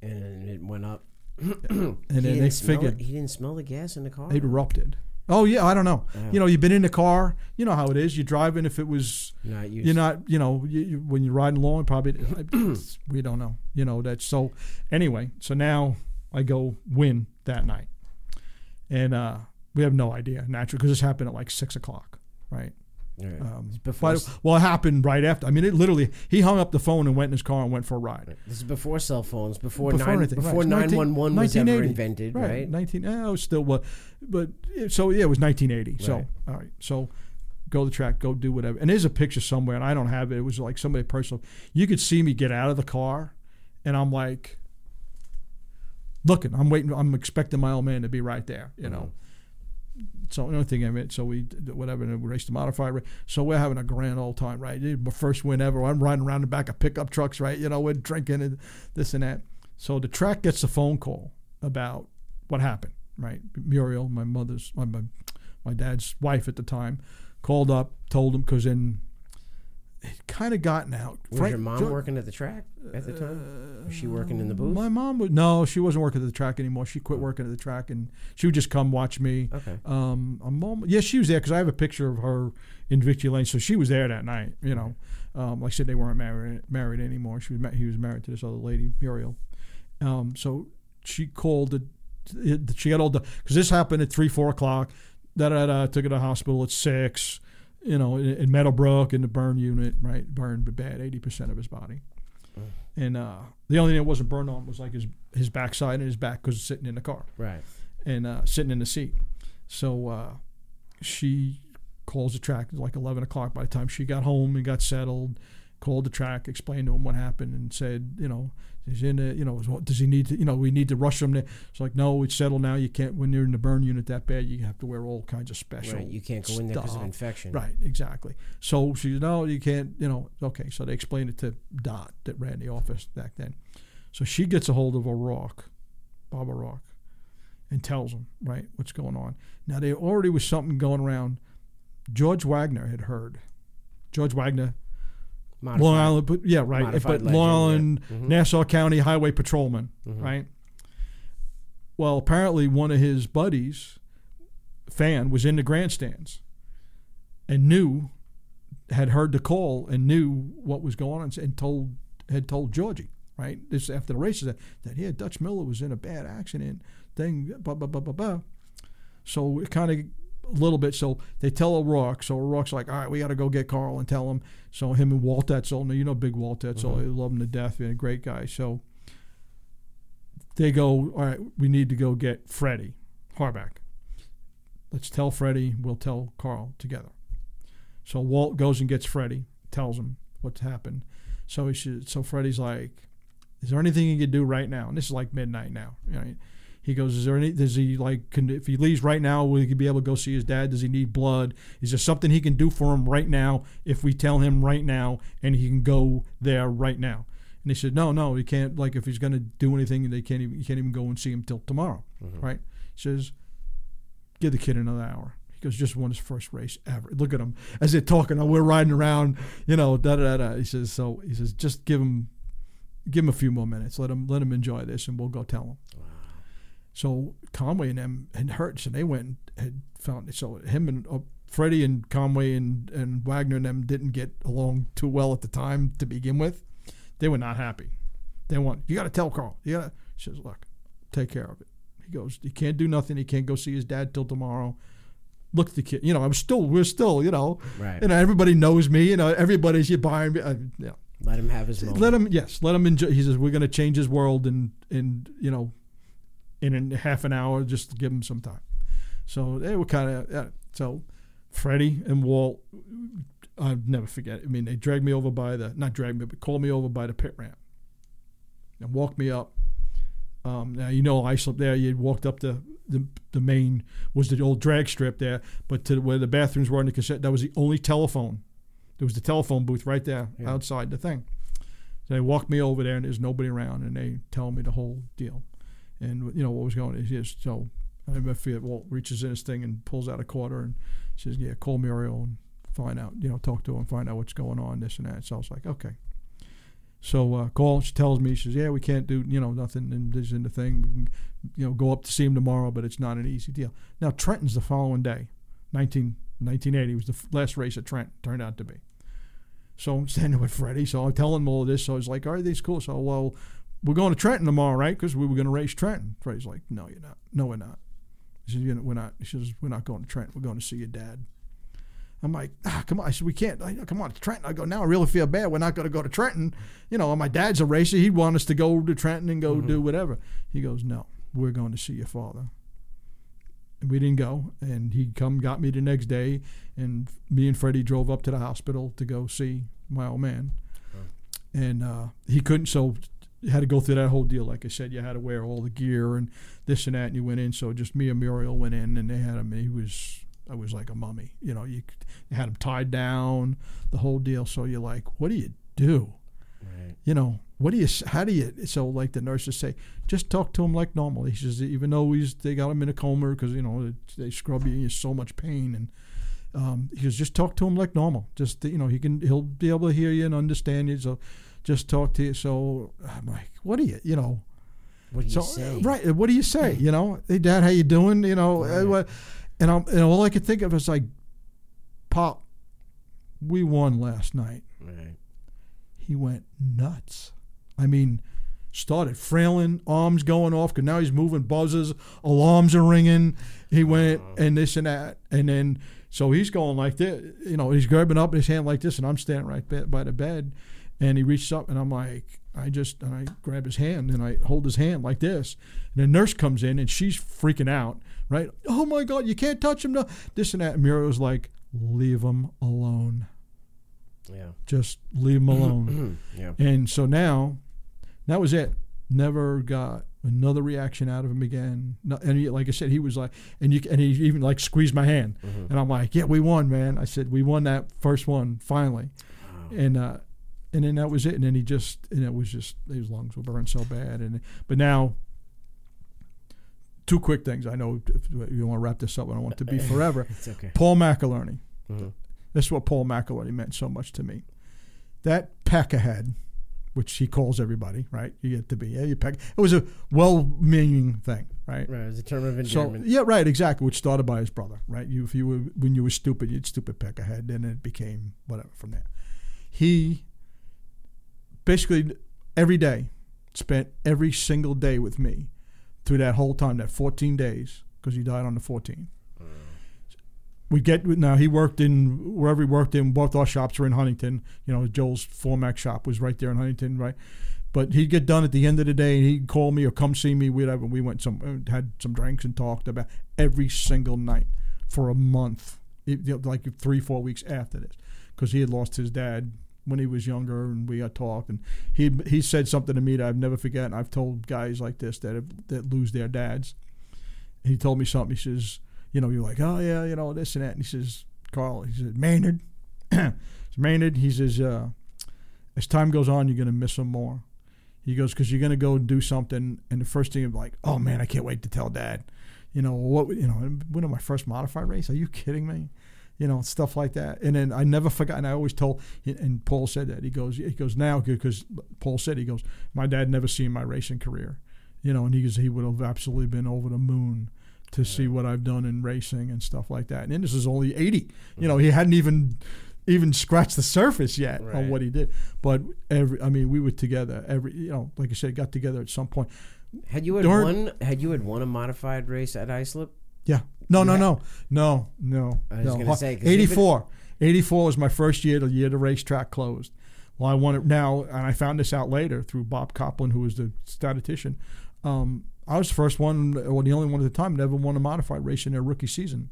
and it went up. And then they figured he didn't smell the gas in the car. It erupted. Oh yeah, I don't know. Oh. You know, you've been in the car. You know how it is. You're driving. If it was, not you're not. You know, you, you, when you're riding along, probably we don't know. You know that's so. Anyway, so now I go win that night, and uh, we have no idea naturally because this happened at like six o'clock, right? Right. Um, before but, well, it happened right after. I mean, it literally, he hung up the phone and went in his car and went for a ride. This is before cell phones, before nine one one right. was ever invented, right? right? nineteen oh, it still was. But, it, so, yeah, it was nineteen eighty. Right. So, all right. So, go to the track, go do whatever. And there's a picture somewhere, and I don't have it. It was like somebody personal. You could see me get out of the car, and I'm like, looking. I'm waiting. I'm expecting my old man to be right there, you mm-hmm. know. So another thing I mean, so we did whatever, and we raced the modified. So we're having a grand old time, right? My first win ever. I'm riding around the back of pickup trucks, right? You know, we're drinking and this and that. So the track gets a phone call about what happened, right? Muriel, my mother's, my my, my dad's wife at the time, called up, told him because then it kind of gotten out. Was Frank, your mom jo- working at the track at the time? Uh, was she working in the booth? My mom was, no, she wasn't working at the track anymore. She quit working at the track, and she would just come watch me. Okay. Um, a moment. Yes, yeah, she was there because I have a picture of her in Victory Lane, so she was there that night. You know, um, like I said, they weren't married married anymore. She was ma- he was married to this other lady, Muriel. Um, so she called the, the she got all the because this happened at three four o'clock. Da da da. Took her to the hospital at six. You know, in, in Meadowbrook, in the burn unit, right? Burned bad, eighty percent of his body. Oh. And uh, the only thing that wasn't burned on was like his his backside and his back because it's sitting in the car. Right. And uh, sitting in the seat. So uh, she calls the track. It was like eleven o'clock by the time she got home and got settled, called the track, explained to him what happened and said, you know, he's in the, you know, does he need to, you know, we need to rush him there. It's like, no, it's settled now. You can't, when you're in the burn unit that bad, you have to wear all kinds of special Right, you can't go stuff. In there because of infection. Right, exactly. So she said, no, you can't, you know, okay. So they explained it to Dot that ran the office back then. So she gets a hold of O'Rourke, Bob O'Rourke, and tells him, right, what's going on. Now, there already was something going around. George Wagner had heard. George Wagner, Modified. Long Island, but yeah, right. Modified but legend, Long Island, yeah. mm-hmm. Nassau County Highway Patrolman, mm-hmm. right? Well, apparently one of his buddies, fan, was in the grandstands and knew, had heard the call and knew what was going on and told had told Georgie, right? This after the races that, that yeah, Dutch Miller was in a bad accident thing, blah, blah, blah, blah, blah. So it kind of. A little bit, so they tell O'Rourke. So O'Rourke's like, all right, we got to go get Carl and tell him. So him and Walt Etzel, you know, big Walt Etzel, mm-hmm. I love him to death, he's a great guy. So they go, all right, we need to go get Freddie Harbach. Let's tell Freddie, we'll tell Carl together. So Walt goes and gets Freddie, tells him what's happened. So he should, so Freddie's like, is there anything you can do right now? And this is like midnight now, you know. He goes, is there any, does he like, can, if he leaves right now, will he be able to go see his dad? Does he need blood? Is there something he can do for him right now if we tell him right now and he can go there right now? And they said, no, no, he can't, like if he's going to do anything, they can't even, you can't even go and see him till tomorrow, mm-hmm. right? He says, give the kid another hour. He goes, just won his first race ever. Look at him as they're talking, oh, we're riding around, you know, da da da da. He says, so he says, just give him, give him a few more minutes. Let him, let him enjoy this and we'll go tell him. Wow. So Conway and them had hurt, so they went and had found it. So him and uh, Freddie and Conway and, and Wagner and them didn't get along too well at the time to begin with. They were not happy. They want, you got to tell Carl. You gotta. She says, look, take care of it. He goes, he can't do nothing. He can't go see his dad till tomorrow. Look at the kid. You know, I'm still, we're still, you know. Right. You know, everybody knows me. You know, everybody's you buying me. Uh, yeah. Let him have his moment. Let him, yes, let him enjoy. He says, we're going to change his world and, and you know, in an, half an hour, just to give them some time. So they were kind of, uh, so Freddie and Walt, I'll never forget it. I mean, they dragged me over by the, not dragged me, but called me over by the pit ramp and walked me up. Um, now, you know, Islip there, you walked up the, the the main, was the old drag strip there, but to where the bathrooms were in the cassette, that was the only telephone. There was the telephone booth right there yeah. outside the thing. So they walked me over there and there's nobody around and they tell me the whole deal. And, you know, what was going on is, so I remember Walt reaches in his thing and pulls out a quarter and says, yeah, call Muriel and find out, you know, talk to her and find out what's going on, this and that. So I was like, okay. So uh, call, she tells me, she says, yeah, we can't do, you know, nothing in, this in the thing. We can, you know, go up to see him tomorrow, but it's not an easy deal. Now, Trenton's the following day. nineteen, nineteen eighty was the f- last race at Trenton, turned out to be. So I'm standing with Freddie, so I'm telling him all of this. So I was like, all right, this is cool. So, well, we're going to Trenton tomorrow, right? Because we were going to race Trenton. Freddie's like, no, you're not. No, we're not. He says, we're not. He says, we're not going to Trenton. We're going to see your dad. I'm like, ah, come on. I said, we can't. I, come on, it's Trenton. I go, now I really feel bad. We're not going to go to Trenton. You know, my dad's a racer. He'd want us to go to Trenton and go mm-hmm. do whatever. He goes, no, we're going to see your father. And we didn't go. And he come got me the next day. And me and Freddie drove up to the hospital to go see my old man. Oh. And uh, he couldn't. So you had to go through that whole deal. Like I said, you had to wear all the gear and this and that. And you went in. So just me and Muriel went in. And they had him. And he was... I was like a mummy, you know. You, you had him tied down, the whole deal. So you're like, what do you do? Right. You know, what do you? How do you? So like the nurses say, just talk to him like normal. He says, even though he's, they got him in a coma because you know they scrub you, and you're so much pain, and um, he goes, just talk to him like normal. Just you know, he can, he'll be able to hear you and understand you. So just talk to you. So I'm like, what do you? You know. What do you so, say? Right. What do you say? You know, hey Dad, how you doing? You know. Right. What, And, I'm, and all I could think of is like, Pop, we won last night. Right. He went nuts. I mean, started frailing, arms going off, because now he's moving buzzers, alarms are ringing. He went uh-huh. and this and that. And then, so he's going like this, you know, he's grabbing up his hand like this, and I'm standing right by the bed. And he reaches up, and I'm like, I just, and I grab his hand, and I hold his hand like this. And the nurse comes in, and she's freaking out. Right? Oh my God! You can't touch him. No, this and that. And Muriel's like, leave him alone. Yeah. Just leave him alone. Yeah. And so now, that was it. Never got another reaction out of him again. No, and he, like I said, he was like, and you, and he even like squeezed my hand, mm-hmm. and I'm like, yeah, we won, man. I said, we won that first one finally, wow. and uh, and then that was it. And then he just, and it was just his lungs were burned so bad, and but now. Two quick things. I know if you want to wrap this up. I don't want it to be forever. It's okay. Paul McElhinney. Mm-hmm. That's what Paul McElhinney meant so much to me. That peck ahead, which he calls everybody, right? You get to be, yeah, you peck. It was a well-meaning thing, right? Right. It was a term of endearment. So, yeah, right. Exactly. Which started by his brother, right? You, if you were when you were stupid, you'd stupid peck ahead, and it became whatever from there. He basically every day spent every single day with me. Through that whole time, that fourteen days, because he died on the fourteenth. Uh, we get now. He worked in wherever he worked in. Both our shops were in Huntington. You know, Joel's Formac shop was right there in Huntington, right? But he'd get done at the end of the day, and he'd call me or come see me. We'd have, we went some had some drinks and talked about every single night for a month, it, you know, like three four weeks after this, because he had lost his dad when he was younger, and we had talked. And he he said something to me that I've never forgotten. I've told guys like this that have, that lose their dads. He told me something. He says, you know, you're like, oh, yeah, you know, this and that. And he says, Carl, he says, Maynard. Maynard, he says, uh, as time goes on, you're going to miss him more. He goes, because you're going to go do something, and the first thing you're like, oh, man, I can't wait to tell Dad. You know, what? You know, winning my first modified race? Are you kidding me? You know, stuff like that. And then I never forgot, and I always told, and Paul said that. He goes, he goes now, because Paul said, he goes, my dad never seen my racing career. You know, and he goes, he would have absolutely been over the moon to yeah. see what I've done in racing and stuff like that. And then this is only eighty. Mm-hmm. You know, he hadn't even even scratched the surface yet right. on what he did. But, every, I mean, we were together. every You know, like I said, got together at some point. Had you had, During, won, had, you had won a modified race at Islip? Yeah. No, no, no, no, no. I was no. going to say eighty-four. eighty-four was my first year. The year the racetrack closed. Well, I won it now, and I found this out later through Bob Copland, who was the statistician. Um, I was the first one, or the only one at the time, never won a modified race in their rookie season.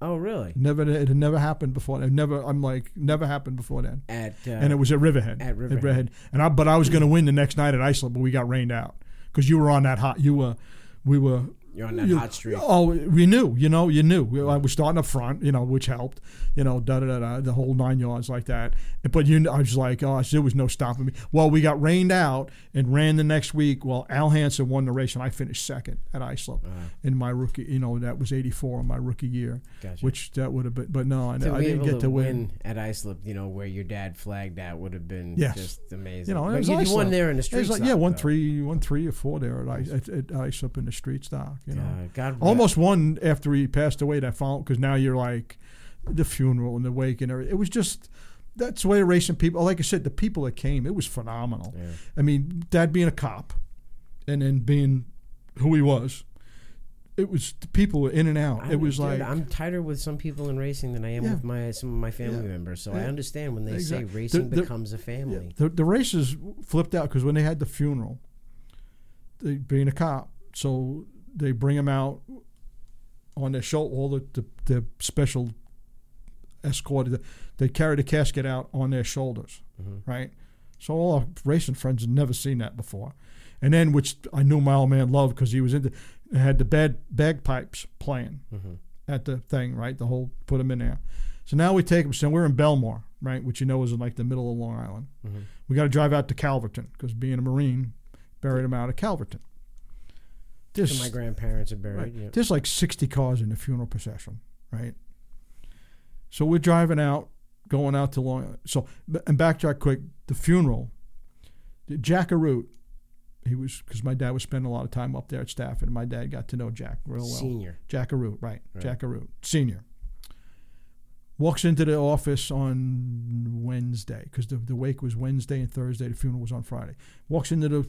Oh, really? Never. It had never happened before. It never. I'm like, never happened before then. At uh, and it was at Riverhead. At Riverhead. At Riverhead. And I, but I was going to win the next night at Iceland, but we got rained out because you were on that hot. You were, we were. You're on that you, hot streak. Oh, we knew, you know, you knew. We, I was starting up front, you know, which helped, you know, da da da da, the whole nine yards like that. But you, I was like, oh, there was no stopping me. Well, we got rained out and ran the next week. Well, Al Hansen won the race, and I finished second at Islip uh-huh. in my rookie. You know, that was eighty-four in my rookie year, gotcha. Which that would have been. But no, I, so I didn't get to, to win. win at Islip. You know, where your dad flagged that would have been yes. just amazing. You know, but you won there in the street. Like, yeah, one three, one three or four there at, at, at Islip in the street stock. You know, uh, God almost bless. Won after he passed away that fall because now you're like the funeral and the wake and everything. It was just that's the way of racing people. Like I said, the people that came, it was phenomenal. Yeah. I mean, Dad being a cop and then being who he was, It was the people were in and out. I it was like I'm tighter with some people in racing than I am yeah. with my some of my family yeah. members. So yeah. I understand when they exactly. say racing the, the, becomes a family. Yeah. The, the races flipped out because when they had the funeral, they, being a cop, so they bring them out on their shoulder. All the the, the special escort, they carry the casket out on their shoulders, mm-hmm. right? So all our racing friends had never seen that before. And then, which I knew my old man loved because he was into, had the bad bagpipes playing mm-hmm. at the thing, right? The whole, put them in there. So now we take them, so we're in Belmore, right? Which you know is in like the middle of Long Island. Mm-hmm. We got to drive out to Calverton because being a Marine, buried them out at Calverton. There's, so my grandparents are buried. Right, yeah. There's like sixty cars in the funeral procession, right? So we're driving out, going out to Long Island. So, and backtrack quick, the funeral, Jack Arute. He was, because my dad was spending a lot of time up there at Stafford, and my dad got to know Jack real well. Senior. Jack Arute, right. right. Jack Arute, senior. Walks into the office on Wednesday, because the, the wake was Wednesday and Thursday, the funeral was on Friday. Walks into the,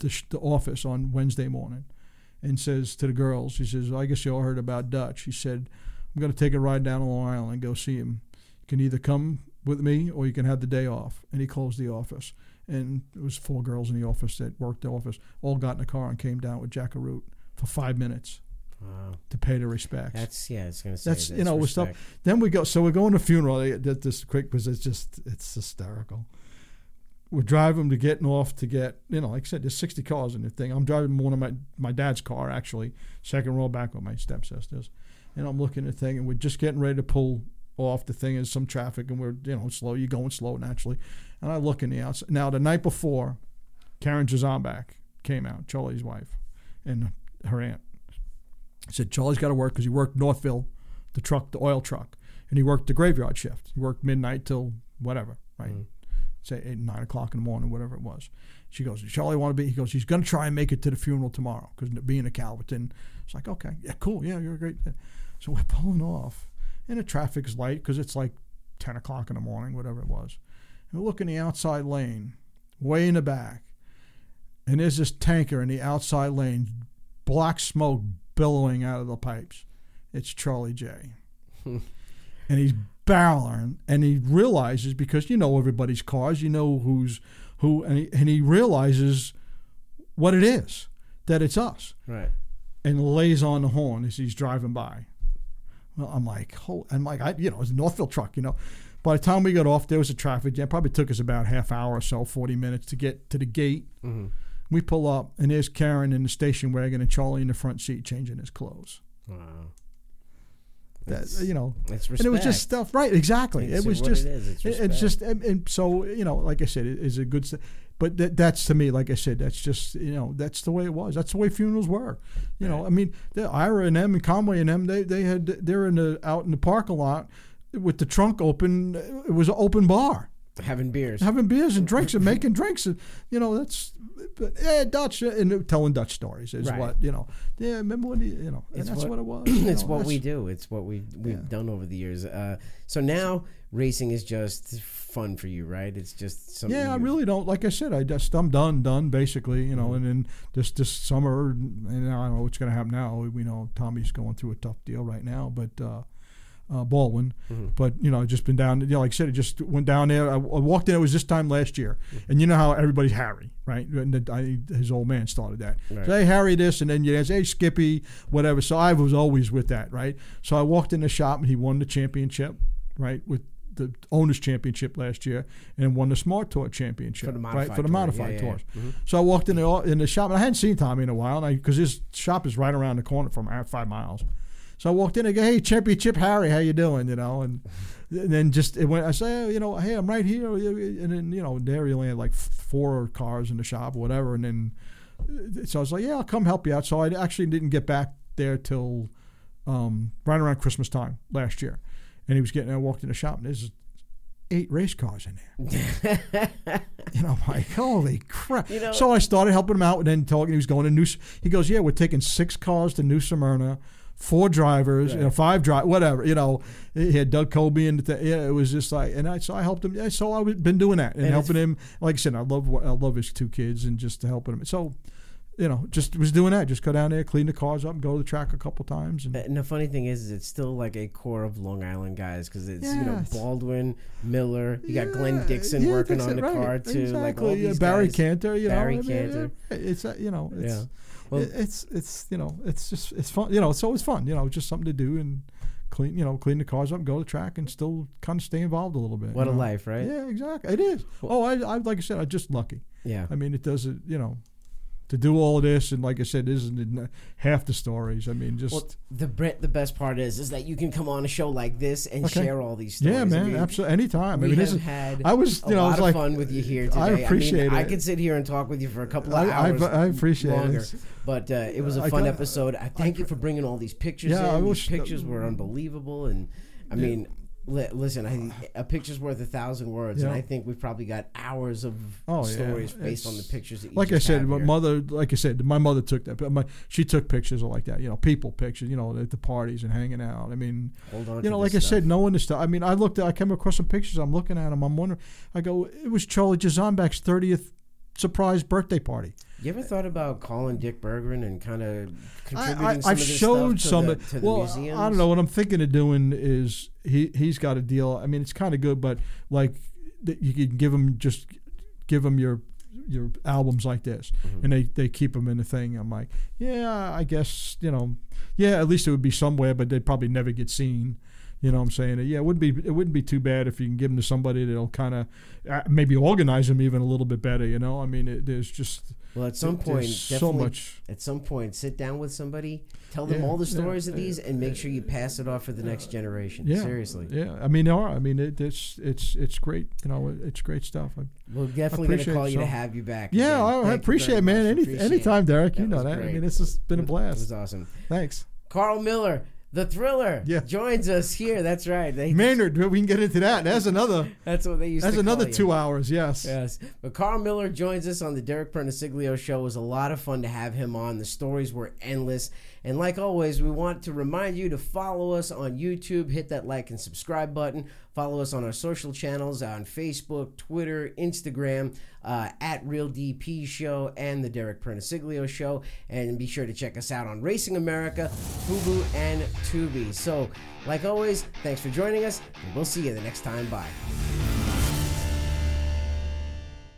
the the office on Wednesday morning and says to the girls, he says, I guess you all heard about Dutch. He said, I'm going to take a ride down to Long Island and go see him. You can either come with me or you can have the day off. And he closed the office. And it was four girls in the office that worked the office, all got in the car and came down with Jack Arute for five minutes wow. to pay their respects. That's, yeah, it's going to say that's, that's, you know, respect. We're stuff. Then we go, so we're going to funeral. They did this quick because it's just, it's hysterical. We're driving to getting off to get, you know, like I said, there's sixty cars in the thing. I'm driving one of my, my dad's car, actually, second row back with my stepsisters. And I'm looking at the thing, and we're just getting ready to pull off. The thing is some traffic, and we're, you know, slow. You're going slow, naturally. And I look in the outside. Now, the night before, Karen Jazombek came out, Charlie's wife, and her aunt. I said, Charlie's got to work because he worked Northville, the truck, the oil truck, and he worked the graveyard shift. He worked midnight till whatever, right? Mm-hmm. Say eight, nine o'clock in the morning, whatever it was. She goes, does Charlie want to be? He goes, he's going to try and make it to the funeral tomorrow because being a Calverton, it's like, okay, yeah, cool, yeah, you're a great. So we're pulling off, and the traffic's light because it's like ten o'clock in the morning, whatever it was. And we look in the outside lane, way in the back, and there's this tanker in the outside lane, black smoke billowing out of the pipes. It's Charlie J. And he's barreling, and he realizes, because you know everybody's cars, you know who's who, and he, and he realizes what it is, that it's us. Right. And lays on the horn as he's driving by. Well, I'm like, oh, I'm like, I, you know, it's a Northville truck, you know. By the time we got off, there was a traffic jam. Probably took us about half hour or so, forty minutes to get to the gate. Mm-hmm. We pull up, and there's Karen in the station wagon and Charlie in the front seat changing his clothes. Wow. That, it's, you know, it's respect. And it was just stuff, right? Exactly. It's, it was just, it is, it's, it, it's just, and, and so, you know, like I said, it is a good, st- but th- that's to me, like I said, that's just, you know, that's the way it was. That's the way funerals were. You right. know, I mean, the Ira and them and Conway and them, they they had, they're in the out in the parking lot with the trunk open. It was an open bar. Having beers, having beers and drinks and making drinks, and you know that's, but yeah, Dutch and telling Dutch stories is right. what you know. Yeah, remember when you, you know, and that's what, what it was. It's know, what we do. It's what we we've, we've yeah. done over the years. Uh, so now racing is just fun for you, right? It's just something. Yeah, I really don't. Like I said, I just I'm done, done basically. You know, mm-hmm. and then this this summer, and I don't know what's going to happen now. We know Tommy's going through a tough deal right now, but. Uh, Uh, Baldwin, mm-hmm. but you know, just been down. You know, like I said, it just went down there. I, I walked in. It was this time last year, mm-hmm. and you know how everybody's Harry, right? And the, I, his old man started that. Right. So, hey, Harry, this, and then you ask, hey, Skippy, whatever. So I was always with that, right? So I walked in the shop, and he won the championship, right, with the owners' championship last year, and won the Smart Tour championship for the modified, right? for the modified tour. yeah, tours. Yeah, yeah. Mm-hmm. So I walked in the in the shop, and I hadn't seen Tommy in a while, and because his shop is right around the corner from five miles. So I walked in and go, hey, Championship Harry, how you doing? You know, and, and then just it went. I say, oh, you know, hey, I'm right here. And then you know, there you only had like four cars in the shop, or whatever. And then so I was like, yeah, I'll come help you out. So I actually didn't get back there till um, right around Christmas time last year. And he was getting. I walked in the shop, and there's eight race cars in there. And I'm like, holy crap! You know, so I started helping him out, and then talking. He was going to New. He goes, yeah, we're taking six cars to New Smyrna. Four drivers, right. you know, five drive, whatever, you know. He had Doug Colby, and th- yeah, it was just like, and I so I helped him. Yeah, so I've been doing that and, and helping him. Like I said, I love I love his two kids and just helping him. So you know, just was doing that. Just go down there, clean the cars up, and go to the track a couple times. And, and the funny thing is, is, it's still like a core of Long Island guys because it's yes. you know Baldwin, Miller. You got yeah. Glenn Dixon yeah, working Dixon, on the right. car too. Exactly. Like all yeah, these Barry guys. Cantor. You Barry know, Cantor. I mean, it's uh, you know it's yeah. well, it's it's you know it's just it's fun. You know, it's always fun. You know, just something to do and clean you know clean the cars up, and go to the track, and still kind of stay involved a little bit. What a know? life, right? Yeah, exactly. It is. Well, oh, I, I like I said, I'm just lucky. Yeah. I mean, it doesn't you know. To do all of this, and like I said, isn't half the stories. I mean, just well, the the best part is is that you can come on a show like this and okay. share all these stories. Yeah, man, I mean, absolutely, anytime. We I mean, have had I was, you a know, lot was of like, fun with you here today. I appreciate I mean, it. I could sit here and talk with you for a couple of I, hours. I, I, I appreciate longer. it. But uh, it was a fun I got, episode. I thank I, you for bringing all these pictures. Yeah, in. I wish, these pictures uh, were unbelievable, and I yeah. mean. Listen, I, a picture's worth a thousand words, yeah. and I think we've probably got hours of oh, stories yeah. based it's, on the pictures. That you like I said, my here. mother, like I said, my mother took that. My, she took pictures like that, you know, people pictures, you know, at the parties and hanging out. I mean, Hold on you know, like stuff. I said, knowing this stuff. I mean, I looked, at, I came across some pictures. I'm looking at them. I'm wondering. I go, it was Charlie Jazombek's thirtieth surprise birthday party. You ever thought about calling Dick Bergeron and kind of contributing I, I, some I've of this showed stuff some to, the, to the well, museums? I don't know. What I'm thinking of doing is he, he's got a deal. I mean, it's kind of good, but like you can give him just give him your your albums like this, mm-hmm. and they, they keep them in the thing. I'm like, yeah, I guess, you know, yeah, at least it would be somewhere, but they'd probably never get seen. You know what I'm saying? Yeah, it wouldn't be it wouldn't be too bad if you can give them to somebody that'll kind of uh, maybe organize them even a little bit better. You know, I mean, it, there's just well at some it, point so much. At some point, sit down with somebody, tell them yeah, all the stories yeah, of these, yeah, and make sure you pass it off for the yeah, next generation. Yeah, seriously. Yeah, I mean, there are. I mean, it, it's it's it's great. You know, it, it's great stuff. I, We're definitely going to call you so. to have you back. Yeah, I, I appreciate it, man. Any anytime, Derek. That you know that. Great. I mean, this has been a blast. It was awesome. Thanks, Carl Miller. The Thriller yeah. joins us here. That's right. They Maynard, we can get into that. That's another. That's what they used. That's to another call two you. hours. Yes. Yes. But Carl Miller joins us on the Derek Pernesiglio Show. It was a lot of fun to have him on. The stories were endless. And like always, we want to remind you to follow us on YouTube. Hit that like and subscribe button. Follow us on our social channels on Facebook, Twitter, Instagram, uh, at Real D P Show and The Derek Pernesiglio Show. And be sure to check us out on Racing America, FUBU, and Tubi. So, like always, thanks for joining us, and we'll see you the next time. Bye.